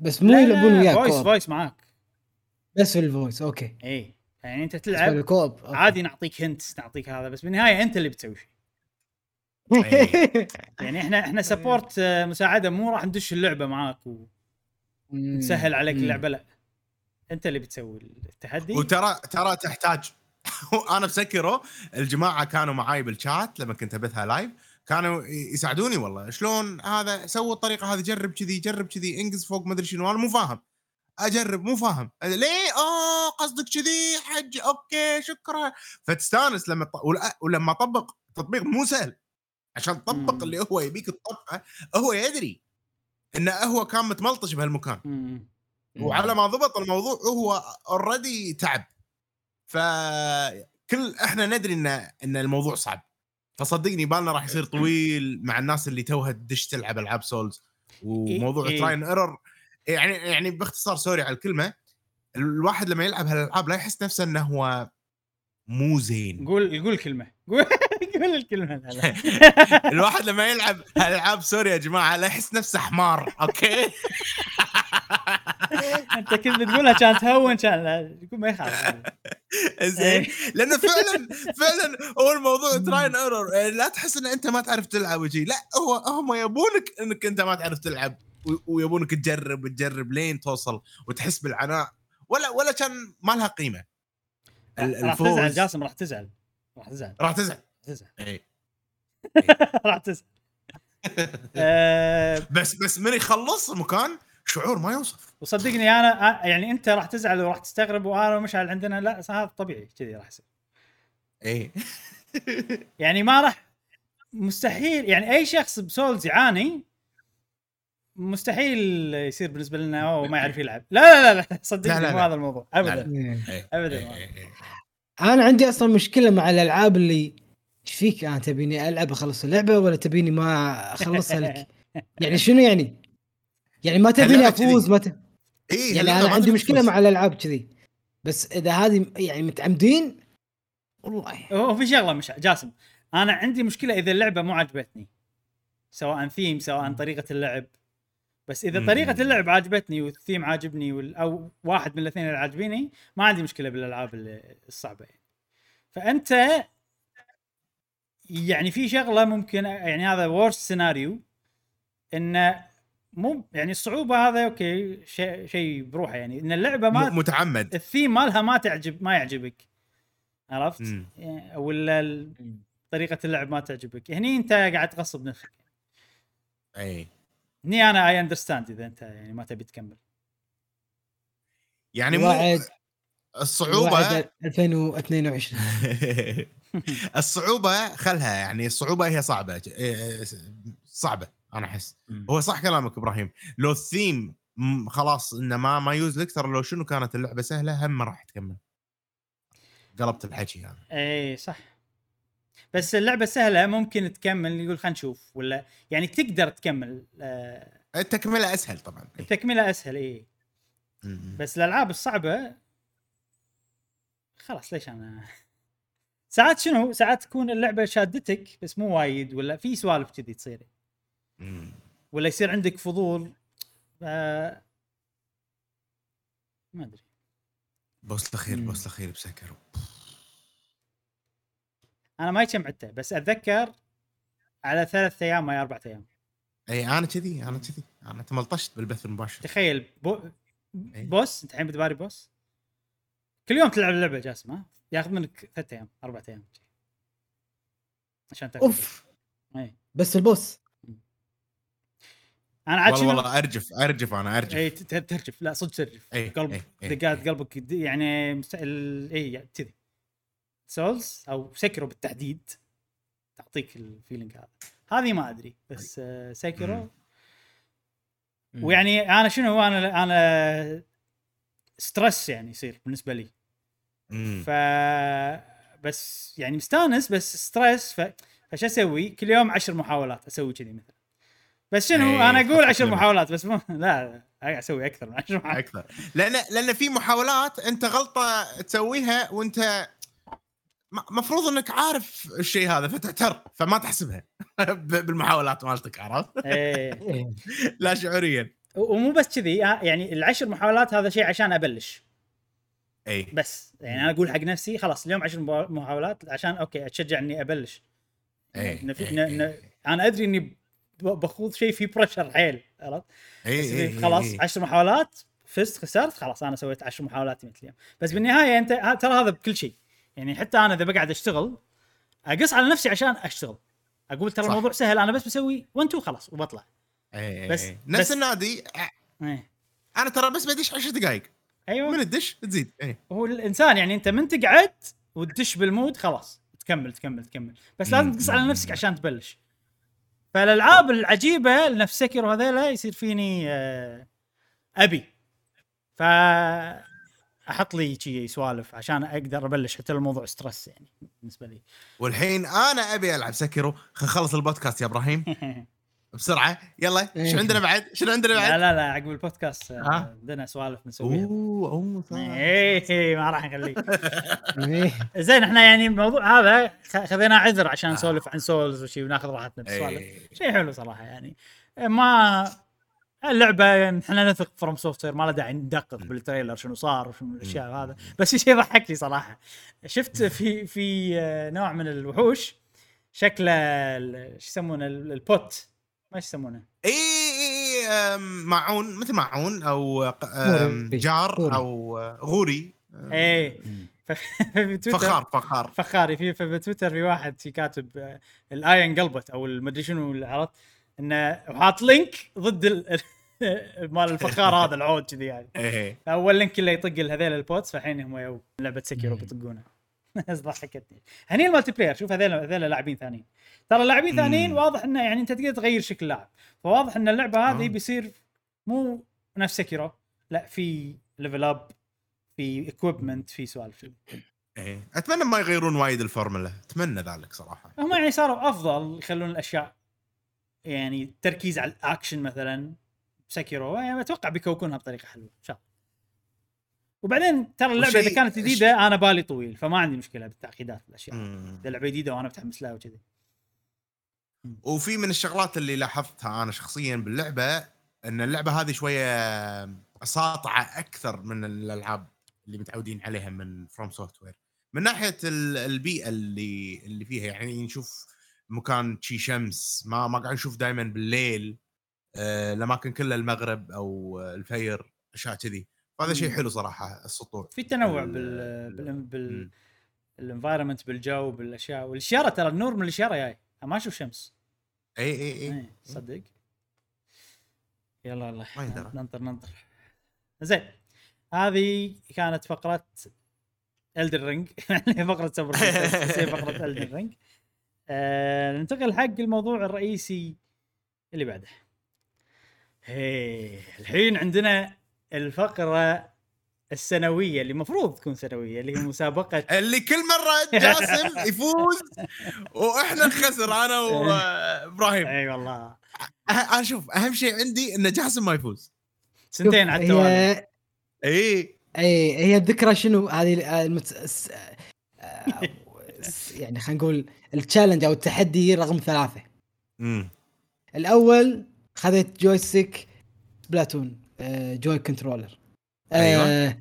بس مو يلعبون وياك فويس فويس معاك بس الفويس اوكي اي يعني انت تلعب عادي نعطيك هنت نعطيك هذا بس بالنهايه انت اللي بتسوي شيء يعني احنا احنا سبورت مساعده مو راح ندش اللعبه معاك ونسهل عليك اللعبه لا انت اللي بتسوي التحدي وترى ترى تحتاج انا بسكره الجماعه كانوا معاي بالشات لما كنت ابثها لايف كانوا يساعدوني والله شلون هذا سووا الطريقه هذه جرب كذي جرب كذي انجز فوق ما ادري شنو انا مو فاهم اجرب مو فاهم ليه اه قصدك كذي حج اوكي شكرا فتستانس لما ولما طبق تطبيق مو سهل عشان تطبق اللي هو يبيك تطبقه هو يدري انه هو كان متملطش بهالمكان وعلى ما ضبط الموضوع هو اوريدي تعب فكل احنا ندري ان ان الموضوع صعب فصدقني بالنا راح يصير طويل مع الناس اللي توها تدش تلعب العاب سولز وموضوع إيه إيه. تراين ايرور يعني يعني باختصار سوري على الكلمه الواحد لما يلعب هالالعاب لا يحس نفسه انه هو مو زين. قول قول كلمه قول قول الكلمه. الواحد لما يلعب هالالعاب سوري يا جماعه لا يحس نفسه حمار. اوكي انت كنت بتقولها كانت هون كان يكون ما يخالف زين لانه فعلا فعلا هو الموضوع تراين ايرور. لا تحس ان انت ما تعرف تلعب وجي، لا هو هم يبونك انك انت ما تعرف تلعب ويبونك تجرب وتجرب لين توصل وتحس بالعناء. ولا ولا كان ما لها قيمه. راح تزعل جاسم، راح تزعل راح تزعل راح تزعل تزعل اي راح تزعل. بس بس من يخلص مكان شعور ما يوصف، وصدقني انا يعني انت راح تزعل وراح تستغرب وانا مشعل عندنا لا هذا طبيعي كذي راح يصير. اي يعني ما راح مستحيل يعني اي شخص بسولز يعاني مستحيل يصير بالنسبه لنا او ما يعرف يلعب. لا لا لا صدقني مو هذا الموضوع ابدا ابدا. انا عندي اصلا مشكله مع الالعاب اللي فيك انا تبيني العب اخلص اللعبه ولا تبيني ما اخلصها لك. يعني شنو يعني يعني ما تبيني افوز ما ت... إيه يعني انا عندي مشكله مع الالعاب كذي. بس اذا هذه يعني متعمدين والله هو في شغله مش جاسم. انا عندي مشكله اذا اللعبه مو عجبتني، سواء ثيم سواء طريقه اللعب. بس اذا مم. طريقه اللعب عجبتني والثيم عاجبني وال... او واحد من الاثنين اللي عاجبيني ما عندي مشكله بالالعاب الصعبه. فانت يعني في شغله ممكن يعني هذا worst سيناريو انه مو يعني الصعوبه هذا اوكي شيء شيء بروحه يعني ان اللعبه ما متعمد الثيم مالها ما تعجب ما يعجبك عرفت يعني او طريقه اللعب ما تعجبك هني انت قاعد تغصب نفسك. اي هني انا اي اندرستاند اذا انت يعني ما تبي تكمل يعني مو الصعوبه ألفين واثنين وعشرين الصعوبه خلها يعني الصعوبه هي صعبه صعبه. انا احس هو صح كلامك ابراهيم لو الثيم خلاص انه ما ما يوز لكثر لو شنو كانت اللعبه سهله هم ما راح تكمل. قلبت الحكي يعني. اي صح بس اللعبه سهله ممكن تكمل يقول خلينا نشوف ولا يعني تقدر تكمل. آه التكمله اسهل طبعا التكمله اسهل اي بس الالعاب الصعبه خلاص ليش انا ساعات شنو ساعات تكون اللعبه شادتك بس مو وايد ولا في سوالف كذي تصير ولا يصير عندك فضول. آه... ما ادري بوس الاخير بوس الاخير بسكره انا ما يجمعته بس اتذكر على ثلاث ايام او اربع ايام. اي انا كذي انا كذي انا تملطشت بالبث المباشر. تخيل بو... بوس انت الحين بتباري بوس كل يوم تلعب اللعبه جاسم ها ياخذ منك ثلاث ايام اربع ايام عشان تاكل بس البوس. انا عاد والله ارجف ارجف انا ارجف اي ترجف لا صدق ترجف قلب دقات قلبك يعني مستقل اي كذي سولز او سكرو بالتحديد تعطيك الفيلينج هذا. هذه ما ادري بس سكرو ويعني انا شنو انا انا ستريس يعني يصير بالنسبه لي ف بس يعني مستانس بس ستريس ف فش اسوي كل يوم عشر محاولات اسوي كذي مثلا بس شنو انا اقول عشر محاولات بس مو لا اسوي اكثر من عشر محاولات اكثر لان لان في محاولات انت غلطه تسويها وانت مفروض انك عارف الشيء هذا فتعتر فما تحسبها بالمحاولات مالتك عرفت لا شعوريا. ومو بس كذي يعني العشر محاولات هذا شيء عشان ابلش اي بس يعني انا اقول حق نفسي خلاص اليوم عشر محاولات عشان اوكي اتشجع اني ابلش. اي انا ادري اني بخوض شيء في بريشر حيل عرفت خلاص عشر محاولات فزت خسرت خلاص انا سويت عشر محاولات مثل اليوم. بس بالنهايه انت ترى هذا بكل شيء يعني حتى انا اذا بقعد اشتغل اقص على نفسي عشان اشتغل اقول ترى الموضوع سهل انا بس بسوي واحد اثنين خلاص وبطلع. اي بس نفس النادي انا ترى بس بديش عشر دقائق ايوه من الدش تزيد. اي هو الانسان يعني انت من تقعد وتدش بالمود خلاص تكمل تكمل تكمل بس لازم تقص على نفسك عشان تبلش. فالألعاب العجيبة لنفسك وهذيلا يصير فيني أبي فأحط لي شيء سوالف عشان أقدر أبلش حتى الموضوع سترس يعني بالنسبة لي. والحين أنا أبي ألعب سكرو خلص البودكاست يا إبراهيم بسرعه يلا شو عندنا بعد شنو عندنا بعد لا لا لا عقب البودكاست عندنا سوالف نسويها اوه اوه اي ما راح نخليك زين احنا يعني الموضوع هذا خذينا عذر عشان نسولف عن سولز وشي وناخذ راحتنا بالسوالف شيء حلو صراحه يعني ما اللعبه احنا نثق فروم سوفت وير ما له داعي ندقق بالتريلر شنو صار وشنو الاشياء هذا بس شيء ضحكني صراحه شفت في في نوع من الوحوش شكله ايش يسمونه البوت ما يسمونه اي اي معون مثل معون او جار او غوري اي فخار فخار فخاري في في تويتر في واحد في كاتب الاين قلبت او المدري شنو عرفت انه حاط لينك ضد مال الفخار هذا العود كذي يعني اول لينك اللي يطق هذيل البوتس فالحين هم يو لعبه سكيرو بيطقونه ضحكتني هني المالتي بلاير شوف هذول هذول لاعبين ثانيين ترى لاعبين ثانيين واضح انه يعني انت تقدر تغير شكل لاعب فواضح ان اللعبه هذه بيصير مو نفس سكيرو لا في ليفل اب في اكويبمنت في سوالف ايه اتمنى ما يغيرون وايد الفورمولا اتمنى ذلك صراحه هم يعني صاروا افضل يخلون الاشياء يعني تركيز على الاكشن مثلا سكيرو يعني اتوقع بيكونها بطريقه حلوه ان شاء الله وبعدين ترى اللعبه اذا كانت جديده انا بالي طويل فما عندي مشكله بالتعقيدات الاشياء اذا لعبه جديده وانا متحمس لها وكذا وفي من الشغلات اللي لاحظتها انا شخصيا باللعبه ان اللعبه هذه شويه ساطعه اكثر من الالعاب اللي متعودين عليها من فروم سوفت وير من ناحيه البيئه اللي اللي فيها يعني نشوف مكان شي شمس ما ما قاعد نشوف دائما بالليل الاماكن كلها المغرب او الفير اشياء كذي هذا شيء حلو صراحه السطوع في تنوع بال بال الانفايرمنت بالجو بالاشياء والاشاره ترى النور من الاشاره جاي ما اشوف شمس اي اي اي صدق يلا الله ننطر ننطر زين هذه كانت فقره Elden Ring يعني فقره سمر فقره Elden Ring آه ننتقل حق الموضوع الرئيسي اللي بعده هي الحين عندنا الفقرة السنوية اللي مفروض تكون سنوية اللي هي مسابقة اللي كل مرة جاسم يفوز وإحنا نخسر أنا وإبراهيم أي والله أنا شوف أهم شيء عندي إن جاسم ما يفوز سنتين على التوالي إيه إيه هي الذكرى شنو هذه المت... يعني خلينا نقول التشالنج أو التحدي رقم ثلاثة مم. الأول خذت جويستيك بلاتون جوي كنترولر ايوه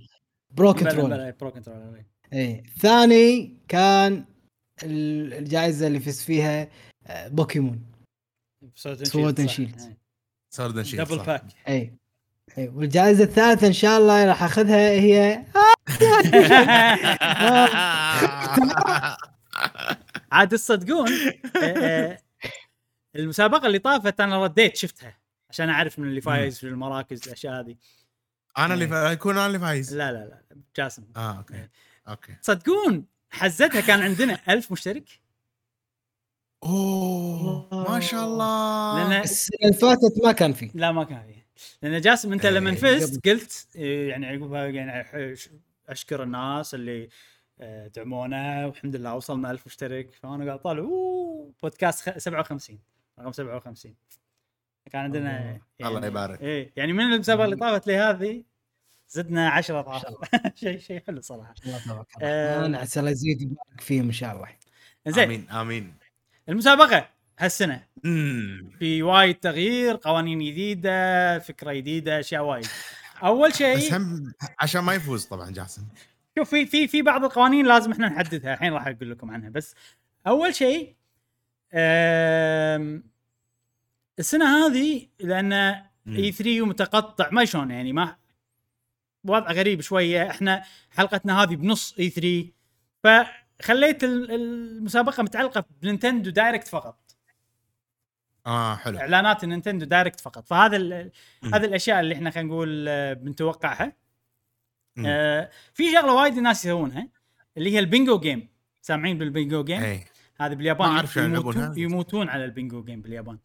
برو كنترولر برو كنترولر اي ثاني كان الجائزه اللي فز فيها بوكيمون سوردن شيلد سوردن شيلد دبل باك اي اي والجائزه الثالثه ان شاء الله راح اخذها هي عاد تصدقون المسابقه اللي طافت انا رديت شفتها عشان أعرف من اللي فايز في المراكز الأشياء هذه أنا اللي فا... يكون أنا اللي فايز لا لا لا جاسم آه أوكي أوكي صدقون حزتها كان عندنا ألف مشترك أوه ما شاء الله لأن الفاتت ما كان فيه لا ما كان فيه لأن جاسم أنت لما نفست قلت يعني عقبها يعني أشكر الناس اللي دعمونا والحمد لله وصلنا ألف مشترك فأنا قاعد طالع أوه بودكاست سبعة وخمسين رقم سبعة وخمسين كان عندنا الله يعني يبارك ايه يعني من المسابقه اللي طافت لي هذه زدنا عشرة اضعاف شيء شيء حلو صراحه الله تبارك انا عسى الله يزيد يبارك فيه ان شاء الله امين امين المسابقه هالسنه امم في وايد تغيير قوانين جديده فكره جديده اشياء وايد اول شيء عشان ما يفوز طبعا جاسم شوف في في في بعض القوانين لازم احنا نحددها الحين راح اقول لكم عنها بس اول شيء امم السنة هذه لأن إي ثري متقطع ما شون يعني ما وضع غريب شوية إحنا حلقتنا هذه بنص إي ثري فخليت المسابقة متعلقة بنينتندو دايركت فقط آه حلو إعلانات النينتندو دايركت فقط فهذا هذا الأشياء اللي إحنا خلينا نقول بنتوقعها آه في شغلة وايد الناس يسوونها اللي هي البينجو جيم سامعين بالبينجو جيم أي. هذا باليابان يموتون, يموتون على البينجو جيم باليابان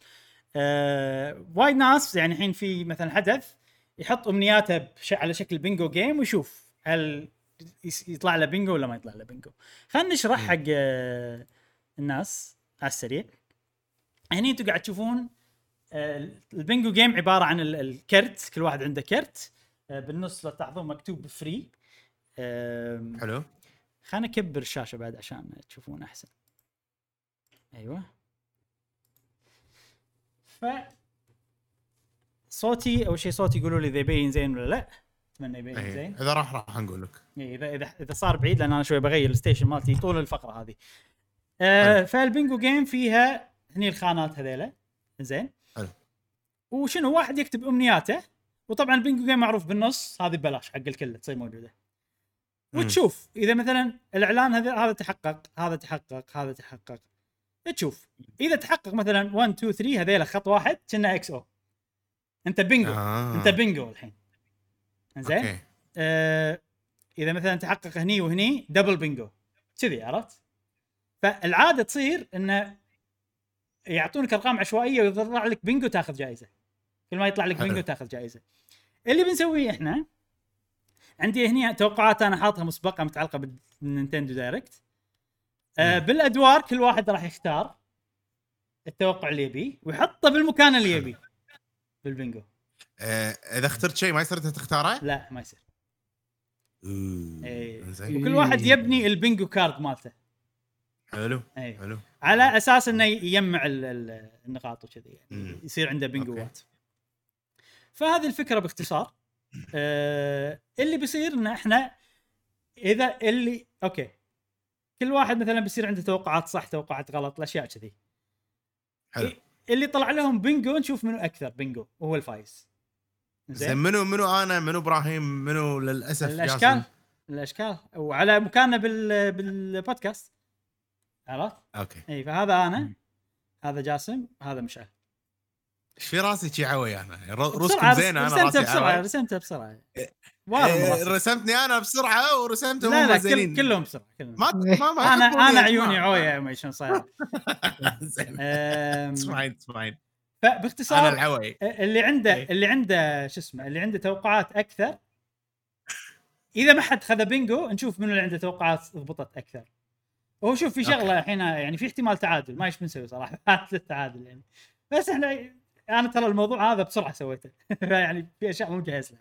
أه، وايد ناس يعني الحين في مثلا حدث يحط امنياته بش... على شكل بينجو جيم ويشوف هل يطلع له بينجو ولا ما يطلع له بينجو خلنا نشرح حق الناس على السريع هني انتوا قاعد تشوفون البنجو جيم عباره عن الكرت، كل واحد عنده كرت بالنص لو تلاحظون مكتوب فري. حلو، خلنا نكبر الشاشه بعد عشان تشوفون احسن. ايوه، ف صوتي اول شيء صوتي يقولوا لي اذا يبين زين ولا لا. اتمنى يبين زين. اذا راح راح نقول لك اذا اذا اذا صار بعيد، لان انا شوي بغير الستيشن مالتي طول الفقره هذه. أه فالبنجو جيم فيها هني الخانات هذيله زين. حلو. وشنو واحد يكتب امنياته، وطبعا البنجو جيم معروف بالنص هذه ببلاش حق الكل تصير موجوده، وتشوف اذا مثلا الاعلان هذا هذا تحقق هذا تحقق هذا تحقق تشوف اذا تحقق مثلا واحد اثنين ثلاثة هذيله خط واحد كنا اكس او، انت بينجو. آه. انت بينجو الحين زين. آه، اذا مثلا تحقق هني وهني دبل بينجو كذي، عرفت؟ فالعاده تصير انه يعطونك ارقام عشوائيه ويطلع لك بينجو تاخذ جائزه، كل ما يطلع لك بينجو تاخذ جائزه. اللي بنسويه احنا عندي هنا توقعات انا حاطها مسبقه متعلقه بالنينتندو دايركت. آه، بالادوار كل واحد راح يختار التوقع اللي يبيه ويحطه بالمكان اللي يبيه بالبنجو. آه، اذا اخترت شيء ما يصير انت تختاره؟ لا ما يصير. اي وكل واحد يبني البنجو كارد مالته. حلو. أيه. حلو، على اساس انه يجمع النقاط وكذي يعني يصير عنده بنجوات. فهذه الفكره باختصار. آه، اللي بيصير ان احنا اذا اللي اوكي كل واحد مثلا بيصير عنده توقعات صح توقعات غلط الاشياء كذي. حلو. اللي طلع لهم بنجو نشوف منو اكثر بنجو وهو الفايز. زين، منو منو انا منو ابراهيم منو للاسف الاشكال ياسم. الاشكال وعلى مكاننا بال بالبودكاست، عرفت؟ اوكي. اي فهذا انا م. هذا جاسم هذا مشعل. ايش في راسي شي عوي انا رسمكم زين انا راسي رسمتها بسرعه رسمتها بسرعه واضح رسمتني انا بسرعه ورسمته مو زين كلهم بسرعه كلهم ما ما, ما انا انا عيوني عويه ما شلون صاير اسمعين اسمعين. فباختصار اللي عنده اللي عنده شو اسمه اللي عنده توقعات اكثر اذا ما حد خذ بينجو نشوف منو اللي عنده توقعات ضبطت اكثر. وهو شوف في شغله الحين يعني في احتمال تعادل، ما ايش بنسوي صراحه التعادل يعني، بس احنا انا ترى الموضوع هذا بسرعه سويته يعني في اشياء مو جاهزه،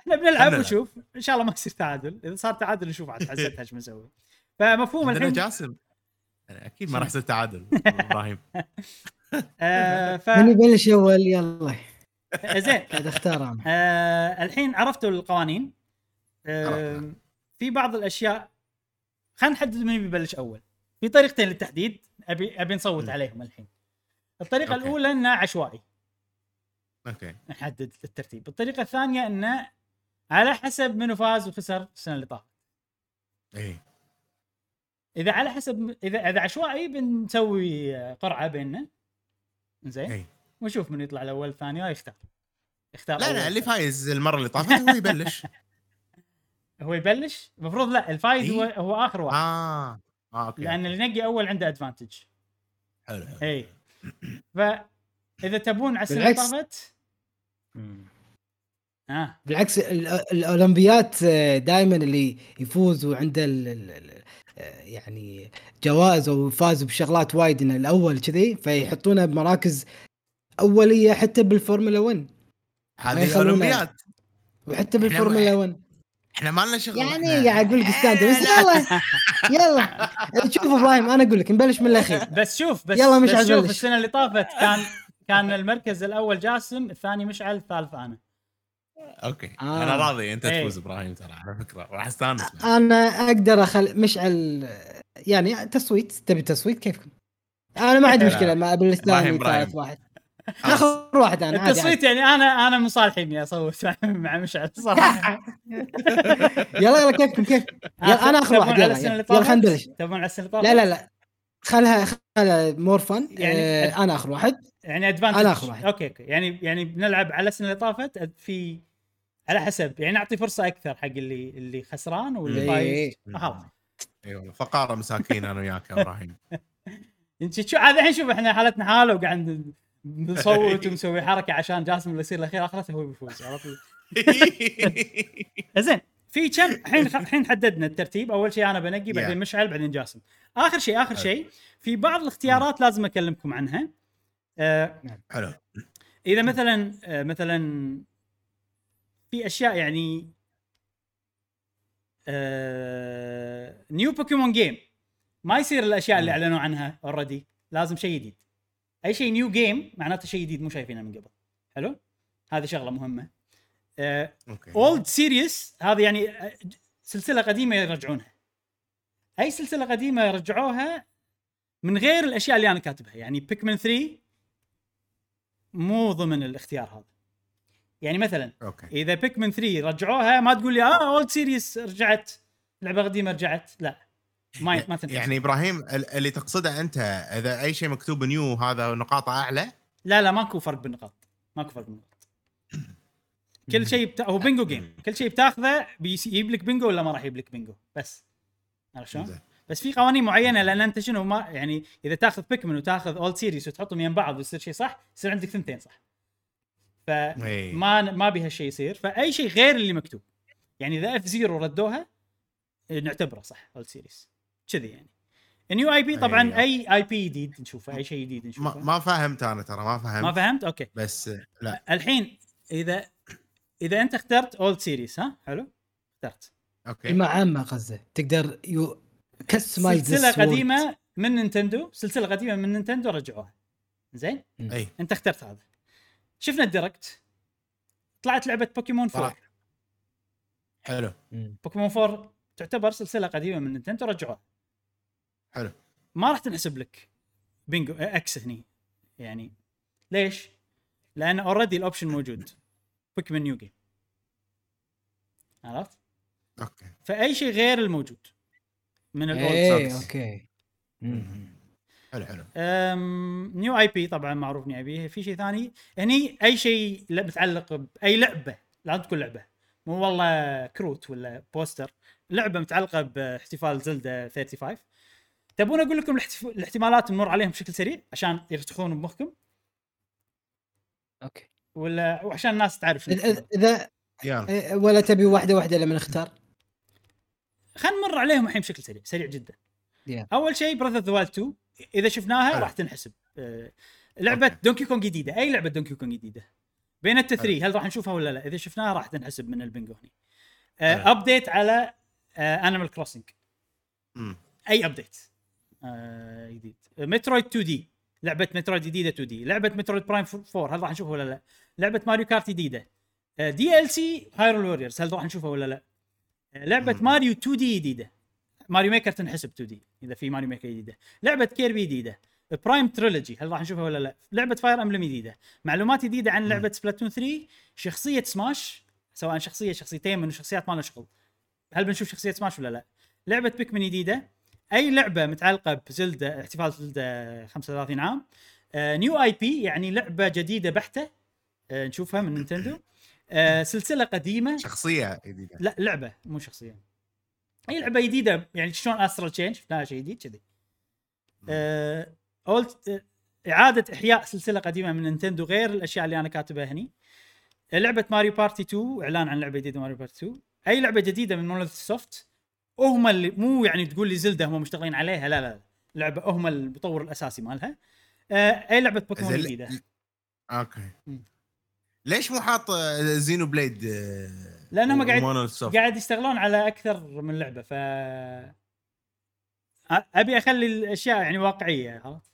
احنا بنلعب ونشوف ان شاء الله ما يصير تعادل، اذا صار تعادل نشوف عاد حسيت ايش بنسوي. فمفهوم الحين جاسم انا اكيد ما راح يصير تعادل ابراهيم. آه ف من يبلش اول يلا زين قاعد اختار انا. آه الحين عرفتوا القوانين. آه في بعض الاشياء خلينا نحدد من بيبلش اول. في طريقتين للتحديد ابي ابي نصوت عليهم الحين. الطريقه أوكي. الاولى انه عشوائي اوكي نحدد الترتيب. الطريقه الثانيه انه على حسب منو فاز وخسر السنه اللي طافت. اي اذا على حسب اذا اذا عشوائي بنسوي قرعه بيننا زين ونشوف من يطلع الاول الثاني هاي يختار اختار لا لا اللي فايز المره اللي طافت هو يبلش هو يبلش المفروض لا الفايز هو هو اخر واحد. اه اه اوكي لان اللي نقي اول عنده ادفانتج. حلو. اي فاذا تبون على السنه طافت اه بالعكس الاولمبيات دائما اللي يفوز وعنده يعني جوائز او فاز بشغلات وايد انه الاول كذي فيحطونه بمراكز اوليه حتى بالفورمولا واحد هذه الاولمبيات وحتى بالفورمولا واحد احنا ما لنا شغل يعني قاعد اقول لك استاند بس يلا يلا شوف ابراهيم انا اقول لك نبلش من الاخير بس شوف بس يلا مشعل شوف السنه اللي طافت كان كان المركز الاول جاسم الثاني مشعل الثالث انا. اوكي آه. انا راضي انت تفوز ابراهيم ترى على فكره راح استانس انا اقدر اخل مشعل يعني تصويت تبي تصويت كيفكم انا ما عندي مشكله ما ابي الاستانس ثالث واحد اخر واحد انا عادي التصويت يعني انا انا مصالحين اصوت مع مشعل صراحه يلا يلا كيفكم كيف يلا انا اخر واحد يلا يلا خلينا نبلش تبون على السنه لا لا لا خلها خلها مور فن يعني آه انا اخر واحد يعني ادفانتج اوكي اوكي يعني يعني بنلعب على السنه اللي طافت في على حسب يعني اعطي فرصه اكثر حق اللي اللي خسران واللي فايز خلاص. اي والله فقاره مساكين انا وياك يا ابراهيم انت شو هذا الحين شوف احنا حالتنا حاله وقاعد نصوت ونسوي حركه عشان جاسم اللي يصير الاخير اخرته هو بيفوز عرفت زين في كم الحين الحين حددنا الترتيب اول شيء انا بنقي بعدين مشعل بعدين جاسم اخر شيء اخر شيء في بعض الاختيارات لازم اكلمكم عنها. آه حلو اذا مثلا مثلا في اشياء يعني آه... نيو بوكيمون جيم ما يصير الاشياء اللي اعلنوا عنها اوريدي، لازم شيء جديد. اي شيء نيو جيم معناته شيء جديد مو شايفينه من قبل. حلو، هذه شغله مهمه. اولد سيريس هذا يعني سلسله قديمه يرجعونها. اي سلسله قديمه رجعوها من غير الاشياء اللي انا كاتبها، يعني بيكمن ثري مو ضمن الاختيار هذا. يعني مثلا أوكي. اذا بيكمن ثري رجعوها ما تقول لي اه اولد سيريس رجعت لعبه قديمه رجعت، لا ما ما تنفع. يعني ابراهيم اللي تقصده انت اذا اي شيء مكتوب نيو هذا نقاط اعلى؟ لا لا ماكو فرق بالنقاط، ماكو فرق بالنقاط. كل شيء بتا... هو بينجو جيم، كل شيء بتاخذه بيجيب لك بينجو ولا ما راح يجيب لك بينجو، بس عرفت شلون؟ بس في قوانين معينه، لان انت شنو ما يعني اذا تاخذ بيكمن وتاخذ اول سيريز وتحطهم يم بعض ويصير شيء صح، يصير عندك ثنتين صح، فما ما بها شيء يصير. فاي شيء غير اللي مكتوب، يعني اذا اف زيرو ردوها نعتبره صح اول سيريز كذي. يعني نيو اي بي طبعا، اي اي بي جديد نشوفه، اي شيء جديد نشوفه. ما فهمت انا ترى، ما فهمت ما فهمت اوكي. بس لا الحين اذا اذا انت اخترت اول سيريز، ها حلو اخترت اوكي ما عامه قصده تقدر يو كاستمايز سلسله قديمه من نينتندو، سلسله قديمه من نينتندو رجعوها زين. أي. انت اخترت هذا، شفنا الديركت طلعت لعبه بوكيمون أربعة. حلو، بوكيمون أربعة تعتبر سلسله قديمه من نينتندو رجعوها. حلو، ما راح تنحسب لك بينجو اكس هني. يعني ليش؟ لان اوريدي الاوبشن موجود بوكيمون نيو جيم، عرفت؟ اوكي. فاي شيء غير الموجود من الاولد سوكس. اوكي حلو حلو. ام نيو اي بي طبعا معروف نيو اي بي. في شيء ثاني هني، اي شيء متعلق باي لعبه، لا تكون لعبه مو والله كروت ولا بوستر، لعبه متعلقه باحتفال زلدا خمسة وثلاثين. تبون اقول لكم الاحتمالات نمر عليهم بشكل سريع عشان يرتخون بمخكم اوكي، ولا وعشان الناس تعرف اذا يعني. ولا تبي واحده واحده لما نختار؟ خلينا نمر عليهم الحين بشكل سريع سريع جدا. yeah. اول شيء براذر ذا وايلد تو، اذا شفناها راح تنحسب أه. لعبه okay. دونكي كونغ جديده، اي لعبه دونكي كونغ جديده. بينت ثري okay. هل راح نشوفها ولا لا؟ اذا شفناها راح تنحسب من البنجو هني. ابديت uh, okay. على انيمال uh, كروسنج mm. اي ابديت جديد. مترويد تو دي، لعبه مترويد جديده تو دي. لعبه مترويد برايم فور هل راح نشوفها ولا لا؟ لعبه ماريو كارت جديده. دي ال سي هايرول ووريرز هل راح نشوفها ولا لا؟ لعبه مم. ماريو تو دي جديده، ماريو ميكر تنحسب تو دي اذا في ماريو ميكر جديده. لعبه كيربي جديده، برايم تريلوجي هل راح نشوفها ولا لا؟ لعبه فاير امبلم جديده. معلومات جديده عن لعبه سبلاتون ثري، شخصيه سماش سواء شخصيه شخصيتين من الشخصيات ما لنا شغل، هل بنشوف شخصيه سماش ولا لا؟ لعبه بيكمن جديده، اي لعبه متعلقه بزلدا احتفال زلدا خمسة وثلاثين عام. آه، نيو اي بي يعني لعبه جديده بحته آه، نشوفها من نينتندو. آه، سلسله قديمه، شخصيه جديده، لا لعبه مو شخصيه، اي لعبه جديده. يعني شلون أسرال تشينج شفناها شيء جديد كذي. آه، اولد آه، اعاده احياء سلسله قديمه من نينتندو غير الاشياء اللي انا كاتبها هني. آه، لعبه ماريو بارتي تو، اعلان عن لعبه جديده ماريو بارتي تو. اي لعبه جديده من مونوليث سوفت، هم اللي مو يعني تقول لي زلدة هم مشتغلين عليها، لا لا لعبه هم المطور الاساسي مالها. آه، اي لعبه بوكيمون جديده. اوكي م. ليش مو حاط زينو بليد؟ لانهم و... قاعد قاعد يشتغلون على اكثر من لعبه، ف ابي اخلي الاشياء يعني واقعيه. خلاص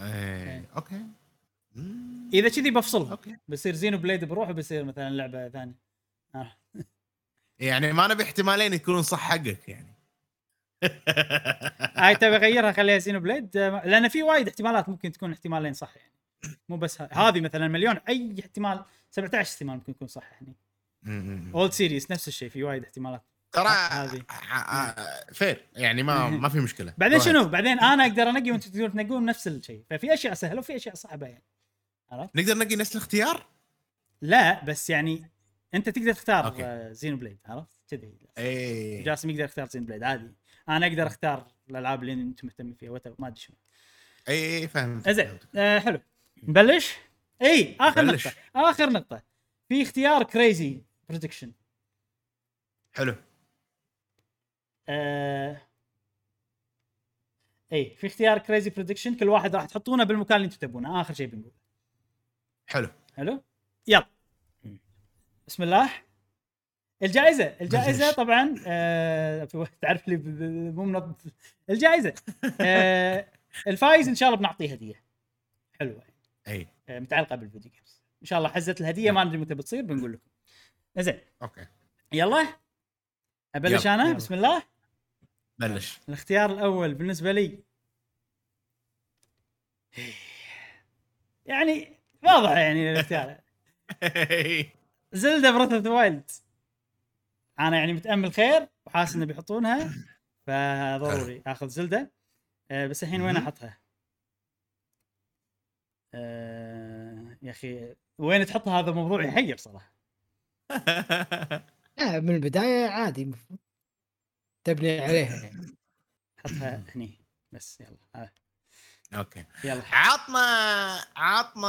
اي اوكي مم. اذا كذي بفصلها أوكي. بصير زينو بليد بروحه، بصير مثلا لعبه ثانيه آه. يعني ما نبي احتمالين يكونون صح حقك يعني. هاي تبي اغيرها خليها زينو بليد، لان في وايد احتمالات ممكن تكون احتمالين صح يعني، مو بس هذه مثلا مليون، اي احتمال سبعة عشر احتمال ممكن يكون صح هني. اولد سيريس نفس الشيء، في وايد احتمالات ترى هذه فير يعني ما ما في مشكله. بعدين شنو بعدين انا اقدر انقي وانتم تقدرون تنقون نفس الشيء، ففي اشياء سهله وفي اشياء صعبه يعني. عرفت؟ نقدر نقي نفس الاختيار؟ لا بس يعني انت تقدر تختار زينو بليد، عرفت كذي؟ اي جاسم يقدر يختار زينو بليد عادي، انا اقدر اختار الالعاب اللي انتم مهتمين فيها وما ادري شنو. اي فهمت زين. آه حلو نبلش. اي اخر بلش. نقطه اخر نقطه في اختيار كريزي بريدكشن. حلو آه... اي في اختيار كريزي بريدكشن، كل واحد راح تحطونه بالمكان اللي انتم تبونه. اخر شيء بنقول حلو حلو يلا بسم الله. الجائزة الجائزة طبعا آه تعرف لي مو منظم الجائزة آه الفايز إن شاء الله بنعطيه هدية حلوة أي آه متعلقة بالفيديو جيمز إن شاء الله. حزت الهدية ما ندري متى بتصير بنقول لكم. زين أوكي يلا أبلش يلا. أنا يلا. بسم الله بلش. الاختيار الأول بالنسبة لي يعني واضح يعني الاختيار زلدة بريث أوف ذا وايلد. انا يعني متامل خير وحاسس انه بيحطونها فضروري اخذ زلدة أه بس الحين وين احطها أه يا اخي وين تحطها؟ هذا موضوع يحير صراحه. لا من البدايه عادي المفروض تبني عليها يعني. حطها هني بس يلا آه. اوكي يلا عطنا عطنا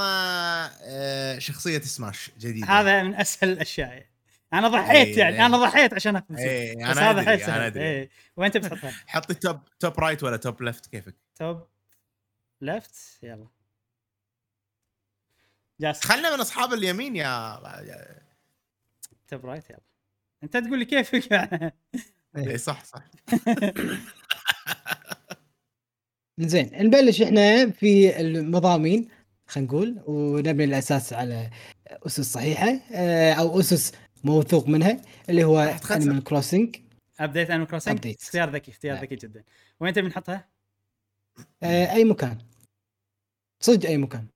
آه شخصيه سماش جديده. هذا من اسهل الاشياء. انا ضحيت أيه يعني أيه. انا ضحيت عشان اخذ أيه. بس هذا حيل سهل اي. وين تبي تحطها؟ حطي توب توب رايت ولا توب ليفت كيفك. توب ليفت يلا جاست خلنا من اصحاب اليمين يا, يا... توب رايت يلا انت تقول لي كيفك يعني. اي صح صح زين نبلش احنا في المضامين خلينا نقول ونبني الاساس على اسس صحيحه او اسس موثوق منها اللي هو Animal Crossing. ابديت Animal Crossing اختيار ذكي اختيار ذكي جدا. وين تبي نحطها؟ اي مكان صدق اي مكان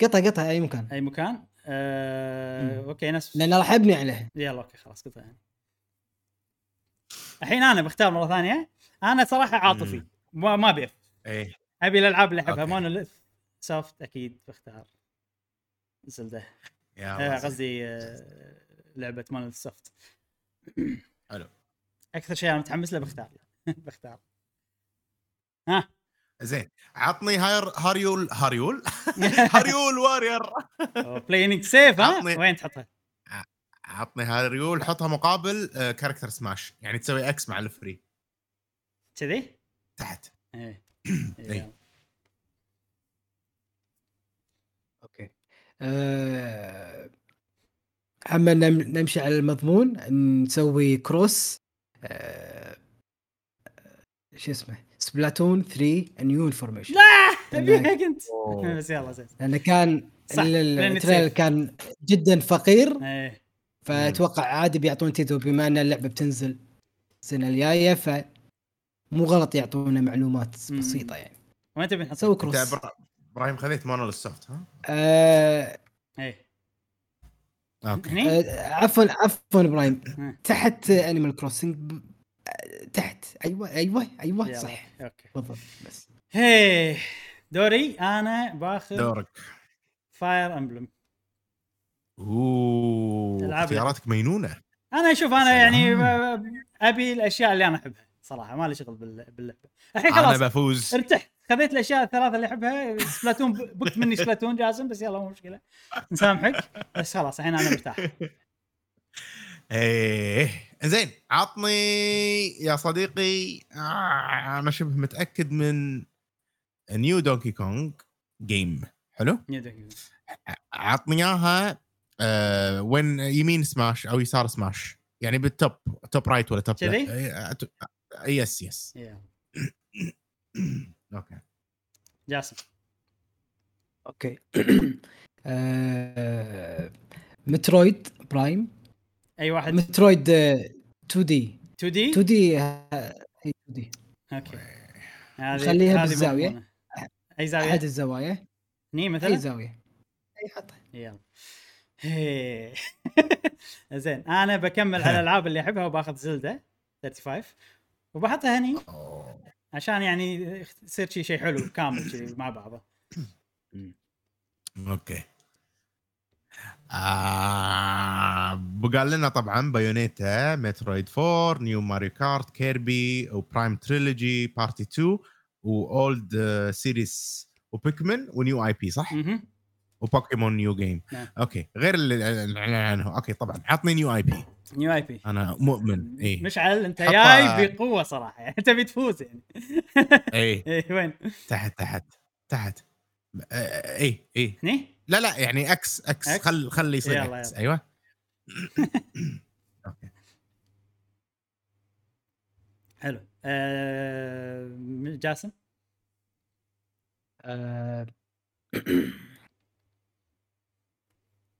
قطع قطع اي مكان اي مكان أه... اوكي ناس لان راح ابني عليها. يلا اوكي خلاص قطع يعني. الحين انا بختار مره ثانيه. انا صراحه عاطفي ما ما بيف اي ابي الالعاب اللي احبها مونوليث سوفت اكيد بختار زلدة يا قصدي آه لعبة مونوليث سوفت حلو اكثر شيء انا متحمس له بختار بختار ها زين عطني هاير هاريول هاريول هاريول وارير بلاينج سيف ها وين تحطها؟ عطني هاريول حطها مقابل آه كاركتر سماش يعني تسوي اكس مع الفري كذي تحت ايه ايه أه... اما نمشي على المضمون نسوي كروس أه... شو اسمه سبلاتون ثري نيو انفورميشن. لا تبيها كنت بس يلا زين لانه كان التريل كان جدا فقير ايه. فاتوقع عادي بيعطون تيتو بما ان اللعبه بتنزل السنه الجايه فمو غلط يعطونا معلومات بسيطه يعني. وين تبي نسوي كروس؟ ابراهيم خذيت مونوليث سوفت ها ايه اوكي عفوا عفوا ابراهيم تحت انيمال كروسنج تحت ايوه ايوه ايوه صح اوكي بالضبط. بس هي دوري انا باخذ دورك فاير امبلم. اوه اختياراتك مجنونه. انا اشوف انا يعني ابي الاشياء اللي انا احبها صراحه ما لي شغل باللعبه الحين خلاص انا بفوز ارتحت خذيت الاشياء الثلاثه اللي احبها. سبلاتون بكت مني سبلاتون جاسم بس يلا مو مشكله نسامحك بس خلاص الحين انا مرتاح ايه زين عطني يا صديقي آه انا شبه متاكد من نيو دونكي كونغ جيم حلو نيو دونكي كونغ عطني اياها آه وين يمين سماش او يسار سماش يعني بالتوب توب رايت ولا توب ليفت يس يس اوكي جاسم اوكي آه... مترويد برايم اي واحد مترويد تو دي تو دي تو دي اي تو دي اوكي هذه خليها بالزاويه اي زاويه احد الزوايا هني مثلا اي زاويه اي حطها يلا زين انا بكمل على الالعاب اللي احبها وباخذ زلدة خمسة وثلاثين وبحطها هني عشان يعني يصير شيء شيء حلو كامل شيء مع بعضه. اوكي آه بقال لنا طبعا بايونيتا مترويد فور نيو ماريو كارت كيربي وبرايم تريلوجي بارتي تو واولد سيريس وبيكمن ونيو اي بي صح وبوكيمون نيو جيم اوكي غير اللي عنه اوكي طبعا عطني نيو اي بي نيو اي بي انا مؤمن اي مشعل انت جاي بقوه صراحه انت بتفوز يعني اي اي وين تحت تحت تحت اي اي هني لا لا يعني اكس اكس, أكس؟ خل خلي يصير أكس. يلا. ايوه اوكي حلو. أه... جاسم أه...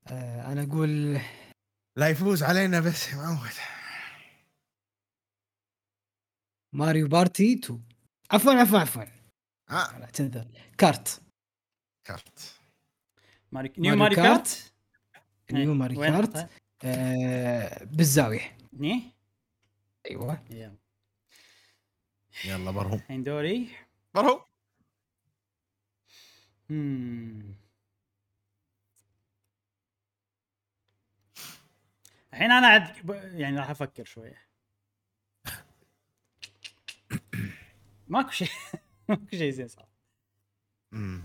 أه... انا اقول لا يفوز علينا بس معود ماريو بارتي تو. عفوا عفوا عفوا اه تنذر كارت كارت ماريو نيو ماريو كارت نيو ماريو كارت آه بالزاويه ني ايوه يلا يلا برهم الحين دوري برهم امم الحين انا عاد يعني راح افكر شويه. ماكو شيء ماكو شيء زين صار. امم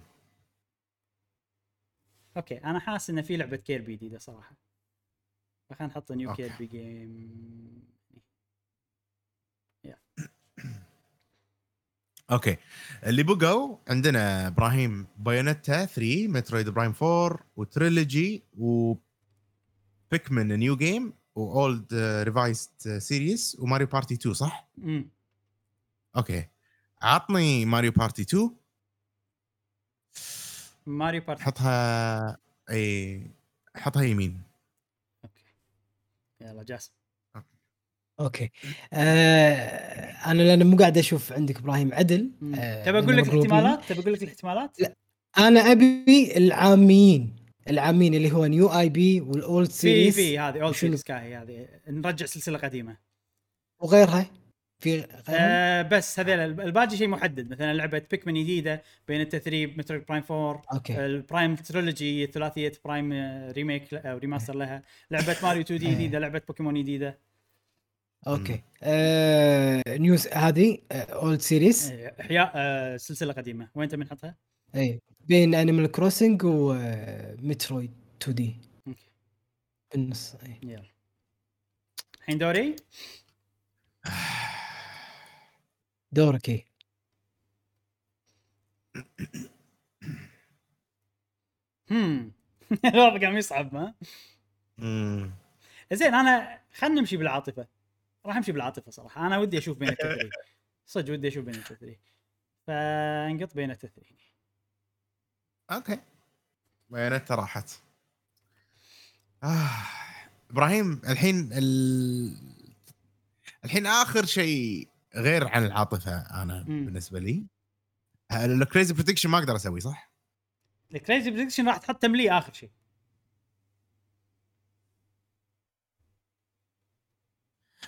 اوكي انا حاسس ان في لعبه كيربي جديده صراحه فخلينا نحط نيو كيربي جيم. يا اوكي اللي بقوا عندنا ابراهيم بايونيتا ثري مترويد برايم فور وتريلوجي و بيكمن نيو جيم واولد ريفايزد سيريز وماريو بارتي تو صح؟ امم اوكي عطني ماريو بارتي اثنين. ماريو بارتي حطها اي حطها يمين. اوكي يلا جاسم. اوكي آه... انا لأن مو قاعد اشوف عندك ابراهيم عدل آه... تبى اقول لك الاحتمالات تبى اقول لك الاحتمالات لا. انا ابي العاميين العاميين اللي هو نيو اي بي والاولد سيريز في في هذه اولد سيريز كاي هذه نرجع سلسله قديمه وغيرها في آه بس هذول الباقي شيء محدد مثلا لعبه بيكمن جديده بين التثريب مترويد برايم فور أوكي. البرايم تريلوجي ثلاثيه برايم ريميك او ريماستر لها لعبه ماريو تو دي جديده لعبه بوكيمون جديده اوكي آه نيوز هذه اولد سيريز احياء آه سلسله قديمه وين انت بنحطها اي بين انيمال كروسنج ومترويد تو دي بالنص. يلا الحين دوري دورك ايه هم الوضع قام يصعب ما امم زين انا خلنا نمشي بالعاطفه راح امشي بالعاطفه صراحه انا ودي اشوف بين التثري صدق ودي اشوف بين التثري فانقط بين التثري. اوكي وين راحت آه. ابراهيم الحين ال... الحين اخر شيء غير عن العاطفه انا مم. بالنسبه لي الكريزي بريدكشن ما اقدر اسوي صح الكريزي بريدكشن راح تحط تمليه اخر شيء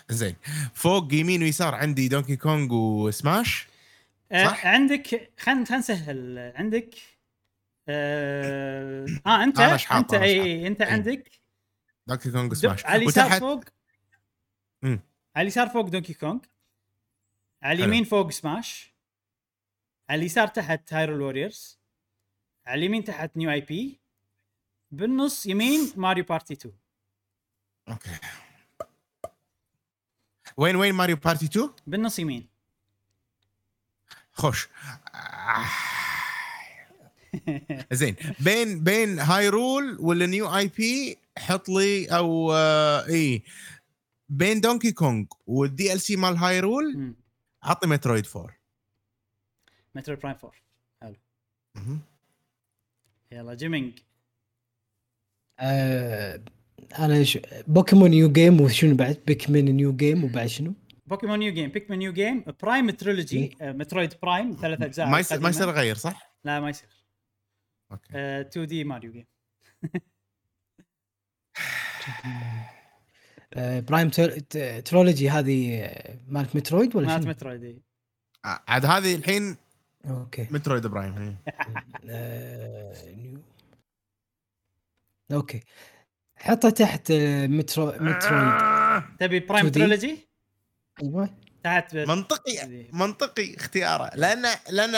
زين فوق يمين ويسار عندي دونكي كونغ وسماش صح؟ آه عندك خلينا خلينا نسهل عندك اه, آه انت انت اي انت عندك دونكي كونغ وسماش على اليسار فوق امم على اليسار فوق دونكي كونغ على اليمين فوق سماش على اليسار تحت هايرول ووريرز على اليمين تحت نيو اي بي بالنص يمين ماريو بارتي اثنين. اوكي وين وين ماريو بارتي اثنين بالنص يمين خوش زين بين بين هايرول ولا نيو اي بي حط لي او اي بين دونكي كونغ والدي ال سي مال هايرول عطني مترويد فور مترويد برايم فور. حلو يلا جيمينج آه، انا ش... بوكيمون نيو جيم وشنو بعد بيكمن نيو جيم وبعد شنو بوكيمون نيو جيم بيكمن نيو جيم برايم تريلوجي آه، مترويد برايم ثلاث اجزاء ما يصير ما يصير غير صح لا ما يصير اوكي آه، تو دي ماريو جيم برايم ترولوجي هذه مالت مترويد ولا مالت مترويد عاد هذه الحين اوكي مترويد برايم نيو اوكي حطها تحت مترو مترويد تبي برايم ترولوجي ايوه تحت منطقي منطقي اختياره لان لان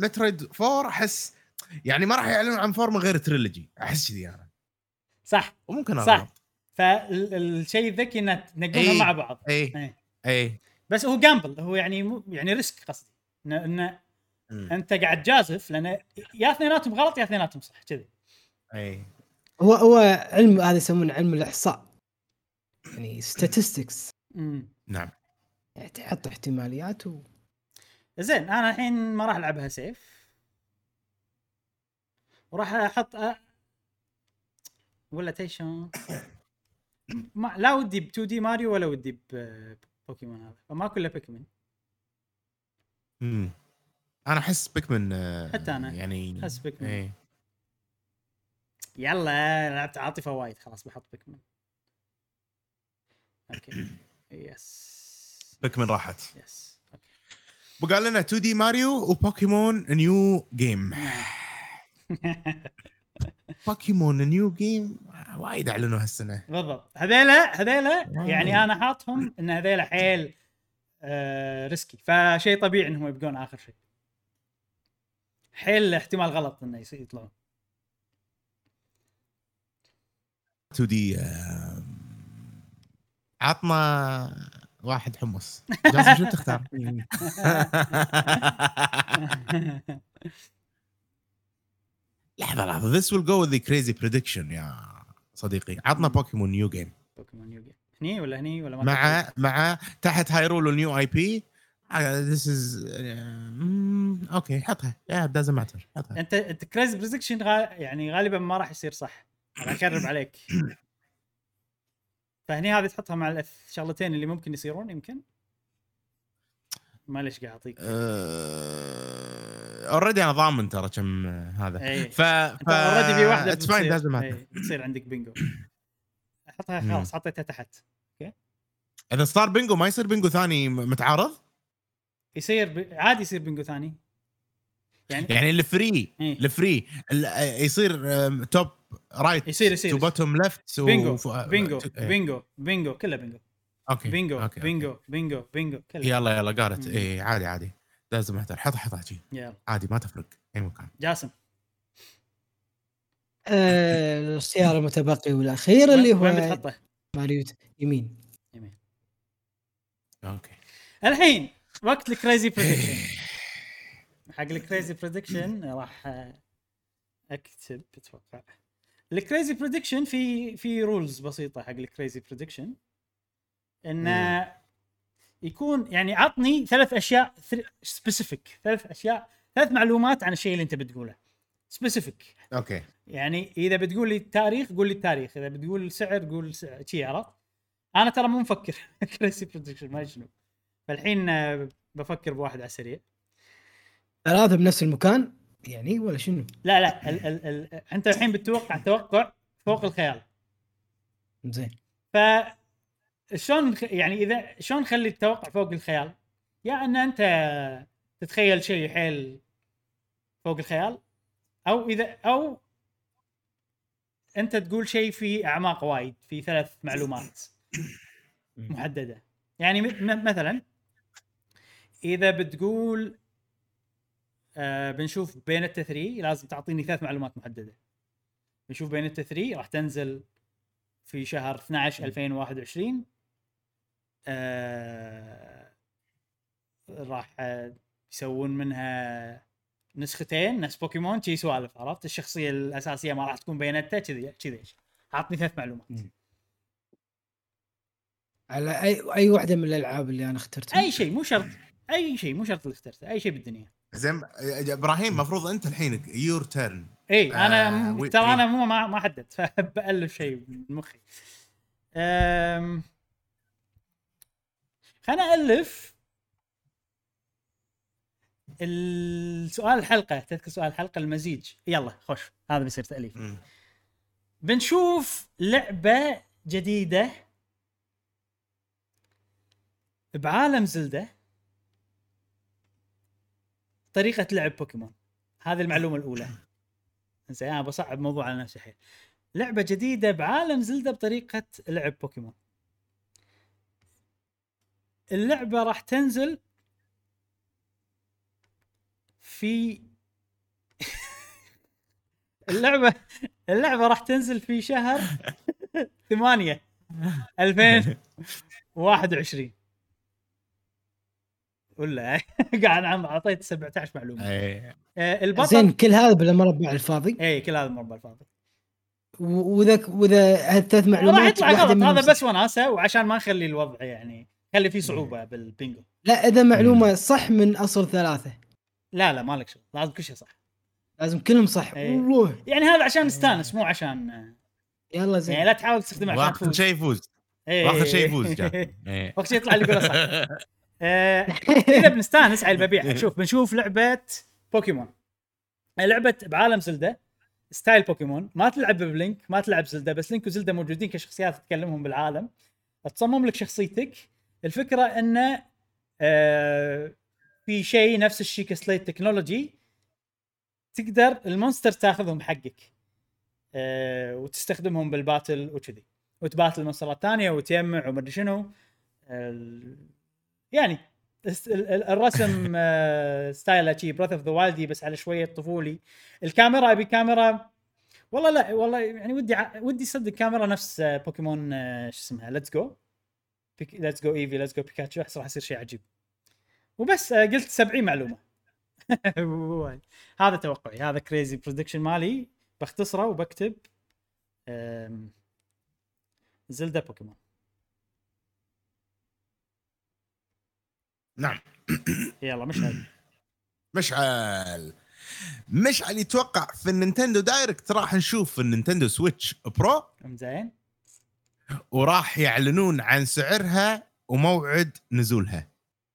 مترويد فور احس يعني ما راح يعلنون عن فور من غير ترولوجي احس كذي انا صح وممكن اغلط فالشيء الذكي انك تنقلهم مع بعض اي اي, أي. بس هو جامبل هو يعني مو يعني ريسك قصدي انه انت قاعد جازف لان يا اثنيناتهم غلط يا اثنيناتهم صح كذا اي هو هو علم، هذا يسمونه علم الاحصاء، يعني statistics. نعم، تحط احتماليات و... زين انا الحين ما راح العبها سيف، وراح احط أ... ولا تيشن ما... لا ودي ب تو دي ماريو ولا ودي ببوكيمون، هذا فما كله بيكمن. امم انا احس بيكمن، حتى انا يعني احس بيكمن. ايه. يلا لعبت عاطفه وايد، خلاص بحط بيكمن. اوكي يس بيكمن راحت. يس اوكي، بقال لنا تو دي ماريو وبوكيمون نيو جيم. بوكيمون نيو جيم وايد اعلنوا هالسنه. بالضبط، هذيلا هذيلا يعني انا حاطهم ان هذيلا حيل آه ريسكي، فشيء طبيعي انهم يبقون اخر شيء. حيل احتمال غلط انه يطلعون تو دي. آه... عطنا واحد حمص جاسم، شو تختار؟ لحظة لحظة this will go with the crazy prediction يا صديقي. عطنا بوكيمون نيو جيم. بوكيمون نيو جيم هني ولا هني ولا ما مع تحت. مع تحت هايرول نيو اي بي. this is اوكي حطها يا doesn't matter. حطها انت انت crazy prediction غال... يعني غالبا ما راح يصير صح، راح اكرب عليك. فهني هذه تحطها مع الشغلتين اللي ممكن يصيرون. يمكن ما ليش قاعد اعطيك اوريدي أه... انا ضامن ترى كم هذا. أيه. ف اوريدي في واحده بتصير. أيه. بتصير عندك بينجو، احطها خلاص. حطيتها تحت. اوكي اذا صار بينجو ما يصير بينجو ثاني متعارض، يصير ب... عادي يصير بينجو ثاني يعني يعني الفري. أيه. الفري يصير توب رايت، يصير يصير بوتوم ليفت بينجو بينجو بينجو بينجو كله بينجو. اوكي بينجو أوكي. بينجو بينجو بينجو كله. يلا يلا قالت اي عادي عادي لازم احتر حط حط حجي عادي ما تفرق اي مكان. جاسم آه، السياره المتبقي والاخير اللي هو ماريو يمين يمين. اوكي الحين وقت الكريزي بريدكشن. حق الكريزي بريدكشن راح اكتب اتوقع الكريزي بريدكشن في في رولز بسيطه حق الكريزي بريدكشن، انه يكون يعني عطني ثلاث اشياء سبيسيفيك، ثلاث اشياء ثلاث معلومات عن الشيء اللي انت بتقوله سبيسيفيك. اوكي يعني اذا بتقول لي التاريخ قول لي التاريخ، اذا بتقول السعر قول شيء. عرفت؟ انا ترى مو مفكر كريزي بريدكشن ما شنو، فالحين بفكر بواحد على السريع. ثلاثه بنفس المكان يعني ولا شنو؟ لا لا ال ال ال انت الحين بتتوقع توقع فوق الخيال. زين فشلون يعني اذا شلون نخلي التوقع فوق الخيال؟ يا ان انت تتخيل شيء حيل فوق الخيال، او اذا او انت تقول شيء في اعماق وايد، في ثلاث معلومات محدده. يعني مثلا اذا بتقول آه بنشوف بينتا ثري، لازم تعطيني ثلاث معلومات محددة. بنشوف بينتا ثري راح تنزل في شهر اثناشر ألفين وواحد وعشرين، آه راح يسوون منها نسختين نفس بوكيمون شي سوالف. عرفت؟ الشخصية الأساسية ما راح تكون بينتا كذي كذي. عطني ثلاث معلومات على أي أي واحدة من الألعاب اللي أنا اخترتها. أي شيء مو شرط، أي شيء مو شرط اللي اخترته، أي شيء بالدنيا. زين ابراهيم مفروض انت الحين يور تيرن. اي انا آه ترى انا مو ما ما حددت، فبالف شيء بمخي. امم خلنا الف السؤال الحلقه. تذكر سؤال الحلقه المزيج؟ يلا خش، هذا بيصير تاليف. م. بنشوف لعبه جديده بعالم زلدة، طريقة لعب بوكيمون. هذه المعلومة الأولى. زين أنا بصعب موضوع على نفسي حيل. لعبة جديدة بعالم زلدة بطريقة لعب بوكيمون. اللعبة راح تنزل في اللعبة اللعبة راح تنزل في شهر ثمانية ألفين واحد وعشرين. ولا قاعد عم اعطيت سبعتاشر معلومه. أي. البطل زين كل هذا بالمربع الفاضي. اي كل هذا بالمربع الفاضي. وذاك وذا هالثلاث معلومات هذا بس وناسه، وعشان ما نخلي الوضع يعني خلي فيه صعوبه بالبينجو. لا اذا معلومه صح من اصل ثلاثه لا لا مالك شغل، لازم كل شيء صح، لازم كلهم صح. أيه. والله يعني هذا عشان نستانس مو عشان يلا زين يعني، لا تحاول تستخدم عشان تفوز. شيء يفوز واخر شيء يفوز وقت شيء يطلع اللي يقوله صح. اذا بنستانس على الببيع. شوف بنشوف لعبه بوكيمون، لعبه بعالم زلدة ستايل بوكيمون، ما تلعب بلينك ما تلعب زلدة، بس لينك وزلدة موجودين كشخصيات تتكلمهم بالعالم، تصمم لك شخصيتك. الفكره انه آه في شيء نفس الشيء كسليت تكنولوجي، تقدر المونستر تاخذهم حقك آه وتستخدمهم بالباتل وكذي، وتباتل المونسترات الثانيه وتجمع وما ادري شنو. يعني الرسم ستايله شي براث اوف ذا وايلد بس على شويه طفولي. الكاميرا ابي كاميرا والله، لا والله يعني ودي ودي صدق كاميرا نفس بوكيمون شو اسمها، ليتس جو ليتس جو ايفي ليتس جو بيكاتشو، احس راح يصير شيء عجيب. وبس قلت سبعين معلومه. هذا توقعي، هذا كريزي بريدكشن مالي بختصره وبكتب زلدا بوكيمون. نعم. يلا مشعل مشعل مشعل يتوقع في النينتندو دايركت راح نشوف النينتندو سويتش برو زين، وراح يعلنون عن سعرها وموعد نزولها.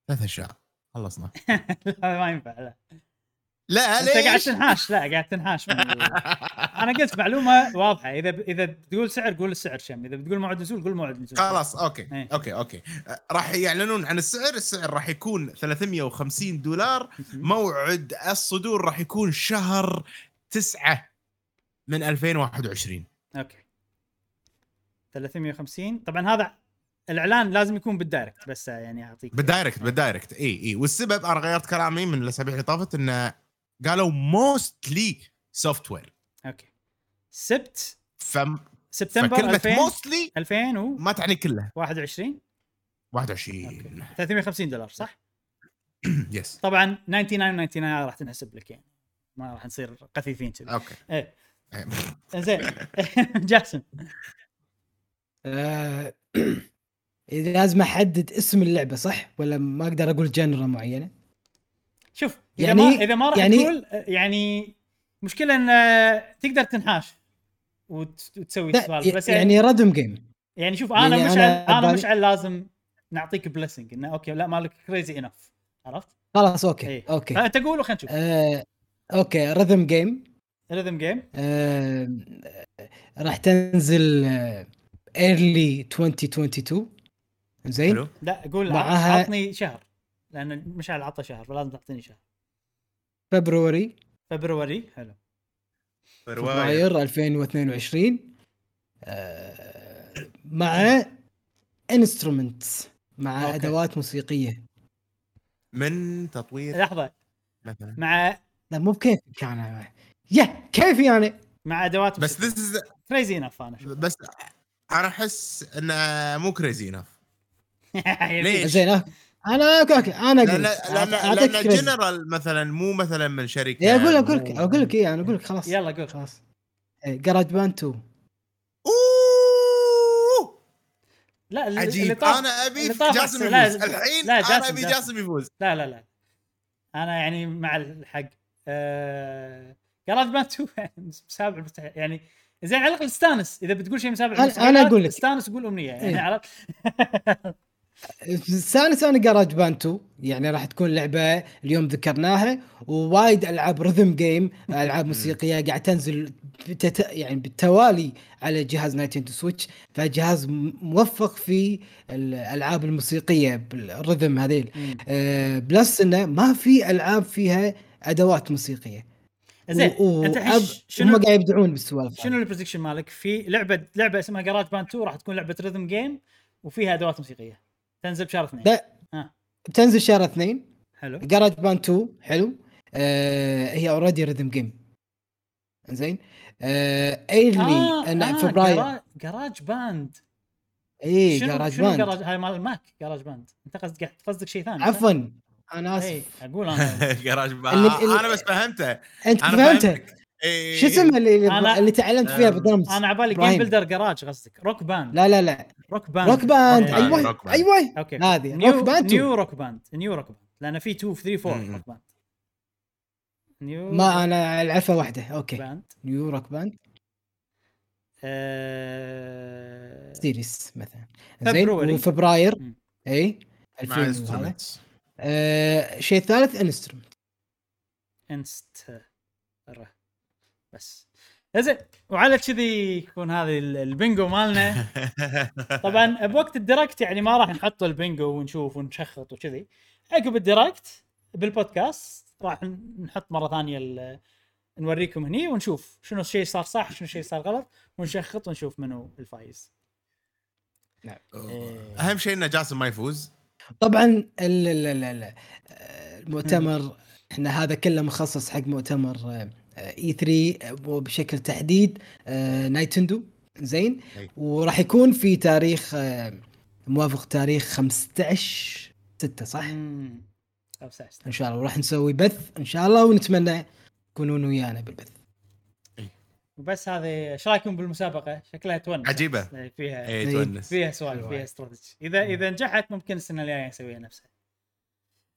ثلاث اشياء خلصنا. لا ما ينفع. لا لا انت قاعد تنحاش، لا قاعد تنحاش. انا قلت معلومه واضحه، اذا ب... اذا بتقول سعر قول السعر شم، اذا بتقول موعد نزول قول موعد نزول خلاص. اوكي ايه. اوكي اوكي راح يعلنون عن السعر. السعر راح يكون ثلاثمية وخمسين دولار. موعد الصدور راح يكون شهر تسعة من ألفين وواحد وعشرين. اوكي ثلاثمية وخمسين. طبعا هذا الاعلان لازم يكون بالدايركت، بس يعني اعطيك بالدايركت بالدايركت اي اي والسبب انا غيرت كلامي من الاسابيع اللي طافت انه قالوا موستلي سوفت وير. اوكي سبت ف سبتمبر ألفين و... ما تعني كله واحد وعشرين واحد وعشرين. ثلاثمية وخمسين دولار صح. يس طبعا تسعة وتسعين وتسعة وتسعين راح تنحسب لك، يعني ما راح نصير قثيفين كذا. اوكي ايه زين. جاسم لازم احدد اسم اللعبه صح ولا ما اقدر اقول جنرا معينه؟ شوف اذا يعني ما اذا ما راح يعني تقول يعني مشكله ان تقدر تنحاش وتسوي سوالف، بس يعني, يعني ردم جيم. يعني شوف انا يعني مش انا, أنا مش لازم نعطيك بليسنج انه اوكي لا مالك كريزي انف، عرفت خلاص. اوكي ايه. اوكي انت قول وخلينا نشوف. آه، اوكي ردم جيم ردم جيم آه، راح تنزل ايرلي ألفين واثنين وعشرين. زين لا قول معها... عطني شهر لأن مش على عطى شهر فلازم تعطيني شهر. فبراير فبراير حلو. فبراير ألفين واثنين وعشرين آه... مع instruments مع أوكي. أدوات موسيقية من تطوير لحظة مثلا مع لا مو بكيف كان يا كيف يعني مع أدوات بس this is crazy enough. أنا شوف. بس أنا أحس إنه مو crazy enough. ليش زين انا اوكي انا لا لا لا لا جنرال مثلا مو مثلا من شركه اقول لك اقول لك اقول لك ايه انا اقول لك خلاص يلا قول خلاص. جراج باند تو اوه لا اللي طاف انا ابي جاسم يفوز الحين. انا ابي جاسم يفوز. لا لا لا انا يعني مع الحق. جراج باند تو سابع يعني زين على الاقل استانس. اذا بتقول شيء مسابع انا اقول لك استانس قول امنيه يعني عرفت. الثالث انا جراج بانتو يعني راح تكون لعبه اليوم ذكرناها ووايد العاب ريذم جيم العاب موسيقيه قاعد تنزل بتت... يعني بالتوالي على جهاز نينتندو سويتش، فجهاز موفق في الالعاب الموسيقيه بالريذم هذيل أه بلس انه ما في العاب فيها ادوات موسيقيه زين و... انت أب... شنو قاعد يبدعون بالسوالف. شنو البريدكشن مالك في لعبه لعبه اسمها جراج بانتو راح تكون لعبه ريذم جيم وفيها ادوات موسيقيه تنزل بشهر اثنين. لا آه. بتنزل شهر اثنين. حلو جراج باند تو حلو آه هي اوريدي ريذم جيم زين آه ايلي آه انا آه فبراير جراج باند اي جراج باند جراج هاي مال الماك جراج باند. انت قصدك قاعد قصدك شيء ثاني عفوا انا اسف اقول انا جراج باند انا بس فهمته. انت فهمته إيه. شو اسمها اللي اللي تعلمت فيها بدرمت؟ انا عبالي جيم بيلدر جراج قصدك. روك باند؟ لا لا لا روك باند روك باند ايوه ايوه اوكي هذه روك باند نيو روك باند نيو روك باند لان في اثنين ثلاثة أربعة روك باند نيو ما انا العفه واحده اوكي نيو روك باند ااا سيريس مثلا زين فبراير اي ألفين ااا شيء ثالث انسترومنت انست بس زين. وعلى كذي يكون هذه البينجو مالنا. طبعا بوقت الديركت يعني ما راح نحط البينجو ونشوف ونشخط وكذي، عقب الديركت بالبودكاست راح نحط مره ثانيه نوريكم هني ونشوف شنو الشيء صار صح شنو الشيء صار غلط ونشخط ونشوف منو الفايز. نعم اهم شيء ان جاسم ما يفوز طبعا. المؤتمر احنا هذا كله مخصص حق مؤتمر إي ثري وبشكل تحديد نايتندو زين. وراح يكون في تاريخ موافق تاريخ خمسة عشر ستة صح ان شاء الله، وراح نسوي بث ان شاء الله ونتمنى تكونون ويانا بالبث. وبس هذه ايش رايكم بالمسابقه؟ شكلها تونس عجيبه فيها ايه تونس فيها سؤال فيها استراتيجي. اذا اذا نجحت ممكن السنه الجايه نسويها نفسها.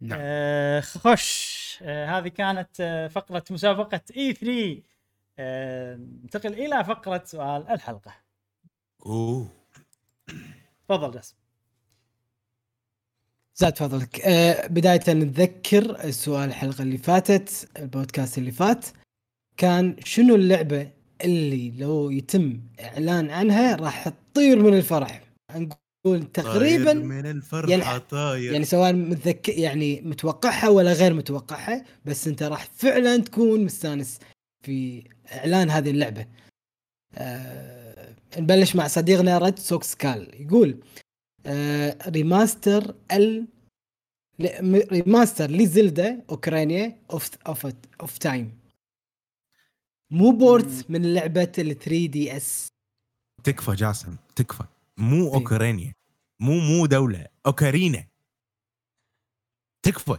نعم. آه خش آه هذه كانت آه فقرة مسابقة إي ثري. آه ننتقل إلى فقرة سؤال الحلقة. أوه تفضل جاسم. زاد فضلك. آه بداية نتذكر سؤال الحلقة اللي فاتت البودكاست اللي فات كان شنو اللعبة اللي لو يتم إعلان عنها راح تطير من الفرح. قول تقريبا من الفرحه طاير يعني سواء متذكر يعني متوقعها ولا غير متوقعها، بس انت راح فعلا تكون مستانس في اعلان هذه اللعبه. أه... نبلش مع صديقنا ريد سوكس كال يقول أه... ريماستر ال ل... ريماستر لزلدا اوكرانيا اوف اوف اوف تايم مو بورت من لعبه ال ثري دي اس. تكفى جاسم تكفى. مو اوكرانيا مو مو دوله اوكرانيا تكفى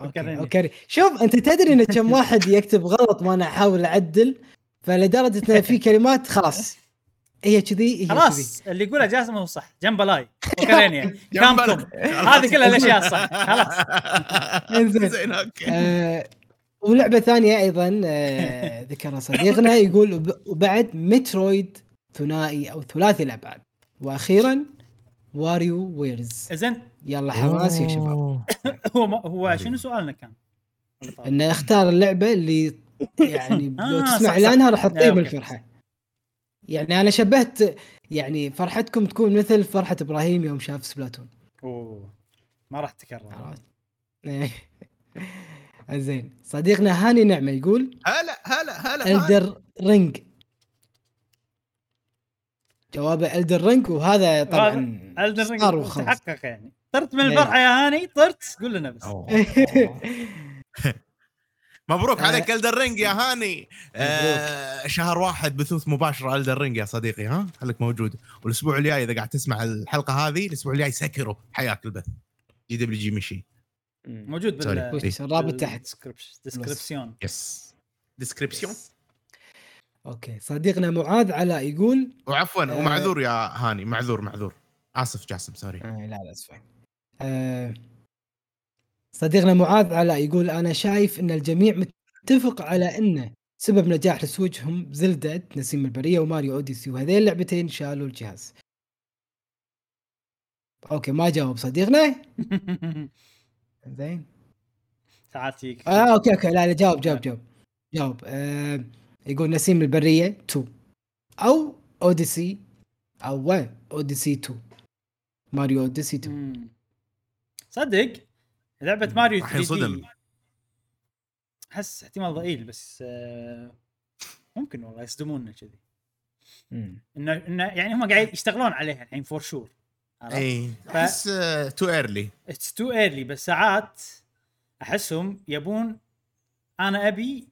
اوكرانيا اوكرانيا. شوف انت تدري ان كم واحد يكتب غلط وانا احاول اعدل فلدرجه ان في كلمات خلاص هي كذي خلاص اللي يقولها جاسم هو صح. جمبلاي اوكرانيا كامكم هذه كلها الاشياء صح خلاص زين اوكي. ولعبه ثانيه ايضا ذكرها صديقنا يقول وبعد مترويد ثنائي او ثلاثي الابعاد واخيرا واريو ويرز. اذن يلا حماس يا شباب. هو هو شنو سؤالنا كان ان اختار اللعبه اللي يعني لو تسمع اعلانها راح تطيب الفرحه. يعني انا شبهت يعني فرحتكم تكون مثل فرحه ابراهيم يوم شاف سبلاتون. اوه ما راح تكرر. زين صديقنا هاني نعمه يقول هلا هلا هلا إلدر رينج. جوابه ألدن رينج وهذا طبعا ألدن رينج متحقق يعني طرت من الفرحة يا هاني طرت قول لنا بس. مبروك عليك ألدن رينج يا هاني. آه شهر واحد بثوث مباشرة ألدن رينج يا صديقي ها خليك موجود. والأسبوع الجاي إذا قاعد تسمع الحلقة هذه الأسبوع الجاي سكروا حياك البث جي دبليو جي مشي موجود بالرابط تحت ديسكريبشن يس ديسكريبشن. اوكي صديقنا معاذ علاء يقول وعفوا آه ومعذور يا هاني معذور معذور اسف جاسم سوري آه لا لا اسف. آه صديقنا معاذ علاء يقول انا شايف ان الجميع متفق على ان سبب نجاح السويتش هم زلدة نسيم البريه وماريو اوديسي وهذين اللعبتين شالوا الجهاز. اوكي ما جاوب صديقنا زين ساعتك اه اوكي اوكي لا لا جاوب جاوب جاوب جاوب. آه يقول نسيم البرية اثنين أو أوديسي أو أوديسي اثنين ماريو أوديسي اثنين. صدق لعبة ماريو ثري دي حس احتمال ضئيل بس ممكن والله يصدموننا كذي إنه إنه يعني هم قاعد يشتغلون عليها الحين فور شور. إيه بس تو إيرلي إتس تو إيرلي بس ساعات أحسهم يبون أنا أبي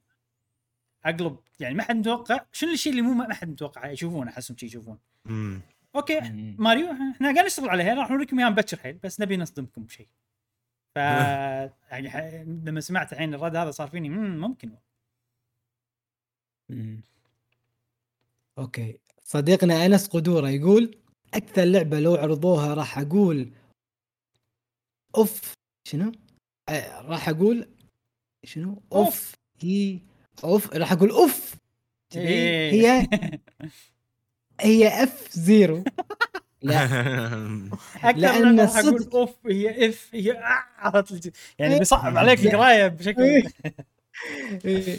اقلب يعني ما حد متوقع شنو الشيء اللي مو ما حد متوقع يشوفون احسهم شيء يشوفون. امم اوكي ماريو احنا قاعد نشتغل عليها راح نوريكم اياها مبكر حيل بس نبي نصدمكم بشيء. ف يعني لما سمعت الحين الرد هذا صار فيني ممكن مم. اوكي، صديقنا انس قدوره يقول اكثر لعبه لو عرضوها راح اقول اوف شنو آه راح اقول شنو اوف, أوف. هي اوف راح اقول اوف إيه. هي هي اف زيرو لا اكثر من راح اقول اوف هي اف هي آه. يعني بيصعب عليك القرايه بشكل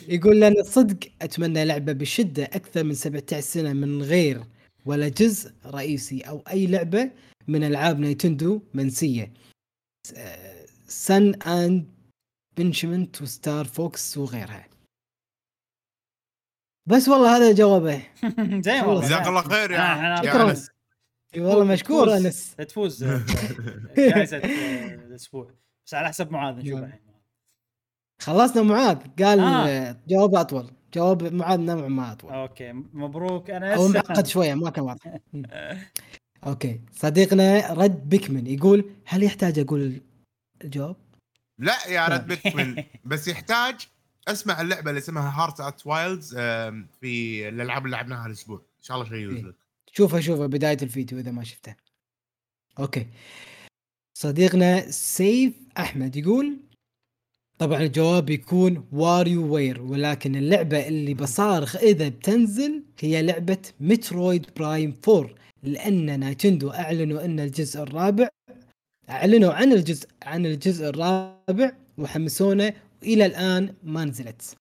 يقول لنا صدق أتمنى لعبة بشدة أكثر من سبعة عشر سنة من غير ولا جزء رئيسي أو أي لعبة من ألعاب نينتندو منسية، سن أند بنشمنت وستار فوكس وغيرها. بس والله هذا جوابه. زين والله جزاك الله خير يا أنس، والله مشكور أنس، تفوز جائزة الأسبوع بس على حسب معاذ نشوف. خلصنا معاذ قال آه. جواب أطول، جواب معاذ نوع ما أطول. أوكي مبروك أنا أو معقد شوية ما كان واضح. أوكي صديقنا رد بيكمن يقول هل يحتاج أقول الجواب؟ لا يا رد بيكمن بس يحتاج أسمع اللعبة اللي اسمها هارت أت وايلدز في الألعاب اللي لعبناها الأسبوع إن شاء الله شيء يوزلك. شوفها شوفها بداية الفيديو إذا ما شفتها. أوكي صديقنا سيف أحمد يقول طبعا الجواب يكون واريو وير، ولكن اللعبة اللي بصارخ إذا بتنزل هي لعبة مترويد برايم فور، لأن نينتندو أعلنوا أن الجزء الرابع أعلنوا عن الجزء عن الجزء الرابع وحمسونا وإلى الآن ما نزلت.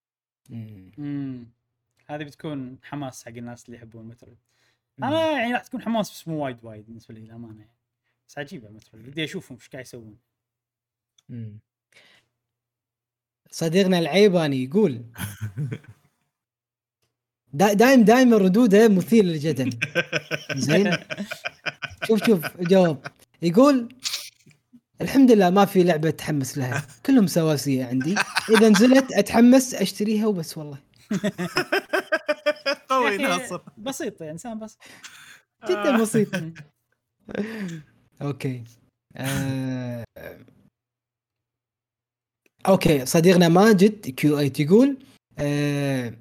امم هذه بتكون حماس حق الناس اللي يحبون مترويد. أنا يعني راح تكون حماس بس مو وايد وايد بالنسبة لي الأمانة، بس عجيبة مترويد بدي أشوفهم إيش قاعد يسوون. امم صديقنا العيباني يقول دا دايم دايم ردوده مثير للجدل. زين شوف شوف جواب يقول الحمد لله ما في لعبة تحمس لها، كلهم سواسية عندي، إذا نزلت أتحمس أشتريها وبس. والله قوي ناصر بسيط، يعني إنسان بسيط جدا بسيط. أوكي آه... اوكي صديقنا ماجد كيو اي تقول آه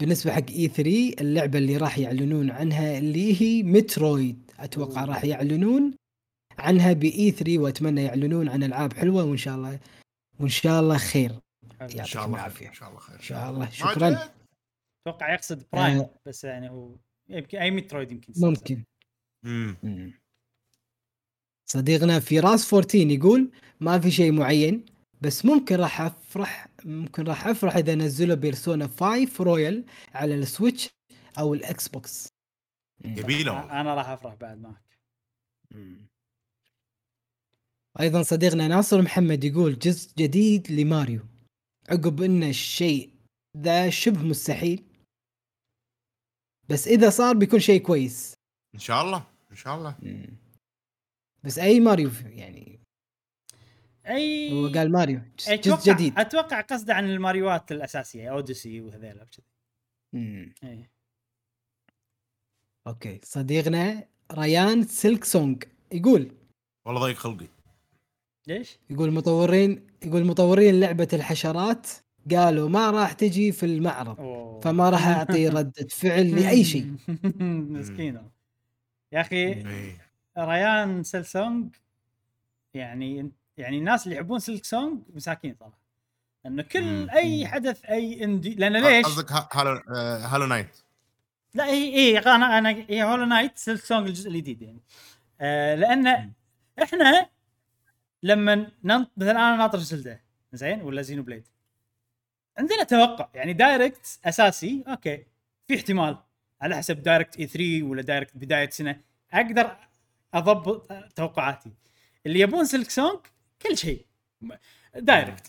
بالنسبه حق اي ثري اللعبه اللي راح يعلنون عنها اللي هي مترويد، اتوقع راح يعلنون عنها باي ثري واتمنى يعلنون عن العاب حلوه وان شاء الله وان شاء الله خير. ان شاء الله عافيه ان شاء الله خير ان شاء الله. شكرا. اتوقع يقصد برايم آه. بس يعني هو يمكن اي مترويد يمكن ممكن امم صديقنا في راس أربعة عشر يقول ما في شيء معين بس ممكن راح أفرح ممكن راح أفرح إذا نزلوا بيرسونا خمسة رويال على السويتش أو الأكس بوكس. جميلة. أنا راح أفرح بعد معك. أيضا صديقنا ناصر محمد يقول جزء جديد لماريو عقب إن الشيء ذا شبه مستحيل بس إذا صار بيكون شيء كويس. إن شاء الله إن شاء الله. مم. بس أي ماريو يعني. اي هو قال ماريو جزء جديد اتوقع قصده عن الماريوات الاساسيه اوديسي وهذيلا وكذا. امم اوكي صديقنا ريان سلك سونج يقول والله ضيق خلقي ليش يقول مطورين يقول مطورين لعبه الحشرات قالوا ما راح تجي في المعرض أوه. فما راح اعطي رده فعل لاي شيء. مسكينه يا اخي ريان سلك سونج، يعني يعني الناس اللي يحبون سلك سونج مساكين صراحه، انه كل اي حدث اي اندي لان ليش قصدك هالو هالو نايت لا اي اي انا انا اي هالو نايت سلك سونج الجزء الجديد يعني آه لان احنا لما ننط مثلا انا ناطر زلدة زين ولا زينو بليد عندنا توقع يعني دايركت اساسي اوكي في احتمال على حسب دايركت اي ثري ولا دايركت بدايه سنه اقدر اضبط توقعاتي. اللي يبون سلك سونج كل شيء دايركت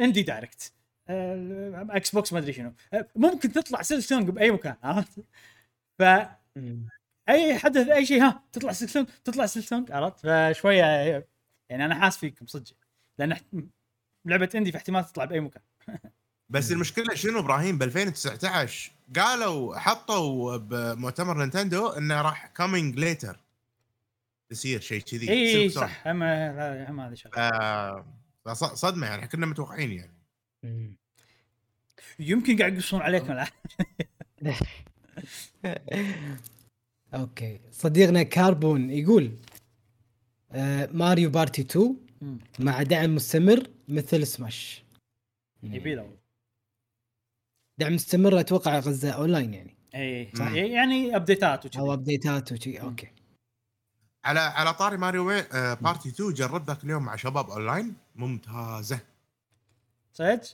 اندي دايركت اكس بوكس ما ادري شنو ممكن تطلع سلك سونج باي مكان عرفت ف اي حدث اي شيء ها تطلع سلك سونج تطلع سلك سونج عرفت فشويه يعني انا حاس فيكم صدق لان لعبه اندي في احتمال تطلع باي مكان. بس المشكله شنو ابراهيم ب ألفين وتسعة عشر قالوا حطوا بمؤتمر نينتندو انه راح كامينج ليتر يصير شيء كذي اي صح اما اما هذا شغله صدمه يعني كنا متوقعين يعني يمكن قاعد يقصون عليكم الآن. أوكي صديقنا كاربون يقول آه ماريو بارتي تو مع دعم مستمر مثل سماش. يبيله دعم مستمر أتوقع غزة أونلاين يعني. إيه يعني أبديتات وشي. أو أبديتات وشي. أوكي. على على طاري ماريو بارتي اثنين جربتها كل يوم مع شباب أونلاين ممتازة. صدق؟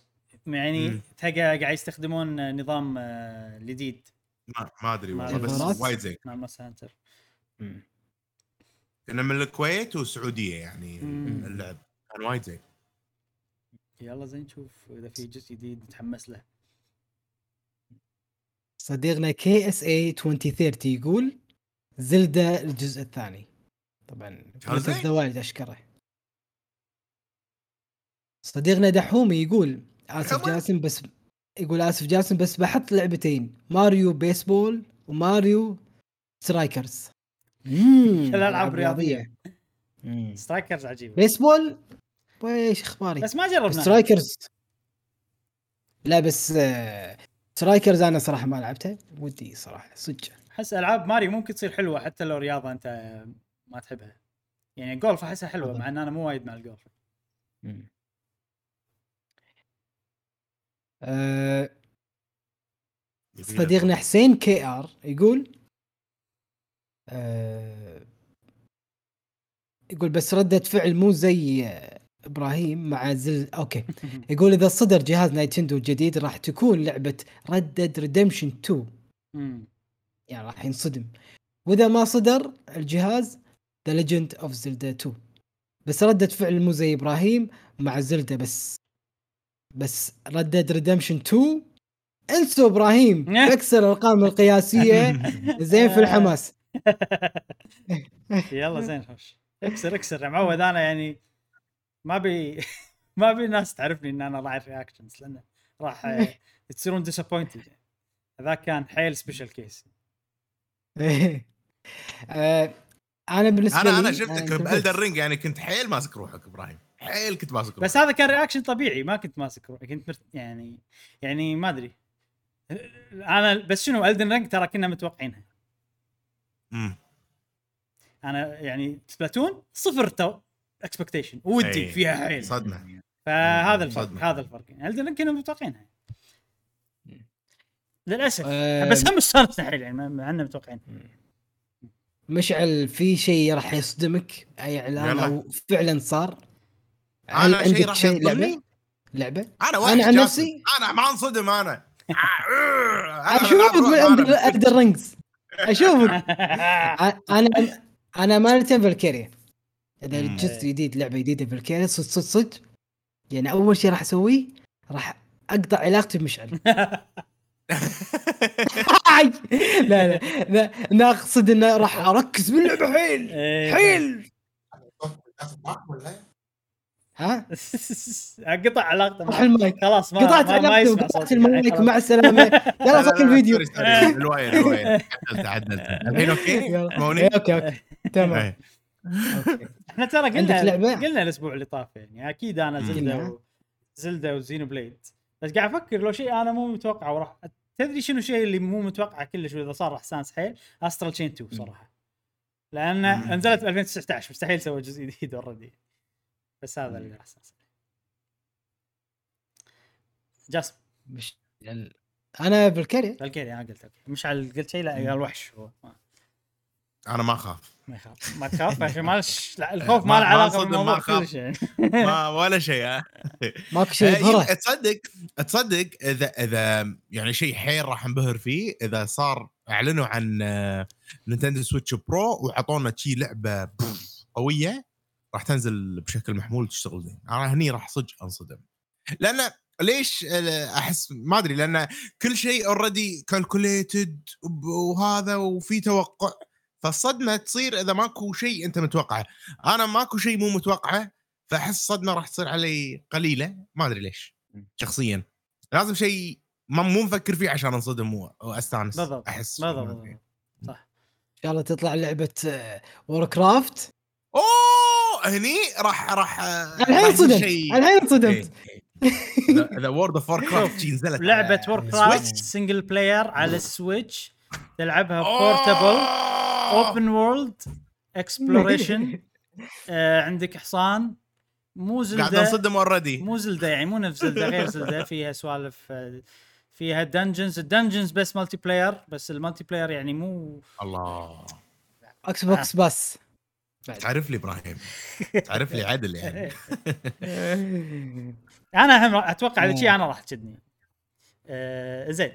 يعني تلقى قاعد يستخدمون نظام جديد. ما ما أدري والله بس وايد زين. مع مسانتر. كنا من الكويت والسعودية يعني مم. اللعب كان وايد زين. يلا زين نشوف إذا في جزء جديد نتحمس له. صديقنا كي إس إيه عشرين ثلاثين يقول زلدة الجزء الثاني طبعا هذا وايد اشكره. صديقنا دحومي يقول آسف جاسم بس يقول آسف جاسم بس بحط لعبتين ماريو بيسبول وماريو سترايكرز. امم الالعاب رياضيه سترايكرز عجيب. بيسبول ويش اخباري بس ما جربنا سترايكرز. لا بس آه... سترايكرز أنا صراحة ما لعبتها ودي صراحة صدق. أحس ألعاب ماريو ممكن تصير حلوة حتى لو رياضة أنت ما تحبها يعني. جولف أحسها حلوة مع أن أنا مو وايد مع الجولف. أه صديقنا حسين كي آر يقول أه يقول بس ردة فعل مو زي إبراهيم مع زل. أوكي يقول إذا صدر جهاز نايتندو الجديد راح تكون لعبة ردد ريدمشن تو يعني راح ينصدم. وإذا ما صدر الجهاز The Legend of Zelda تو. بس ردت فعل مو زي إبراهيم مع زلدة بس بس ردد ريدمشن تو انسوا إبراهيم تكسر الأرقام القياسية زين في الحماس. يلا زين خوش اكسر اكسر معود أنا يعني ما بي ما بي الناس تعرفني ان انا راعي رياكشنز لانه راح تصيرون ديسابوينتد. هذا كان حيل سبيشال كيس. انا بالنسبه لي انا انا شفتك بالدر رينج يعني كنت حيل ماسك روحك ابراهيم حيل كنت ماسك روحك. بس هذا كان رياكشن طبيعي ما كنت ماسك روحي كنت مرت... يعني يعني ما ادري انا بس شنو الدن رينج ترى كنا متوقعينها. امم انا يعني سبلاتون صفر تو اكسبكتيشن ودي فيها حيل صدمه. فهذا الفرق هذا الفرق هل كنا متوقعينها للاسف أه بس هم صارت حيل يعني ما عندنا متوقعين. مشعل في شيء راح يصدمك اي اعلان او فعلا صار؟ انا شيء راح شي لعبه لعبه انا انا عن نفسي انا ما انصدم انا اشوفك بالألدن رينج اشوفك. انا انا ما نتنفل كاري إذا الجزء جديد لعبة جديدة بالكيري صد صد صد يعني أول شيء راح أسويه راح أقطع علاقتي بمشعل. لا لا لا أنا أقصد إنه راح أركز باللعبة حيل حيل. ها أقطع علاقته مع المايك خلاص ما قطعت علاقته قطعت المايك مع السلامة. يلا فك الفيديو الواير الواير تعدلت الحين. أوكي أوكي أوكي تمام. احنا ترى قلنا قلنا الاسبوع اللي طاف يعني اكيد انا زلدة زلدة وزينو بليد بس قاعد افكر لو شيء انا مو متوقعه وراح تدري شنو الشيء اللي مو متوقعه كلش واذا صار راح سانس حيل أسترال تشين تو صراحه لان انزلت في ألفين وتسعة عشر مستحيل سوى جزء جديد اوريدي بس هذا اللي راح سانس جاسم مش انا بالكاري بالكاري انا قلت مش على قلت شيء لا قال وحش هو انا ما اخاف ما خاف ما تخاف عشان مالش الخوف ما له علاقه بالموضوع كل شيء ما ولا شيء ماك شيء ظهره. تصدق تصدق اذا اذا يعني شيء حيل راح نبهر فيه اذا صار اعلنوا عن نينتندو سويتش برو وعطونا شي لعبه قويه راح تنزل بشكل محمول تشتغل زين انا هني راح صدق انصدم. لان ليش احس ما ادري لان كل شيء اوريدي كالكوليتد وهذا وفي توقع فالصدمة تصير إذا ماكو شيء أنت متوقعه. أنا ماكو شيء مو متوقعه فأحس صدمة راح تصير علي قليلة ما أدري ليش شخصيا لازم شيء ما مو مفكر فيه عشان أنصدم وأستانس بضبط. أحس بضبط. بضبط. بضبط. صح إن شاء الله تطلع لعبة ووركرافت. أوه هني راح راح الحين صدمت الحين صدمت ذا وورد اوف واركرافت نزلت لعبه واركرافت سنجل بلاير على السويتش تلعبها بورتابل اوبن وورلد اكسبلوريشن. عندك حصان مو زلده قاعد انصدم اوريدي مو زلده يعني مو نفس زلده غير زلده فيها سوالف فيها دنجنز الدنجنز بس مالتي بلاير بس المالتي بلاير يعني مو الله اكس بوكس بس تعرف لي ابراهيم تعرف لي عدل يعني انا اتوقع هذا شيء انا راح تشدني. آه زين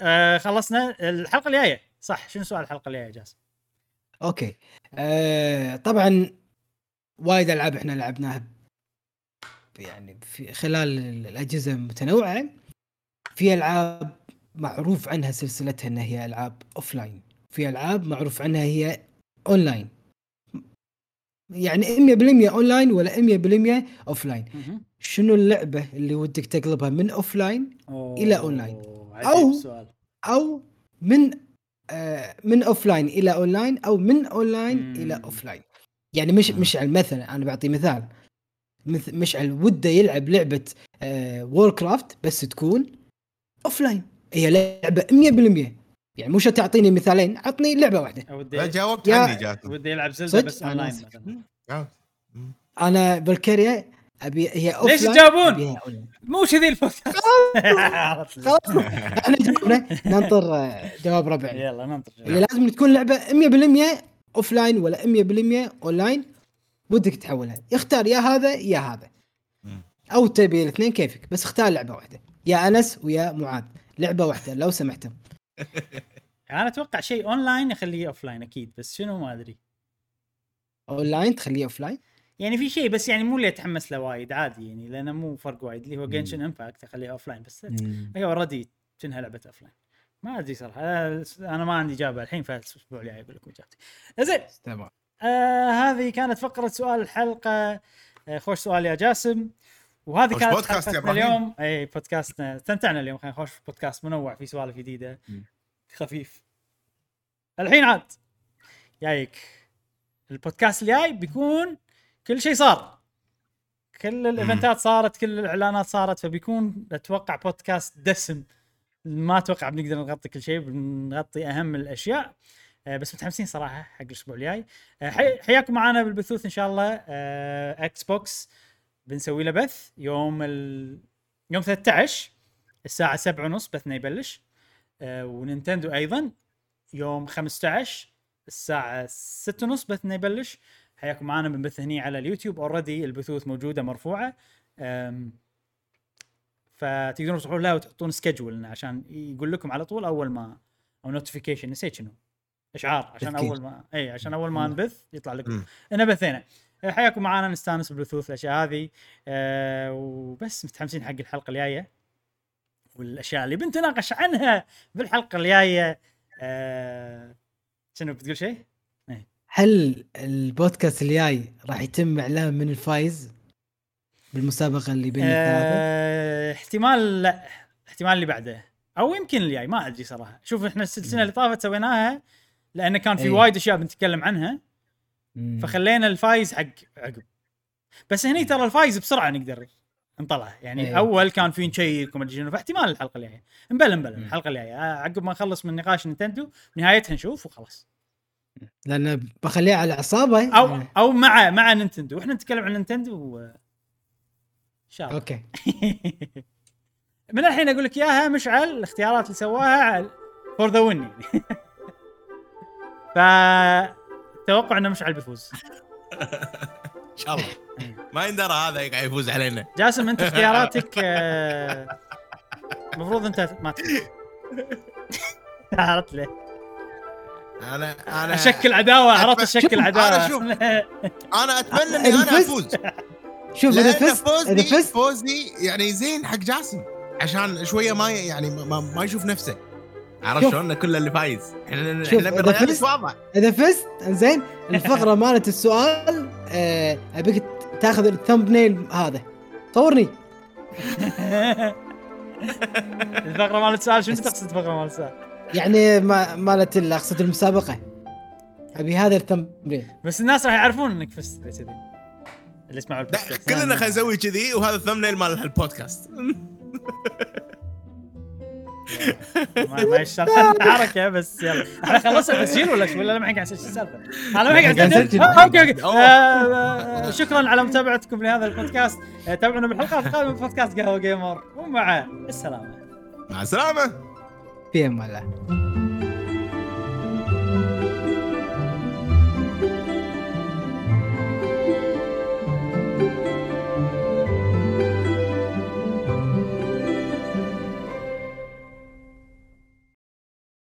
آه خلصنا الحلقه الجايه صح شنو سؤال الحلقه الجايه جاسم؟ اوكي آه طبعا وايد العاب احنا لعبناها يعني في خلال الاجهزه المتنوعه في العاب معروف عنها سلسلتها انها هي العاب اوفلاين في العاب معروف عنها هي اونلاين يعني مية بالمية اونلاين ولا مية بالمية اوفلاين. شنو اللعبه اللي ودك تقلبها من اوفلاين الى اونلاين او او من آه من اوفلاين الى اونلاين او من اونلاين الى اوفلاين يعني مش مشعل مثلا انا بعطي مثال مشعل وده يلعب لعبه آه ووركرافت بس تكون اوفلاين هي لعبه مية بالمية يعني مش تعطيني مثالين عطني لعبه واحده لا جاوبت عني جات ودي يلعب زلده بس اونلاين مثلا انا بالكاريا ابي هي اوفلاين ليش جابون مو كذي الفكره خلاص احنا جبنا ننطر جواب ربع يلا ننطر لازم تكون لعبه مية بالمية اوفلاين ولا مية بالمية اونلاين بدك تحولها اختار يا هذا يا هذا او تبي الاثنين كيفك بس اختار لعبه واحده يا انس ويا معاذ لعبه واحده لو سمحتم. انا اتوقع شيء اونلاين يخليه اوفلاين اكيد بس شنو ما ادري اونلاين تخليه اوفلاين يعني في شيء بس يعني مو اللي اتحمس له وايد عادي يعني لانه مو فرق وايد اللي هو جنشن امباكت اخليه اوفلاين بس هي اوريدي شنها لعبه اوفلاين ما ادري صراحه انا ما عندي اجابه الحين فات الاسبوع اللي جاي اقول لكم اجابتي زين تمام. آه هذه كانت فقره سؤال الحلقه. آه خوش سؤال يا جاسم وهذا كان بودكاستنا اليوم اي بودكاستنا استمتعنا اليوم خلينا نخش بودكاست منوع في سوالف جديده خفيف. الحين عاد جايك البودكاست الجاي بيكون كل شيء صار كل الايفنتات صارت كل الاعلانات صارت فبيكون اتوقع بودكاست دسم ما اتوقع بنقدر نغطي كل شيء بنغطي اهم الاشياء بس متحمسين صراحه حق الاسبوع الجاي. حياكم معنا بالبثوث ان شاء الله. اكس بوكس بنسوي له بث يوم ال... يوم ثلاثة عشر الساعة سبعة ونص بثنا يبلش. آه ونينتندو أيضاً يوم خمسة عشر الساعة ستة ونص بثنا يبلش. حياكم معنا بنبث هني على اليوتيوب أوردي البثوث موجودة مرفوعة فتقدرون تروحون لها وتحطون سكجول عشان يقول لكم على طول أول ما أو نوتيفيكيشن نسيت شنو إشعار عشان أول ما إيه عشان أول ما نبث يطلع لكم أنا بثينا. حياكم معانا نستانس بالبثوث الاشياء هذه أه وبس متحمسين حق الحلقه الجايه والاشياء اللي بنتناقش عنها بالحلقه الجايه. أه شنو بتقول شيء؟ أه. هل البودكاست الجاي راح يتم اعلان من الفايز بالمسابقه اللي بين الثلاثه؟ أه احتمال لا احتمال اللي بعده او يمكن الجاي ما ادري صراحه. شوف احنا السنه اللي طافت سويناها لانه كان في أيه. وايد اشياء بنتكلم عنها فخلينا الفايز حق عقب بس هني ترى الفايز بسرعه نقدر نطلعه يعني أيه. اول كان في نشيلكم الجنوب احتمال الحلقه اللي جايه نبل نبل الحلقه اللي جايه عقب ما نخلص من نقاش نينتندو نهايتها نشوف وخلاص لان بخليه على اعصابه او او مع مع نينتندو واحنا نتكلم عن نينتندو ان شاء الله اوكي. من الحين اقول لك اياها مشعل الاختيارات اللي سواها فور ذا ويننج ف توقع انه مشعل بيفوز ان شاء الله ما يندرى هذا يقع يفوز علينا. جاسم انت اختياراتك المفروض انت ما تفوز عرفت ليه انا انا اشكل عداوه عرفت اشكل عداوه انا شوف انا اتمنى اني انا افوز شوف اذا فزت فوزي يعني زين حق جاسم عشان شويه ما يعني ما, ما يشوف نفسه عرفت شلون كل اللي فايز احنا احنا بالرياض واضح اذا فزت انزين الفقره مالت السؤال أه ابيك تاخذ الثامبنيل هذا صورني الفقره مالت السؤال شنو تقصد الفقره مالت السؤال يعني ما مالت اللي اقصد المسابقه ابي هذا الثامبنيل بس الناس راح يعرفون انك فزت كذي اللي يسمعوا البودكاست كلنا خنسوي كذي، وهذا الثمنيل مال البودكاست. ما ما يشتغل حركه بس. يلا احنا خلصنا التسجيل ولا شو؟ ولا ما قاعد اسجل السالفه انا ما قاعد اسجل. اوكي اوكي شكرا على متابعتكم لهذا البودكاست، تابعونا بالحلقات القادمه من بودكاست قهوه جيمر، ومع السلامه. مع السلامه في امان الله.